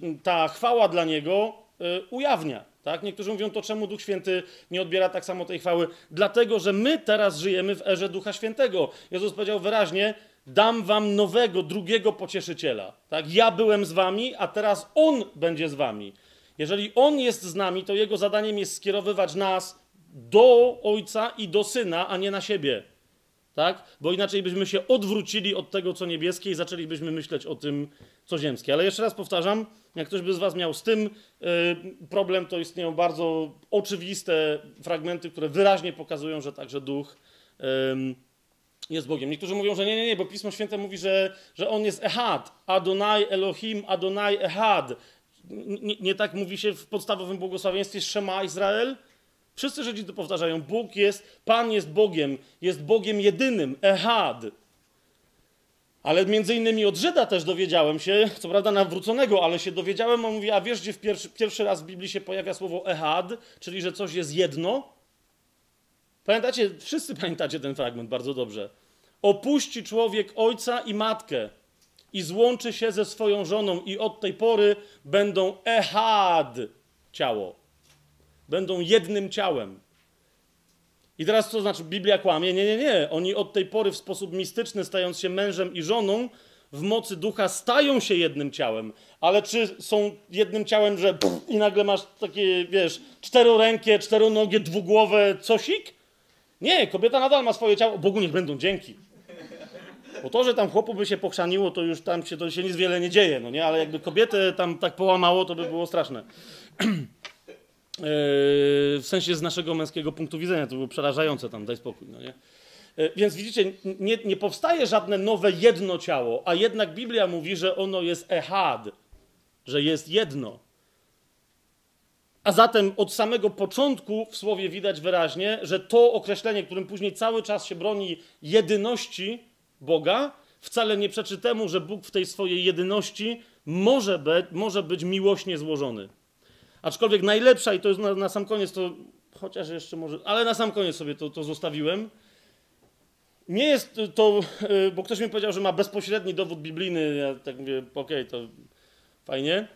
yy, ta chwała dla Niego yy, ujawnia. Tak? Niektórzy mówią, to czemu Duch Święty nie odbiera tak samo tej chwały? Dlatego, że my teraz żyjemy w erze Ducha Świętego. Jezus powiedział wyraźnie, dam wam nowego, drugiego pocieszyciela. Tak? Ja byłem z wami, a teraz On będzie z wami. Jeżeli On jest z nami, to Jego zadaniem jest skierowywać nas do Ojca i do Syna, a nie na siebie. Tak? Bo inaczej byśmy się odwrócili od tego, co niebieskie i zaczęlibyśmy myśleć o tym, co ziemskie. Ale jeszcze raz powtarzam, jak ktoś by z was miał z tym yy, problem, to istnieją bardzo oczywiste fragmenty, które wyraźnie pokazują, że także Duch yy, jest Bogiem. Niektórzy mówią, że nie, nie, nie, bo Pismo Święte mówi, że, że On jest Ehad. Adonai Elohim, Adonai Ehad. Nie, nie tak mówi się w podstawowym błogosławieństwie Szema Izrael? Wszyscy Żydzi to powtarzają. Bóg jest, Pan jest Bogiem, jest Bogiem jedynym, Ehad. Ale między innymi od Żyda też dowiedziałem się, co prawda nawróconego, ale się dowiedziałem, on mówi, a wiesz, gdzie w pierwszy, pierwszy raz w Biblii się pojawia słowo Ehad, czyli że coś jest jedno? Pamiętacie, wszyscy pamiętacie ten fragment bardzo dobrze. Opuści człowiek ojca i matkę i złączy się ze swoją żoną i od tej pory będą Ehad ciało. Będą jednym ciałem. I teraz co znaczy Biblia kłamie? Nie, nie, nie. Oni od tej pory w sposób mistyczny, stając się mężem i żoną, w mocy ducha stają się jednym ciałem. Ale czy są jednym ciałem, że pff, i nagle masz takie, wiesz, czterorękie, czteronogie, dwugłowe cosik? Nie, kobieta nadal ma swoje ciało. Bogu niech będą dzięki. Bo to, że tam chłopu by się pochrzaniło, to już tam się, to się nic wiele nie dzieje, no nie? Ale jakby kobietę tam tak połamało, to by było straszne. Yy, w sensie z naszego męskiego punktu widzenia, to było przerażające tam, daj spokój, no nie? Yy, więc widzicie, nie, nie powstaje żadne nowe jedno ciało, a jednak Biblia mówi, że ono jest ehad, że jest jedno. A zatem od samego początku w słowie widać wyraźnie, że to określenie, którym później cały czas się broni jedyności Boga, wcale nie przeczy temu, że Bóg w tej swojej jedyności może, be, może być miłośnie złożony. Aczkolwiek najlepsza, i to jest na, na sam koniec, to chociaż jeszcze może, ale na sam koniec sobie to, to zostawiłem. Nie jest to, bo ktoś mi powiedział, że ma bezpośredni dowód biblijny. Ja tak mówię, okej, okay, to fajnie.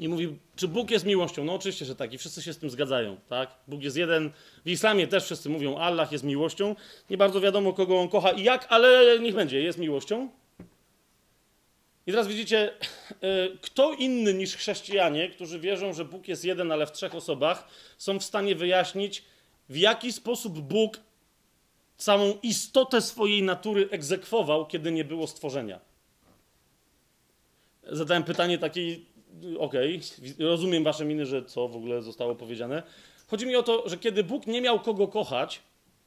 I mówi, czy Bóg jest miłością? No oczywiście, że tak. I wszyscy się z tym zgadzają, tak? Bóg jest jeden. W islamie też wszyscy mówią, Allah jest miłością. Nie bardzo wiadomo, kogo on kocha i jak, ale niech będzie, jest miłością. I teraz widzicie, kto inny niż chrześcijanie, którzy wierzą, że Bóg jest jeden, ale w trzech osobach, są w stanie wyjaśnić, w jaki sposób Bóg samą istotę swojej natury egzekwował, kiedy nie było stworzenia. Zadałem pytanie takie, okej, okay, rozumiem wasze miny, że co w ogóle zostało powiedziane. Chodzi mi o to, że kiedy Bóg nie miał kogo kochać,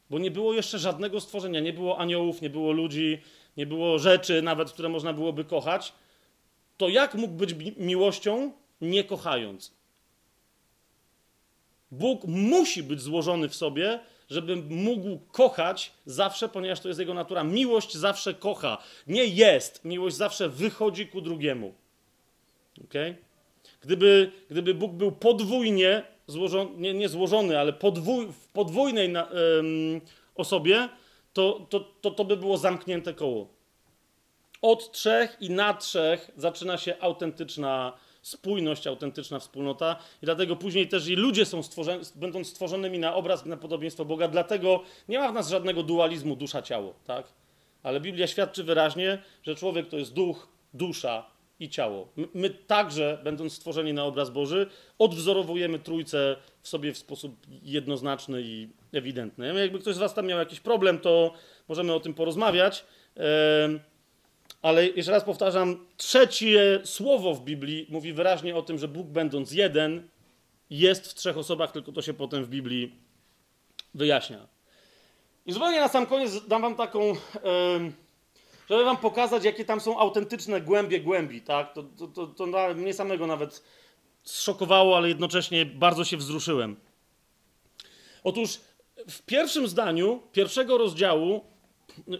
bo nie było jeszcze żadnego stworzenia, nie było aniołów, nie było ludzi, nie było rzeczy nawet, które można byłoby kochać, to jak mógł być miłością, nie kochając? Bóg musi być złożony w sobie, żeby mógł kochać zawsze, ponieważ to jest jego natura. Miłość zawsze kocha, nie jest. Miłość zawsze wychodzi ku drugiemu. Okay? Gdyby, gdyby Bóg był podwójnie złożony, nie, nie złożony, ale podwój, w podwójnej na, ym, osobie, to to, to to by było zamknięte koło. Od trzech i na trzech zaczyna się autentyczna spójność, autentyczna wspólnota i dlatego później też i ludzie są stworzeni, będą stworzonymi na obraz i na podobieństwo Boga, dlatego nie ma w nas żadnego dualizmu dusza-ciało, tak? Ale Biblia świadczy wyraźnie, że człowiek to jest duch, dusza i ciało. My, my także, będąc stworzeni na obraz Boży, odwzorowujemy Trójcę w sobie w sposób jednoznaczny i ewidentny. Jakby ktoś z was tam miał jakiś problem, to możemy o tym porozmawiać. Yy... Ale jeszcze raz powtarzam, trzecie słowo w Biblii mówi wyraźnie o tym, że Bóg będąc jeden jest w trzech osobach, tylko to się potem w Biblii wyjaśnia. I zupełnie na sam koniec dam wam taką, żeby wam pokazać, jakie tam są autentyczne głębie głębi. Tak? To, to, to, to mnie samego nawet zszokowało, ale jednocześnie bardzo się wzruszyłem. Otóż w pierwszym zdaniu, pierwszego rozdziału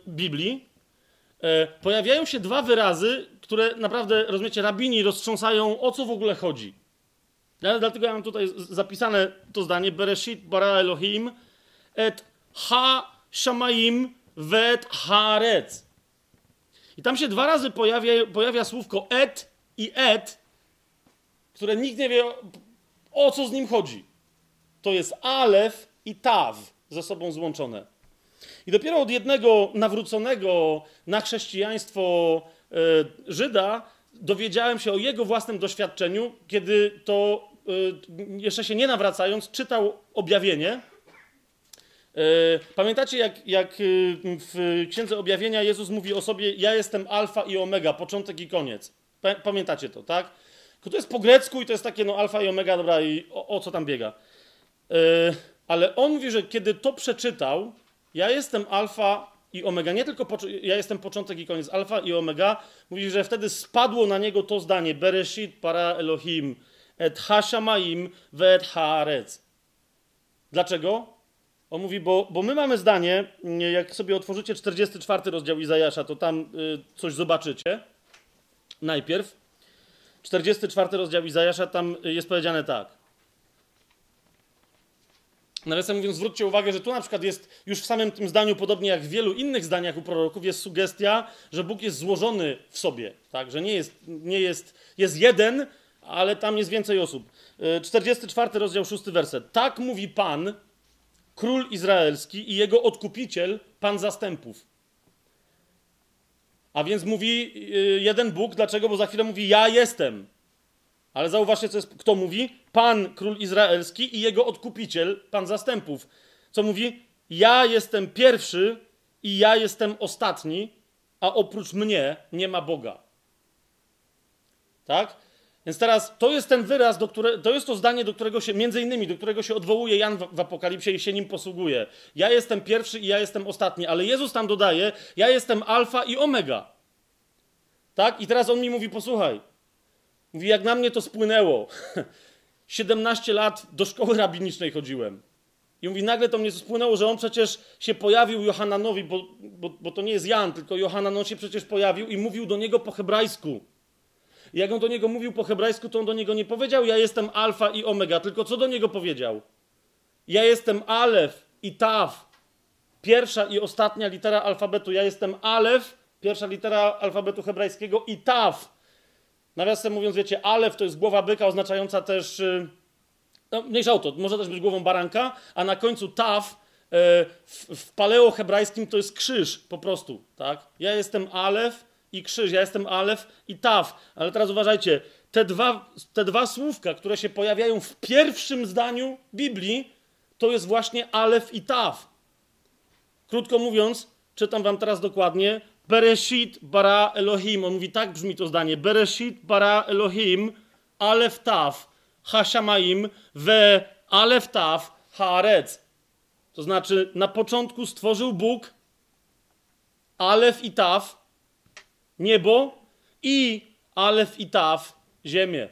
Biblii pojawiają się dwa wyrazy, które naprawdę, rozumiecie, rabini roztrząsają, o co w ogóle chodzi. Ja, dlatego ja mam tutaj zapisane to zdanie, Bereshit bara Elohim et ha shamaim vet haaretz. I tam się dwa razy pojawia, pojawia słówko et i et, które nikt nie wie, o co z nim chodzi. To jest Alef i Taw ze sobą złączone. I dopiero od jednego nawróconego na chrześcijaństwo Żyda dowiedziałem się o jego własnym doświadczeniu, kiedy to, jeszcze się nie nawracając, czytał Objawienie. Pamiętacie, jak, jak w Księdze Objawienia Jezus mówi o sobie: ja jestem alfa i omega, początek i koniec. Pamiętacie to, tak? To jest po grecku i to jest takie, no alfa i omega, dobra, i o, o co tam biega. Ale on mówi, że kiedy to przeczytał, ja jestem alfa i omega, nie tylko po, ja jestem początek i koniec, alfa i omega, mówi, że wtedy spadło na niego to zdanie, Bereshit para Elohim et ha shamaim ve et haaretz. Dlaczego? On mówi, bo, bo my mamy zdanie, jak sobie otworzycie czterdziesty czwarty rozdział Izajasza, to tam y, coś zobaczycie. Najpierw czterdziesty czwarty rozdział Izajasza, tam jest powiedziane tak. Nawiasem mówiąc, zwróćcie uwagę, że tu na przykład jest już w samym tym zdaniu, podobnie jak w wielu innych zdaniach u proroków, jest sugestia, że Bóg jest złożony w sobie, tak? Że nie jest, nie jest, jest jeden, ale tam jest więcej osób. czterdziesty czwarty rozdział, szósty werset. Tak mówi Pan, Król Izraelski i jego odkupiciel, Pan zastępów. A więc mówi jeden Bóg, dlaczego? Bo za chwilę mówi, ja jestem. Ale zauważcie, co jest, kto mówi? Pan, Król Izraelski i jego odkupiciel, Pan zastępów. Co mówi? Ja jestem pierwszy i ja jestem ostatni, a oprócz mnie nie ma Boga. Tak? Więc teraz to jest ten wyraz, do które, to jest to zdanie, do którego się, między innymi, do którego się odwołuje Jan w, w Apokalipsie i się nim posługuje. Ja jestem pierwszy i ja jestem ostatni, ale Jezus tam dodaje, ja jestem alfa i omega. Tak? I teraz on mi mówi, posłuchaj, mówi, jak na mnie to spłynęło. siedemnaście lat do szkoły rabinicznej chodziłem. I mówi, nagle to mnie spłynęło, że on przecież się pojawił Johananowi, bo, bo, bo to nie jest Jan, tylko Johanan, on się przecież pojawił i mówił do niego po hebrajsku. I jak on do niego mówił po hebrajsku, to on do niego nie powiedział, ja jestem alfa i omega, tylko co do niego powiedział? Ja jestem alef i taw. Pierwsza i ostatnia litera alfabetu. Ja jestem alef, pierwsza litera alfabetu hebrajskiego i taw. Nawiasem mówiąc, wiecie, alef to jest głowa byka oznaczająca też, no mniejsza o to, może też być głową baranka, a na końcu taw w, w paleohebrajskim to jest krzyż po prostu, tak? Ja jestem alef i krzyż, ja jestem alef i taw. Ale teraz uważajcie, te dwa, te dwa słówka, które się pojawiają w pierwszym zdaniu Biblii, to jest właśnie alef i taw. Krótko mówiąc, czytam wam teraz dokładnie, Bereshit bara Elohim, on mówi, tak brzmi to zdanie, Bereshit bara Elohim, Alef Taw, ha-shamaim, we Alef Taw, ha-arec. To znaczy, na początku stworzył Bóg, Alef i Taw, niebo, i Alef i Taw, ziemię.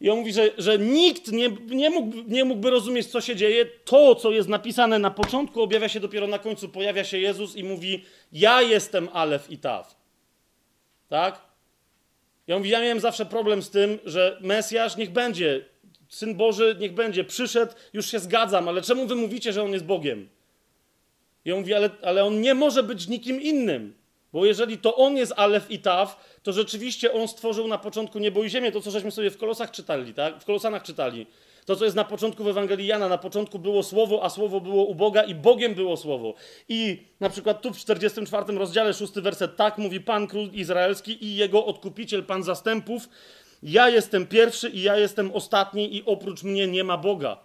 I on mówi, że, że nikt nie, nie, mógł, nie mógłby rozumieć, co się dzieje. To, co jest napisane na początku, objawia się dopiero na końcu. Pojawia się Jezus i mówi, ja jestem Alef i Taw. Tak? I on mówi, ja miałem zawsze problem z tym, że Mesjasz niech będzie, Syn Boży niech będzie, przyszedł, już się zgadzam, ale czemu wy mówicie, że On jest Bogiem? I on mówi, ale, ale On nie może być nikim innym. Bo jeżeli to On jest Alef i Taw, to rzeczywiście On stworzył na początku niebo i ziemię, to co żeśmy sobie w Kolosach czytali, tak? W Kolosanach czytali. To, co jest na początku w Ewangelii Jana, na początku było Słowo, a Słowo było u Boga i Bogiem było Słowo. I na przykład tu w czterdziestym czwartym rozdziale, szósty werset, tak mówi Pan Król Izraelski i Jego Odkupiciel, Pan Zastępów, ja jestem pierwszy i ja jestem ostatni i oprócz mnie nie ma Boga.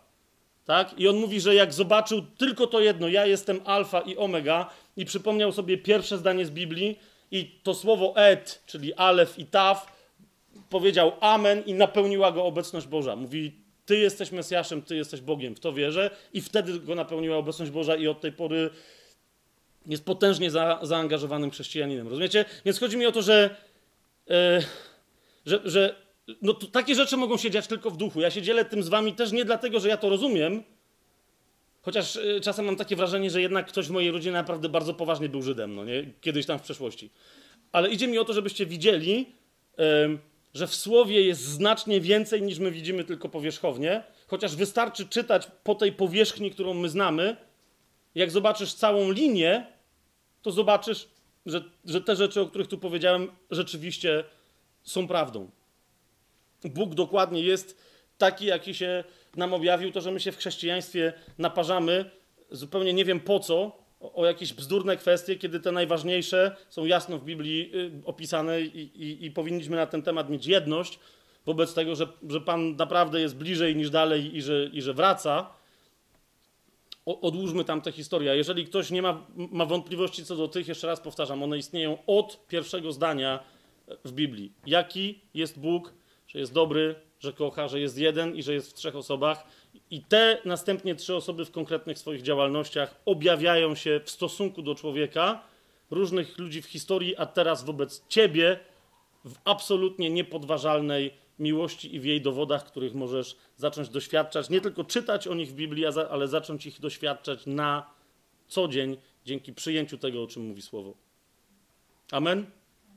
Tak? I on mówi, że jak zobaczył tylko to jedno, ja jestem alfa i omega i przypomniał sobie pierwsze zdanie z Biblii i to słowo et, czyli alef i taw, powiedział amen i napełniła go obecność Boża. Mówi, ty jesteś Mesjaszem, ty jesteś Bogiem, w to wierzę i wtedy go napełniła obecność Boża i od tej pory jest potężnie za, zaangażowanym chrześcijaninem. Rozumiecie? Więc chodzi mi o to, że... Yy, że, że No to takie rzeczy mogą się dziać tylko w duchu. Ja się dzielę tym z wami też nie dlatego, że ja to rozumiem, chociaż czasem mam takie wrażenie, że jednak ktoś w mojej rodzinie naprawdę bardzo poważnie był Żydem, no nie? Kiedyś tam w przeszłości. Ale idzie mi o to, żebyście widzieli, że w Słowie jest znacznie więcej niż my widzimy tylko powierzchownie, chociaż wystarczy czytać po tej powierzchni, którą my znamy. Jak zobaczysz całą linię, to zobaczysz, że, że te rzeczy, o których tu powiedziałem, rzeczywiście są prawdą. Bóg dokładnie jest taki, jaki się nam objawił. To, że my się w chrześcijaństwie naparzamy, zupełnie nie wiem po co, o, o jakieś bzdurne kwestie, kiedy te najważniejsze są jasno w Biblii opisane i, i, i powinniśmy na ten temat mieć jedność wobec tego, że, że Pan naprawdę jest bliżej niż dalej i że, i że wraca. O, odłóżmy tam tę historię. A jeżeli ktoś nie ma, ma wątpliwości co do tych, jeszcze raz powtarzam, one istnieją od pierwszego zdania w Biblii. Jaki jest Bóg? Że jest dobry, że kocha, że jest jeden i że jest w trzech osobach. I te następnie trzy osoby w konkretnych swoich działalnościach objawiają się w stosunku do człowieka, różnych ludzi w historii, a teraz wobec ciebie w absolutnie niepodważalnej miłości i w jej dowodach, których możesz zacząć doświadczać. Nie tylko czytać o nich w Biblii, ale zacząć ich doświadczać na co dzień dzięki przyjęciu tego, o czym mówi Słowo. Amen.